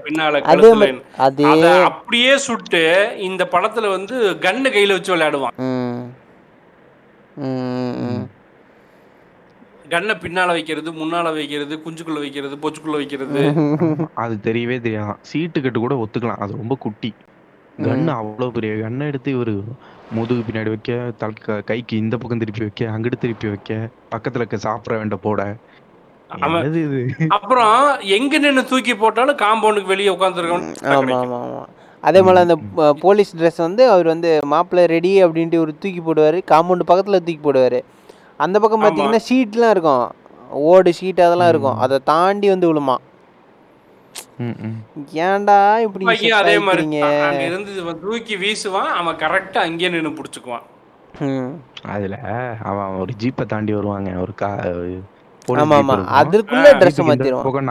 பின்னால அப்படியே சுட்டு இந்த படத்துல வந்து கண்ணு கையில வச்சு விளையாடுவான். கண்ணை பின்னால வைக்கிறது, முன்னால வைக்கிறது, குஞ்சுக்குள்ள வைக்கிறது, பொச்சுக்குள்ள வைக்கிறது, அது தெரியவே தெரியாது. சீட்டு கட்டு கூட ஒத்துக்கலாம், அது ரொம்ப குட்டி கண்ணு. அவ்வளவு பெரிய கண்ணை எடுத்து இவரு முதுகு பின்னாடி வைக்க, தலை கைக்கு இந்த பக்கம் திருப்பி வைக்க, அங்கிட்டு திருப்பி வைக்க, பக்கத்துல இருக்க சாப்பிட வேண்ட போட, அப்புறம் எங்க நின்று தூக்கி போட்டாலும் காம்பவுண்டுக்கு வெளியே உட்காந்துருக்கோம். அதே மாதிரி அந்த போலீஸ் ட்ரெஸ் வந்து அவர் வந்து மாப்பிள்ளை ரெடி அப்படின்ட்டு ஒரு தூக்கி போடுவார், காம்பவுண்டு பக்கத்தில் தூக்கி போடுவார். அந்த பக்கம் பார்த்தீங்கன்னா ஷீட்லாம் இருக்கும், ஓடு ஷீட் அதெல்லாம் இருக்கும், அதை தாண்டி வந்து விழுமா. ஏன்டா இப்படி அதே மாதிரி தூக்கி வீசுவான், அவன் கரெக்டாக அங்கேயே நின்று பிடிச்சிக்குவான். அதில் அவன் ஒரு ஜீப்பை தாண்டி வருவாங்க, ஒரு கா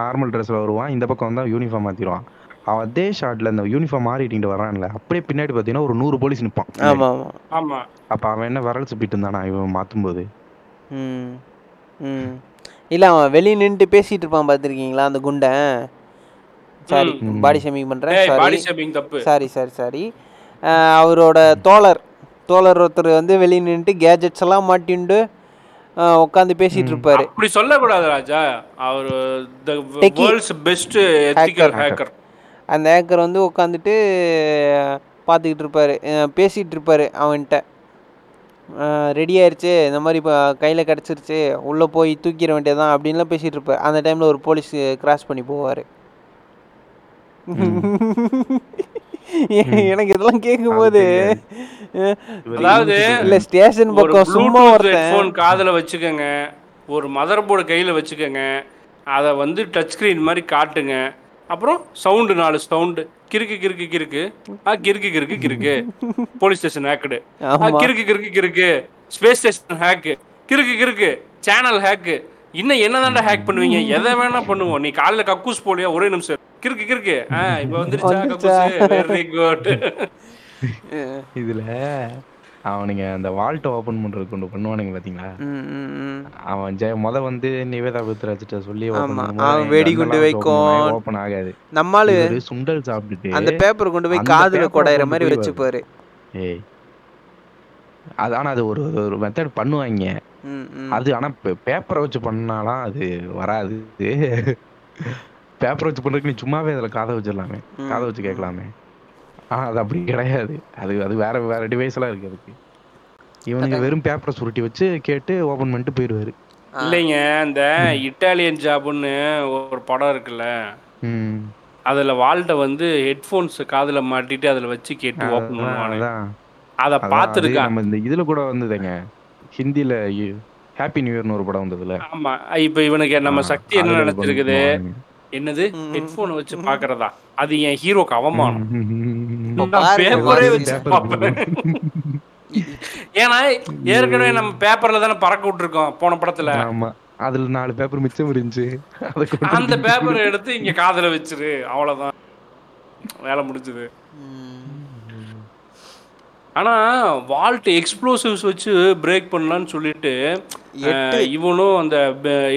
நார்மல் ட்ரெஸ்ல வருவான், இந்த பக்கம் வந்தா யூனிஃபார்ம் மாத்திடுவான். அவன் அதே ஷார்ட்ல அந்த யூனிஃபார்ம் மாறிட்டு வரான்ல, அப்படியே பின்னாடி பாத்தீங்கன்னா ஒரு நூறு போலீஸ் நிப்பான். அப்ப அவன் என்ன விரல் சுப்பிட்டு இருந்தானா இவன் மாத்தும் போது? இல்ல அவன் வெளியே நின்று பேசிட்டு இருப்பான் பாத்திருக்கீங்களா அந்த குண்டை? சாரி பாடி ஷேமிங் பண்றேன், சாரி சாரி சாரி. அவரோட தோழர் தோழர் ஒருத்தர் வந்து வெளியே நின்று கேஜெட்ஸ் எல்லாம் மாட்டிண்டு உட்காந்து பேசிட்டு இருப்பாரு. அப்படி சொல்ல கூடாது ராஜா, அவர் the world's best ethical hacker. அந்த ஹேக்கர் வந்து உட்காந்துட்டு பார்த்துக்கிட்டு இருப்பாரு, பேசிட்டு இருப்பாரு அவன்கிட்ட. ரெடி ஆயிடுச்சு இந்த மாதிரி இப்போ கையில் கிடச்சிருச்சு, உள்ளே போய் தூக்கிட வேண்டியதான் அப்படின்லாம் பேசிட்டு இருப்பாரு. அந்த டைமில் ஒரு போலீஸ் கிராஸ் பண்ணி போவார். எனக்கு இதெல்லாம் கேட்கும்போது அதாவது இல்ல ஸ்டேஷன் பக்கம் சும்மா ஒரு ஃபோன் காதுல வச்சுக்கோங்க, ஒரு மதர் போர்டு கையில வச்சுக்கோங்க, அதை வந்து டச் ஸ்கிரீன் மாதிரி காட்டுங்க, அப்புறம் சவுண்டு நாலு சவுண்டு கிறுக்கு கிறுக்கு கிறுக்கு ஆ கிறுக்கு கிறுக்கு கிறுக்கு போலீஸ் ஸ்டேஷன் ஹேக்குடு, கிறுக்கு கிறுக்கு கிறுக்கு ஸ்பேஸ் ஸ்டேஷன் ஹேக்கு, கிறுக்கு கிறுக்கு சேனல் ஹேக்கு, இன்னும் என்ன தாண்டா ஹேக் பண்ணுவீங்க, எதை வேணா பண்ணுவோம், நீ காலையில கக்கூஸ் போலியா ஒரே நிமிஷம் கிறுக்கு கிறுக்கு ஆ இப்போ வந்துருச்சா கக்கூஸ், வெரி குட். இதுல அவனுங்க அந்த வால்ட் ஓபன் பண்றது கொண்டு பண்ணுவானுங்க பாத்தீங்களா? அவன் முத வந்து நிவேதா பத்ராஜிட்ட சொல்லி வெடிகுண்டு வைக்கும், ஓபன் ஆகாது. நம்மால சுண்டல் சாப்பிட்டுட்டு அந்த பேப்பர் கொண்டு போய் காதுல கொடைற மாதிரி வச்சுப்பாரு. ஏய் அது ஆனா அது ஒரு ஒரு மெத்தட் பண்ணுவாங்க அது. ஆனா பேப்பரை வச்சு பண்ணாலாம் அது வராது. பேப்பரை வச்சு பண்றதுக்கு நீ சும்மாவே அதுல காதை வச்சிடலாமே, காதை வச்சு கேட்கலாமே. ஆஹ் அது அப்படி கிடையாது, அது அது வேற வேற டிவைஸ் எல்லாம் இருக்கு அதுக்கு. இவனுக்கு வெறும் பேப்பரை சுருட்டி வச்சு கேட்டு ஓபன் பண்ணிட்டு போயிடுவாரு. இல்லைங்க இந்த இட்டாலியன் ஜாப்னு ஒரு படம் இருக்குல்ல, அதுல வால்ட வந்து ஹெட்போன்ஸ் காதுல மாட்டிட்டு அதுல வச்சு கேட்டு ஓபன் பண்ணுவாங்க. அத பாத்துருக்கேன் நம்ம. இந்த இதுல கூட வந்ததுங்க ஹிந்தில ஹாப்பி நியூ இயர்னு ஒரு படம் வந்ததுல. ஆமா இப்ப இவனுக்கு நம்ம சக்தி என்ன நடந்துருக்குது, என்னது ஹெட்போன் வச்சு பாக்குறதா, அது என் ஹீரோக்கு அவமானம். ஏன்னா ஏற்கனவே நம்ம பேப்பர்ல தானே பறக்க விட்டுருக்கோம் போன படத்துல. அதுல நாலு பேப்பர் மிச்சம் இருந்துச்சு. அந்த பேப்பரை எடுத்து இங்க காதுல வச்சிரு, அவ்வளவுதான் வேலை முடிஞ்சது. ஆனா வால்ட் எக்ஸ்ப்ளோசிவ்ஸ் வச்சு பிரேக் பண்ணலான்னு சொல்லிட்டு இவனும் அந்த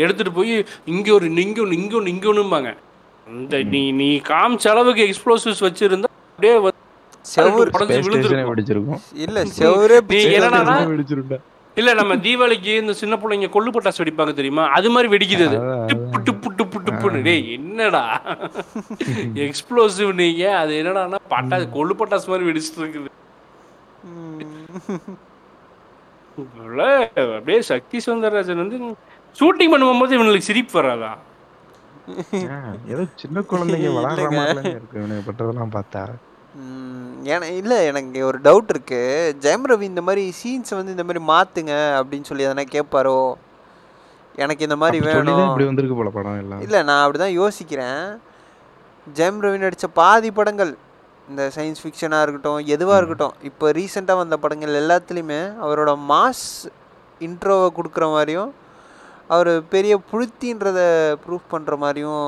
எடுத்துட்டு போய் இங்க ஒரு இங்க இங்க இங்க ஒண்ணும்பாங்க. இந்த நீ நீ காமிச்ச அளவுக்கு எக்ஸ்ப்ளோசிவ்ஸ் வச்சிருந்தா அப்படியே விழுந்துருக்கும். இல்ல நம்ம தீபாவளிக்கு இந்த சின்ன பிள்ளைங்க கொள்ளு பட்டாசு வெடிப்பாங்க தெரியுமா, அது மாதிரி வெடிக்குது அது. டிப்பு டிப்பு டிப்பு டிப்புன்னு டேய் என்னடா எக்ஸ்ப்ளோசிவ் நீங்க அது என்னடா பட்டாசு கொள்ளு பட்டாசு மாதிரி வெடிச்சிட்டு இருக்குது. அப்படியே சக்தி சௌந்தரராஜன் வந்து ஷூட்டிங் பண்ணும் போது இவனுக்கு சிரிப்பு வராதா? ஏதோ சின்ன குழந்தைங்க விளையாடுற மாதிரி இருக்கு இவனுக்கு பட்டதெல்லாம் பார்த்தா. ஏன்னா இல்லை எனக்கு ஒரு டவுட் இருக்குது, ஜெயம் ரவி இந்த மாதிரி சீன்ஸை வந்து இந்த மாதிரி மாற்றுங்க அப்படின்னு சொல்லி எதனா கேட்பாரோ, எனக்கு இந்த மாதிரி வேணும் அப்படி வந்திருக்கு போல படம் இல்லை. இல்லை நான் அப்படி தான் யோசிக்கிறேன். ஜெயம் ரவி நடித்த பாதி படங்கள் இந்த சயின்ஸ் ஃபிக்ஷனாக இருக்கட்டும் எதுவாக இருக்கட்டும் இப்போ ரீசெண்டாக வந்த படங்கள் எல்லாத்துலேயுமே அவரோட மாஸ் இன்ட்ரோவை கொடுக்குற மாதிரியும் அவர் பெரிய புழுத்தின்றத ப்ரூவ் பண்ணுற மாதிரியும்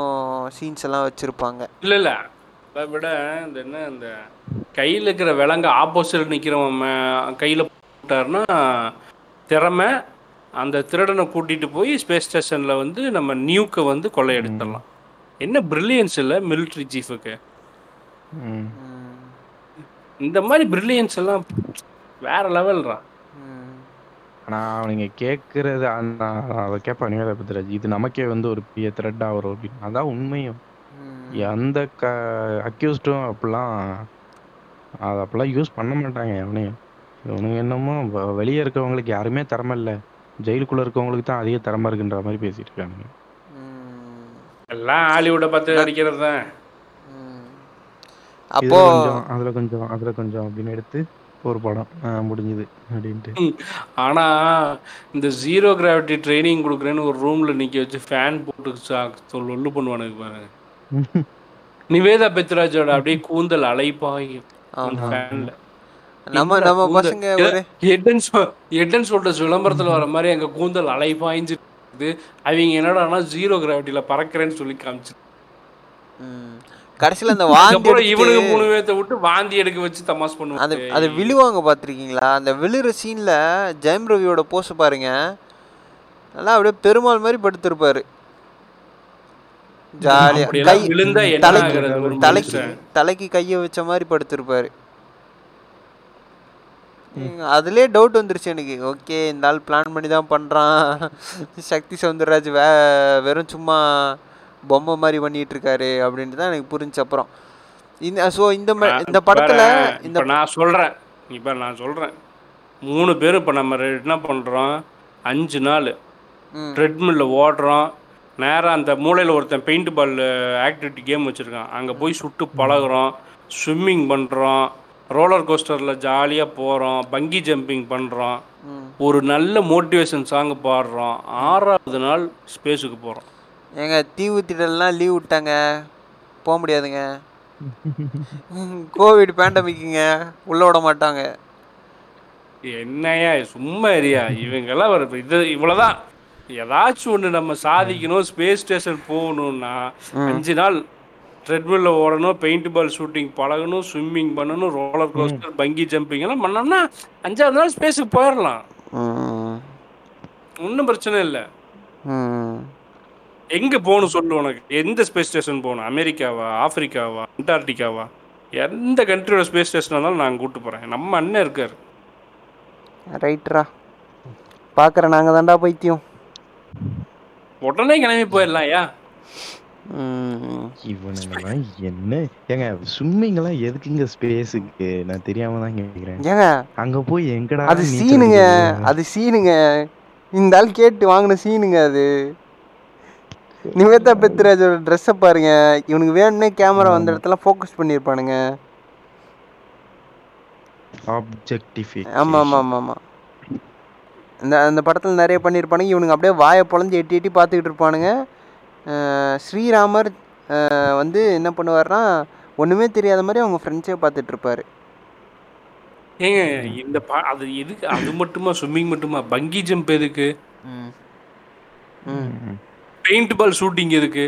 சீன்ஸ் எல்லாம் வச்சுருப்பாங்க. இல்லை இல்லை அதை விட இந்த என்ன இந்த கையில் இருக்கிற விலங்கு ஆப்போசிட்டில் நிற்கிறவன் கையில் போட்டார்னா திறமை, அந்த திருடனை கூட்டிகிட்டு போய் ஸ்பேஸ் ஸ்டேஷனில் வந்து நம்ம நியூக்கை வந்து கொள்ளையெடுத்துடலாம். என்ன பிரில்லியன்ஸ் இல்லை மிலிட்ரி சீஃபுக்கு! இந்த மாதிரி பிரில்லியன்ஸ் எல்லாம் வேற லெவல்ரா. ஆனால் அவனுங்க கேட்குறது அதை கேட்பானுங்க அதை பற்றி இது நமக்கே வந்து ஒரு பெரிய த்ரெட்டாக வரும் அப்படின்னு. அதான் உண்மையும். அந்த க அக்யூஸ்டும் அப்படிலாம் அது அப்படிலாம் யூஸ் பண்ண மாட்டாங்க. எவனையும் இவனுங்க என்னமோ வெளியே இருக்கவங்களுக்கு யாருமே திறமை இல்லை, ஜெயிலுக்குள்ளே இருக்கவங்களுக்கு தான் அதிக திறமை இருக்குன்ற மாதிரி பேசிட்டு இருக்காங்க. எல்லாம் ஹாலிவுட்டை பார்த்து நடிக்கிறது தான். அப்போ அதில் கொஞ்சம் அதில் கொஞ்சம் அப்படின்னு எடுத்து ஒரு படம் முடிஞ்சுது அப்படின்ட்டு. ஆனால் இந்த ஜீரோ கிராவிட்டி ட்ரைனிங் கொடுக்குறேன்னு ஒரு ரூமில் நிற்க வச்சு ஃபேன் போட்டு சொல் ஒன்று பண்ணுவானுக்கு பாருங்க. நிவேதா பெத்ராஜோட அப்படியே கூந்தல் அலைப்பாய். நம்ம நம்ம பசங்க ஹெட் அண்ட் ஷோல்டர்ஸ் விளம்பரத்தில் வர மாதிரி எங்க கூந்தல் அலைப்பாய்ஞ்சிருக்கு. அவங்க என்னடா ஜீரோ கிராவிட்டியில பறக்கிறேன்னு சொல்லி காமிச்சு கடைசியில் அந்த வாந்தி இவனுக்கு மூணு பேர்த்த விட்டு வாந்தி எடுக்க வச்சு தமாஸ் பண்ணுவாங்க. அது அது விழுவாங்க பார்த்துருக்கீங்களா? அந்த விழுற சீன்ல ஜெயம் ரவியோட போஸ் பாருங்க, நல்லா அப்படியே பெருமாள் மாதிரி படுத்திருப்பாரு. தலைக்கு கைய வச்ச மாதிரி படுத்திருப்பாரு. அதுலயே டவுட் வந்துருச்சு எனக்கு, ஓகே இந்த ஆள் பிளான் பண்ணி தான் பண்றான், சக்தி சௌந்தரராஜ் வே வெறும் சும்மா பொம்மை மாதிரி பண்ணிட்டு இருக்காரு அப்படின்ட்டு தான் எனக்கு புரிஞ்சு. அப்புறம் இந்த ஸோ இந்த இந்த படத்துல இந்த நான் சொல்றேன் இப்ப நான் சொல்றேன் மூணு பேரும் இப்ப நம்ம என்ன பண்றோம், அஞ்சு நாள் ட்ரெட்மில்ல ஓடுறோம், நேராக அந்த மூளையில் ஒருத்தன் பெயிண்ட் பால் ஆக்டிவிட்டி கேம் வச்சுருக்கான், அங்கே போய் சுட்டு பழகிறோம், ஸ்விம்மிங் பண்ணுறோம், ரோலர் கோஸ்டரில் ஜாலியாக போகிறோம், பங்கி ஜம்பிங் பண்ணுறோம், ஒரு நல்ல மோட்டிவேஷன் சாங்கு பாடுறோம், ஆறாவது நாள் ஸ்பேஸுக்கு போகிறோம். ஏங்க தீவு திடல்லாம் லீவ் விட்டாங்க, போக முடியாதுங்க, கோவிட் பேண்டமிக்குங்க, உள்ள விட மாட்டாங்க. என்னையா சும்மா ஏரியா இவங்கெல்லாம் ஒரு இது இவ்வளோதான். ஏதாச்சும் ஒன்று நம்ம சாதிக்கணும், ஸ்பேஸ் ஸ்டேஷன் போகணும்னா அஞ்சு நாள் ட்ரெட்மில்ல ஓடணும், பெயிண்ட் பால் ஷூட்டிங் பழகணும், ஸ்விம்மிங் பண்ணணும், ரோலர் கோஸ்டர், பங்கி ஜம்பிங் எல்லாம் பண்ணோம்னா அஞ்சாவது நாள் ஸ்பேஸுக்கு போயிடலாம், ஒன்றும் பிரச்சனை இல்லை. எங்கே போகணும் சொல்லு உனக்கு, எந்த ஸ்பேஸ் ஸ்டேஷன் போகணும், அமெரிக்காவா, ஆஃப்ரிக்காவா, அண்டார்டிகாவா, எந்த கண்ட்ரியோட ஸ்பேஸ் ஸ்டேஷன் இருந்தாலும் நாங்கள் கூப்பிட்டு போகிறேன், நம்ம அண்ணன் இருக்கார். ரைட்ரா பார்க்குற நாங்கள் தாண்டா பைத்தியம், உடனே கிளம்பி போயிடலாம். இவனுங்கெல்லாம் என்ன ஏங்க ஸ்விம்மிங் எல்லாம் எதுக்குங்க ஸ்பேஸுக்கு, நான் தெரியாம தான் கேட்கிறேன். ஏங்க அங்க போய் எங்கடா அது சீனுங்க, அது சீனுங்க, இந்த ஆள் கேட்டு வாங்கின சீனுங்க அது. நிவேதா பெத்ராஜோட ட்ரெஸ்ஸை பாருங்க, இவனுக்கு வேணும்னே கேமரா வந்த இடத்துல ஃபோக்கஸ் பண்ணியிருப்பானுங்க. ஆப்ஜெக்டிஃபிகேஷன். ஆமா ஆமா ஆமா ஆமா இந்த அந்த படத்தில் நிறைய பண்ணியிருப்பானுங்க. இவனுங்க அப்படியே வாயை பொழந்து எட்டி எட்டி பார்த்துக்கிட்டு இருப்பானுங்க. ஸ்ரீராமர் வந்து என்ன பண்ணுவார்னா ஒன்றுமே தெரியாத மாதிரி அவங்க ஃப்ரெண்ட்ஸே பார்த்துட்ருப்பாரு. ஏங்க இந்த பா அது எதுக்கு, அது மட்டுமா ஸ்விம்மிங் மட்டுமா, பங்கி ஜம்ப் எதுக்கு, பெயிண்ட் பால் ஷூட்டிங் இருக்கு.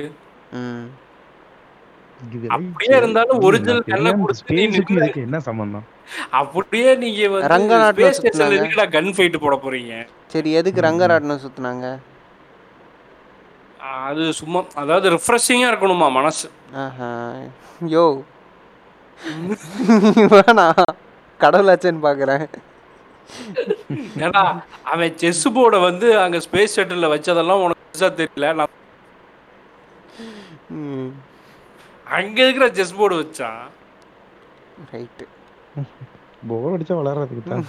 அப்படியே இருந்தாலும் ஒரிஜினல் கண்ணை குடிச்சு நீங்க என்ன சம்பந்தம்? அப்படியே நீங்க வந்து ரங்கநாட்ல ஸ்டேஷன்ல இருக்கடா கன் ஃபைட் போட போறீங்க. சரி, எதுக்கு ரங்கநாட்ல சுத்துனாங்க? அது சும்மா அதாவது ரிஃப்ரெஷிங்கா இருக்கணுமா மனசு? ஆஹா யோ வேணா கடவுளாச்சேன்னு பாக்குறேன். ஏன்னா அவன் செஸ் போர்டை வந்து அங்க ஸ்பேஸ் ஷட்டில் வச்சதெல்லாம் உனக்கு தெரியல. அங்க இருக்கிற செஸ் போர்டு வச்சான். ரைட், போர் அடிச்சா வளர்றதுக்கு தான்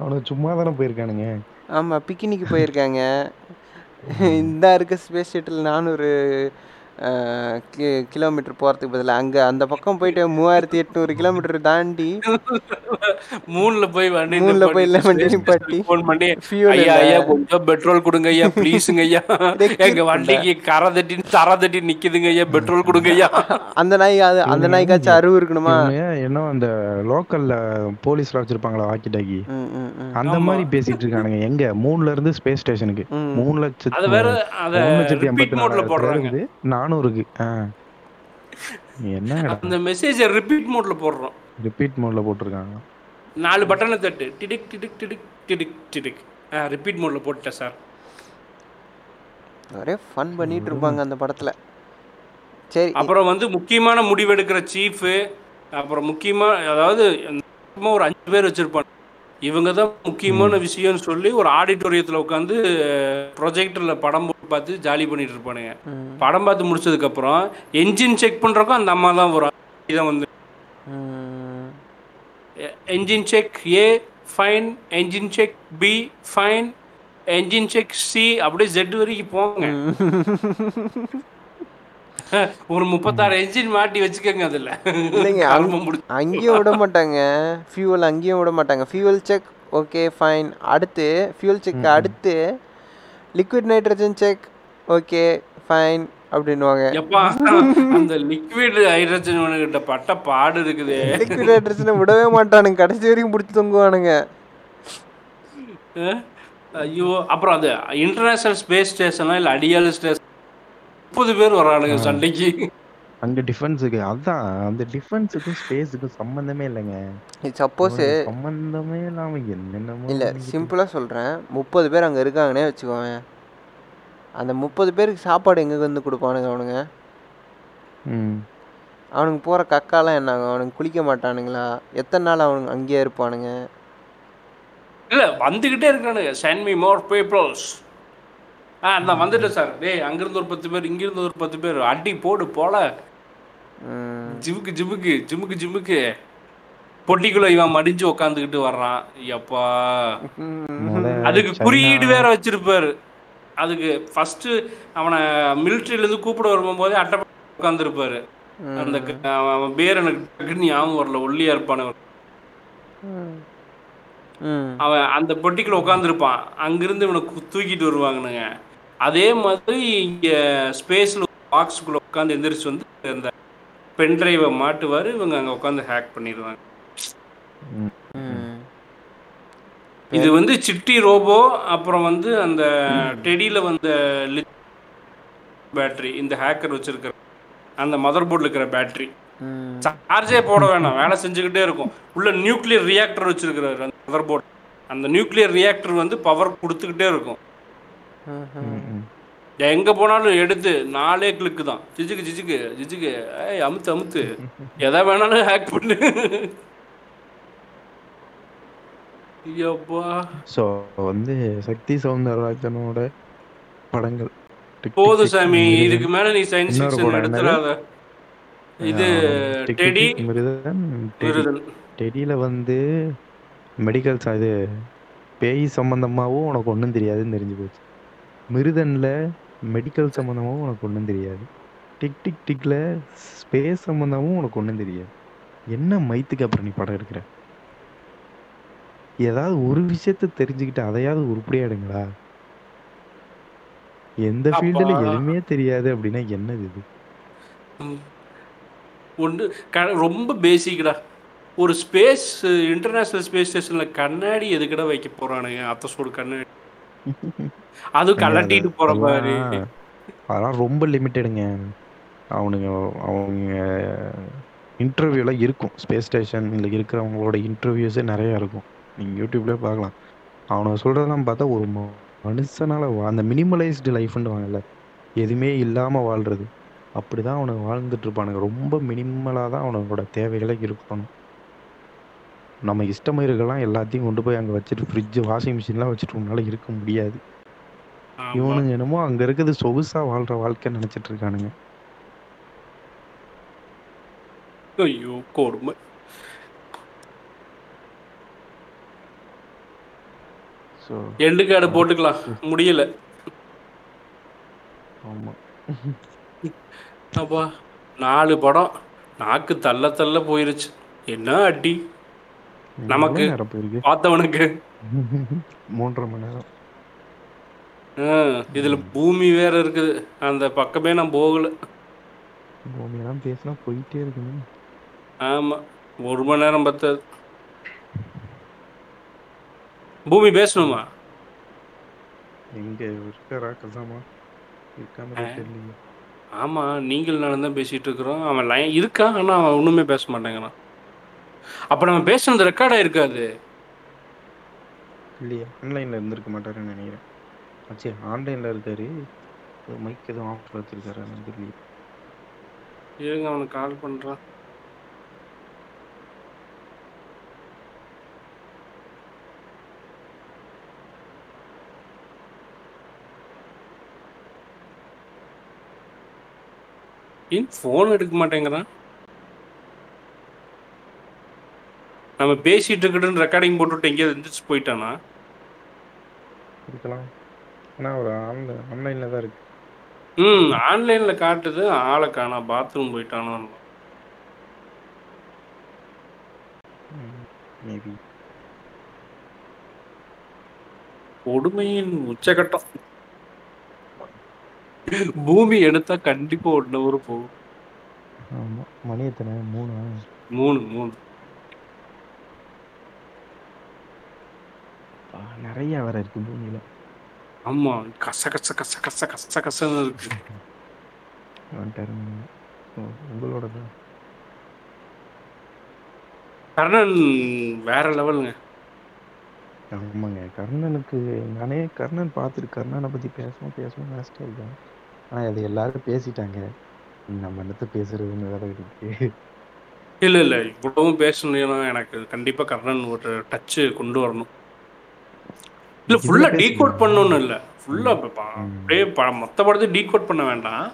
அவனுக்கு. சும்மா தானே போயிருக்கானுங்க. ஆமா, பிக்னிக்கு போயிருக்காங்க. இந்த இருக்க ஸ்பேஸ் ஷட்டில் நானூறு கிலோமீட்டர் போறதுக்கு பதிலாக அங்க அந்த பக்கம் போயிட்டு மூவாயிரத்தி எட்நூறு கிலோமீட்டர் தாண்டி மூணுல போய் மூணுல போய் வண்டி பட்டி ஃபோன் பண்ணி கொஞ்சம் பெட்ரோல் கொடுங்க ஐயா, ப்ளீஸுங்க ஐயா, எங்க வண்டிக்கு கரை தட்டி தர தட்டி நிக்குதுங்க ஐயா, பெட்ரோல் கொடுங்க ஐயா. அந்த நாய் அது அந்த நாய்க்காச்சும் அறிவு இருக்கணுமா? என்ன அந்த லோக்கல்ல போலீஸ்ல வச்சிருப்பாங்களா வாக்கி டாக்கி, அந்த மாதிரி பேசிட்டு இருக்கானுங்க. எங்க மூணுல இருந்து ஸ்பேஸ் ஸ்டேஷனுக்கு மூணு லட்சம் அது வேற அதை ரிப்பீட் மோட்ல போடுறாங்க. முக்கியமான முடிவு எடுக்கிற சீஃப், அப்புறம் முக்கியமா அதாவது ஒரு அஞ்சு பேர் வச்சிருப்பாங்க. இவங்கதான் முக்கியமான விஷயம் சொல்லி ஒரு ஆடிட்டோரியத்துல உட்காந்து ப்ரொஜெக்டர்ல படம் போட்டு பார்த்து ஜாலி பண்ணிட்டு இருப்பானுங்க. படம் பார்த்து முடிச்சதுக்கு அப்புறம் என்ஜின் செக் பண்றதுக்கும் அந்த அம்மா தான் வரும். இதான் வந்து engine check A fine, engine check B fine, engine check C, அப்படியே ஜெட் வரைக்கும் போங்க. ஒரு முப்பத்தாறு என்ஜின் மாட்டி வச்சுக்கோங்க. அதுல இல்லைங்க, அங்கேயும் விட மாட்டாங்க ஃபியூவல். அங்கேயும் விட மாட்டாங்க ஃபியூவல் செக். Okay fine. அடுத்து ஃபியூவல் செக், அடுத்து liquid nitrogen check. Okay fine அப்படின்னுவாங்க. எப்பா அந்த லிக்விட் ஹைட்ரஜன் கிட்ட பட்ட பாடு இருக்குது. லிக்விட் ஹைட்ரஜனை விடவே மாட்டானுங்க, கடைசி வரைக்கும் பிடிச்சி தொங்குவானுங்க. ஐயோ, அப்புறம் அது இன்டர்நேஷனல் ஸ்பேஸ் ஸ்டேஷன்லாம் இல்லை, அடியால் ஸ்டேஷன் முப்பது பேர் வரானுங்க சண்டைக்கு. அங்க டிஃபென்ஸுக்கு அதான் அந்த டிஃபென்ஸுக்கும் ஸ்பேஸுக்கும் சம்பந்தமே இல்லைங்க. சப்போஸ் சம்பந்தமே இல்லாம என்னென்னமோ இல்லை. சிம்பிளா சொல்றேன், முப்பது பேர் அங்க இருக்காங்கன்னே வச்சுக்கோங்க. அந்த முப்பது பேருக்கு சாப்பாடு எங்க வந்து கொடுப்பானுங்க அவனுங்க? ம் அவனுக்கு போற கக்காலாம் என்ன ஆகும்? அவனுக்கு குளிக்க மாட்டானுங்களா? எத்தனை நாள் அவனுங்க அங்கேயே இருப்பானுங்க? இல்ல வந்துகிட்டே இருக்கானுங்க. Send me more peoples. ஆ நான் வந்துட்டேன் சார். டேய், அங்கிருந்து ஒரு பத்து பேர், இங்கிருந்து ஒரு பத்து பேர், அடி போடு போல. ஜிமுக்கு ஜிமுக்கு ஜிமுக்கு ஜிமுக்கு பொட்டிக்குள்ள இவன் மடிஞ்சு உக்காந்துக்கிட்டு வர்றான். எப்பா அதுக்கு குறியீடு வேற வச்சிருப்பாரு. அதுக்கு ஃபர்ஸ்ட் அவனை மிலிட்ரியிலேருந்து கூப்பிட வரும்போதே அட்டை உட்காந்துருப்பாரு. அந்த பேர் எனக்கு ஞாபகம் வரல, ஒல்லியா இருப்பானவர். அவன் அந்த பொட்டிக்குள்ள உட்காந்துருப்பான். அங்கிருந்து இவனை தூக்கிட்டு வருவாங்கனுங்க. அதே மாதிரி இங்கே ஸ்பேஸில் பாக்ஸுக்குள்ளே உட்காந்து எந்திரிச்சு வந்து அந்த பென்ட்ரைவை மாட்டுவார். இவங்க அங்கே உட்காந்து ஹேக் பண்ணிடுவாங்க. இது வந்து சிட்டி ரோபோ, அப்புறம் வந்து அந்த டெடியில் வந்த பேட்டரி, இந்த ஹேக்கர் வச்சிருக்கிற அந்த மதர் போர்டில் இருக்கிற பேட்டரி சார்ஜே போட வேணாம், வேலை செஞ்சுக்கிட்டே இருக்கும். உள்ள நியூக்ளியர் ரியாக்டர் வச்சிருக்கிறாரு அந்த மதர் போர்டு. அந்த நியூக்ளியர் ரியாக்டர் வந்து பவர் கொடுத்துக்கிட்டே இருக்கும். எங்க போனாலும் எடுத்து நாலே கிளிக்கு தான் ஜிஜுக்கு ஜிஜுக்கு ஜிஜுக்கு ஏய் அமுத்து அமுத்து எதை வேணாலும் ஹேக் பண்ணு. ஐயோப்பா. சோ வந்து சக்தி சௌந்தரராஜனோட படங்கள் போது சாமி, இதுக்கு மேல நீ சயின்ஸ் ஃபிக்ஷன் எடுத்துறாத. இது டெடி மிருதன். டெடியில வந்து மெடிக்கல் இது பேய் சம்பந்தமாகவும் உனக்கு ஒன்றும் தெரியாதுன்னு தெரிஞ்சு போச்சு. மிருதனில் மெடிக்கல் சம்மந்தமாகவும் உனக்கு ஒன்றும் தெரியாது. டிக் டிக் டிக்கில் ஸ்பேஸ் சம்மந்தமும் உனக்கு ஒன்றும் தெரியாது. என்ன மைத்துக்கு அப்புறம் நீ படம் எடுக்கிற? ஏதாவது ஒரு விஷயத்த தெரிஞ்சுக்கிட்டு அதையாவது உருப்படியாக எடுங்களா? எந்த ஃபீல்டில் எதுவுமே தெரியாது அப்படின்னா என்னது இது? ஒன்று க ரொம்ப பேசிக்கடா. ஒரு ஸ்பேஸ் இன்டர்நேஷ்னல் ஸ்பேஸ் ஸ்டேஷனில் கண்ணாடி எதுக்கடா வைக்க போகிறானுங்க? அத்த சோடு கண்ணாடி அது கலட்டிட்டு போற மாதிரி அதெல்லாம் ரொம்ப லிமிட்டடுங்க. அவனுங்க அவங்க இன்டர்வியூலாம் இருக்கும், ஸ்பேஸ் ஸ்டேஷனில் இருக்கிறவங்களோட இன்டர்வியூஸே நிறையா இருக்கும், நீங்கள் யூடியூப்லேயே பார்க்கலாம். அவனுக்கு சொல்கிறதெல்லாம் பார்த்தா ஒரு மனுஷனால் அந்த மினிமலைஸ்டு லைஃப்னு வாங்கல, எதுவுமே இல்லாமல் வாழ்கிறது, அப்படி தான் அவனுக்கு வாழ்ந்துட்டுருப்பானுங்க. ரொம்ப மினிமலாக தான் அவனோட தேவைகளை இருக்கணும். நம்ம இஷ்டமாக இருக்கலாம், எல்லாத்தையும் கொண்டு போய் அங்கே வச்சுட்டு ஃப்ரிட்ஜு வாஷிங் மிஷின்லாம் வச்சுட்டு உன்னால இருக்க முடியாது. இவனுங்க என்னமோ அங்கே இருக்கிறது சொகுசாக வாழ்கிற வாழ்க்கைன்னு நினச்சிட்டு இருக்கானுங்க. ஐயோ கொடுமை. எண்டு கார்டு போட்டுக்கலாம் முடியல. அப்பா நாலு படம் நாக்கு தள்ள தள்ள போயிருச்சு. என்ன அடி நமக்கு பார்த்தவனுக்கு மூன்றரை மணி நேரம். இதுல பூமி வேற இருக்குது, அந்த பக்கமே நான் போகல. பூமியெல்லாம் பேசினா போயிட்டே இருக்குங்க. ஆமா ஒரு மணி நேரம் பத்தாது. பூமி பேசணுமா? எங்க இருக்கறா கசாமா இருக்காம தெரியல. ஆமா நீங்கள் நான் தான் பேசிட்டு இருக்கோம். அவன் லைன் இருக்கான், ஆனா அவன் ஒண்ணுமே பேச மாட்டேங்கிறான். அப்ப நம்ம பேசுனது ரெக்கார்ட் ஆயிருக்காது இல்லையா? ஆன்லைன்ல இருந்திருக்க மாட்டாருன்னு நினைக்கிறேன். சரி ஆன்லைன்ல இருக்காரு, மைக் எதுவும் ஆஃப் வச்சிருக்காரு தெரியல. இருங்க அவனுக்கு கால் பண்றான். ஏன் ஃபோன் எடுக்க மாட்டேங்கிறான்? நம்ம பேசிட்டு இருக்கட்டுன்னு ரெக்கார்டிங் போட்டுட்டு எங்கேயாவது இருந்துச்சு போயிட்டானா இருக்கலாம். ஆனால் ஒரு ஆன்லைன் ஆன்லைனில் தான் இருக்கு. ம் ஆன்லைனில் காட்டுது. ஆளை காணா, பாத்ரூம் போயிட்டானோ மேபி. கொடுமையின் உச்சகட்டம். பூமி எடுத்தா கண்டிப்பா ஒன்ன ஊர் போகும். ஆமா மணி எத்தனை? மூணு மூணு மூணு நிறைய வர இருக்கு பூமியில. ஆமா கச கச கச கச கச கசன்னு இருக்கு. உங்களோட கர்ணன் வேற லெவலுங்க. ஆமாங்க கர்ணனுக்கு நானே கர்ணன் பார்த்துட்டு கர்ணனை பற்றி பேசவும் பேசவும் வேஸ்ட்டாக இருக்கேன். ஆனால் அது எல்லாரும் பேசிட்டாங்க, நம்ம என்னத்தை பேசுறதுன்னு வேற இருக்கு. இல்லை இல்லை இவ்வளவும் பேசணும்னா எனக்கு கண்டிப்பாக கர்ணன் ஒரு டச்சு கொண்டு வரணும். இல்லை ஃபுல்லாக டீகோட் பண்ணணும்னு இல்லை, ஃபுல்லாக அப்படியே மொத்த படத்தையும் டீகோட் பண்ண வேண்டாம்,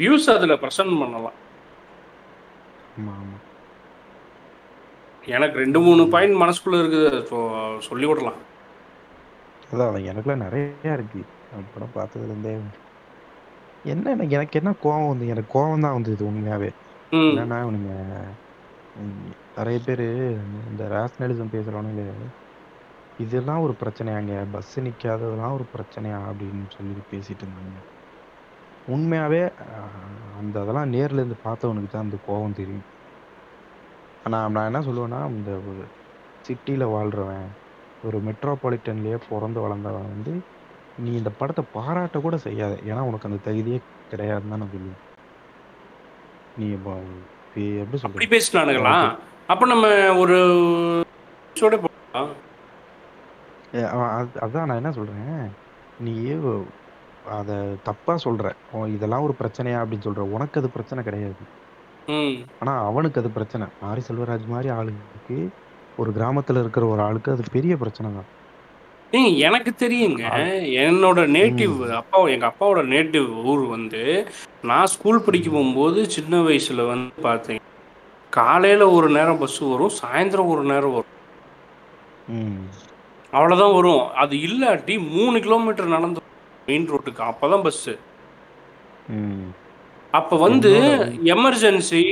வியூஸ் அதில் ப்ரெசன்ட் பண்ணலாம். ஆமாம் ஆமாம் எனக்கு ரெண்டு மூணு பாயிண்ட் மனசுக்குள்ள இருக்குது, சொல்லி விடலாம். அதான் எனக்குலாம் நிறையா இருக்கு படம் பார்த்ததுலேருந்தே. என்ன எனக்கு எனக்கு என்ன கோவம் வந்து எனக்கு கோவம் தான் வந்து இது உண்மையாகவே. என்னன்னா இவனுங்க நிறைய பேர் இந்த ரேஷனலிசம் பேசுகிறோன்னு இல்லையா, இதெல்லாம் ஒரு பிரச்சனையாங்க, பஸ்ஸு நிற்காததெல்லாம் ஒரு பிரச்சனையா அப்படின்னு சொல்லி பேசிட்டு இருந்தாங்க. உண்மையாகவே அந்த அதெல்லாம் நேர்லேருந்து பார்த்தவனுக்கு தான் அந்த கோவம் தெரியும். ஆனால் நான் என்ன சொல்லுவேன்னா, இந்த ஒரு சிட்டியில் வாழ்கிறவன், ஒரு மெட்ரோபாலிட்டன்லேயே பிறந்து வளர்ந்தவன் வந்து நீ இந்த படத்தை பாராட்ட கூட செய்யாத, ஏன்னா உனக்கு அந்த தகுதியே கிடையாதுன்னு தான் நான் சொல்லுவேன். நீ இப்போ எப்படி சொல்லி பேசினானுங்களா? அப்போ நம்ம ஒரு அதுதான் நான் என்ன சொல்கிறேன், நீ அதை தப்பாக சொல்கிற, இதெல்லாம் ஒரு பிரச்சனையா அப்படின்னு சொல்கிற, உனக்கு அது பிரச்சனை கிடையாது, ஆனா அவனுக்கு அது பிரச்சனை. ஆரி செல்வராஜ் மாதிரி ஆளுக்கு, ஒரு கிராமத்துல இருக்கிற ஒரு ஆளுக்கு அது பெரிய பிரச்சனை தான். எனக்கு தெரியுங்க, என்னோட நேட்டிவ் அப்பா, எங்க அப்பாவோட நேட்டிவ் ஊர் வந்து நான் ஸ்கூல் படிக்க போகும்போது சின்ன வயசுல வந்து பார்த்தேன், காலையில ஒரு நேரம் பஸ் வரும், சாயந்தரம் ஒரு நேரம் வரும், அவ்வளவுதான் வரும். அது இல்லாட்டி மூணு கிலோமீட்டர் நடந்து மெயின் ரோட்டுக்கு அப்பதான் பஸ். அப்போ வந்து எமர்ஜென்சி,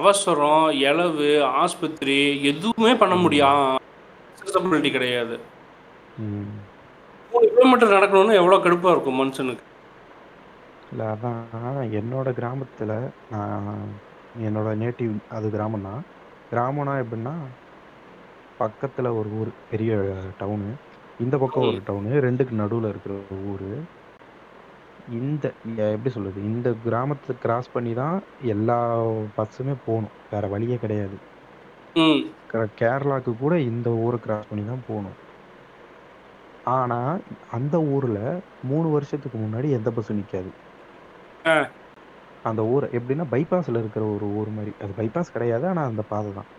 அவசரம், இளவு, ஆஸ்பத்திரி எதுவுமே பண்ண முடியாது, கிடையாது. மூணு கிலோமீட்டர் நடக்கணும்னு எவ்வளோ கடுப்பாக இருக்கும் மனுஷனுக்கு. இல்லை அதான் என்னோட கிராமத்தில், நான் என்னோட நேட்டிவ் அது கிராமம்னா கிராமம்னா எப்படின்னா பக்கத்தில் ஒரு ஊர், பெரிய டவுனு, இந்த பக்கம் ஒரு டவுனு, ரெண்டுக்கு நடுவில் இருக்கிற ஊர். இந்த எப்படி சொல்கிறது, இந்த கிராமத்தை கிராஸ் பண்ணி தான் எல்லா பஸ்ஸுமே போகணும், வேறு வழியே கிடையாது. கேரளாவுக்கு கூட இந்த ஊரை கிராஸ் பண்ணி தான் போகணும். ஆனால் அந்த ஊரில் மூணு வருஷத்துக்கு முன்னாடி எந்த பஸ்ஸும் நிற்காது. அந்த ஊர் எப்படின்னா பைபாஸில் இருக்கிற ஒரு ஊர் மாதிரி, அது பைபாஸ் கிடையாது, ஆனால் அந்த பாதை தான்.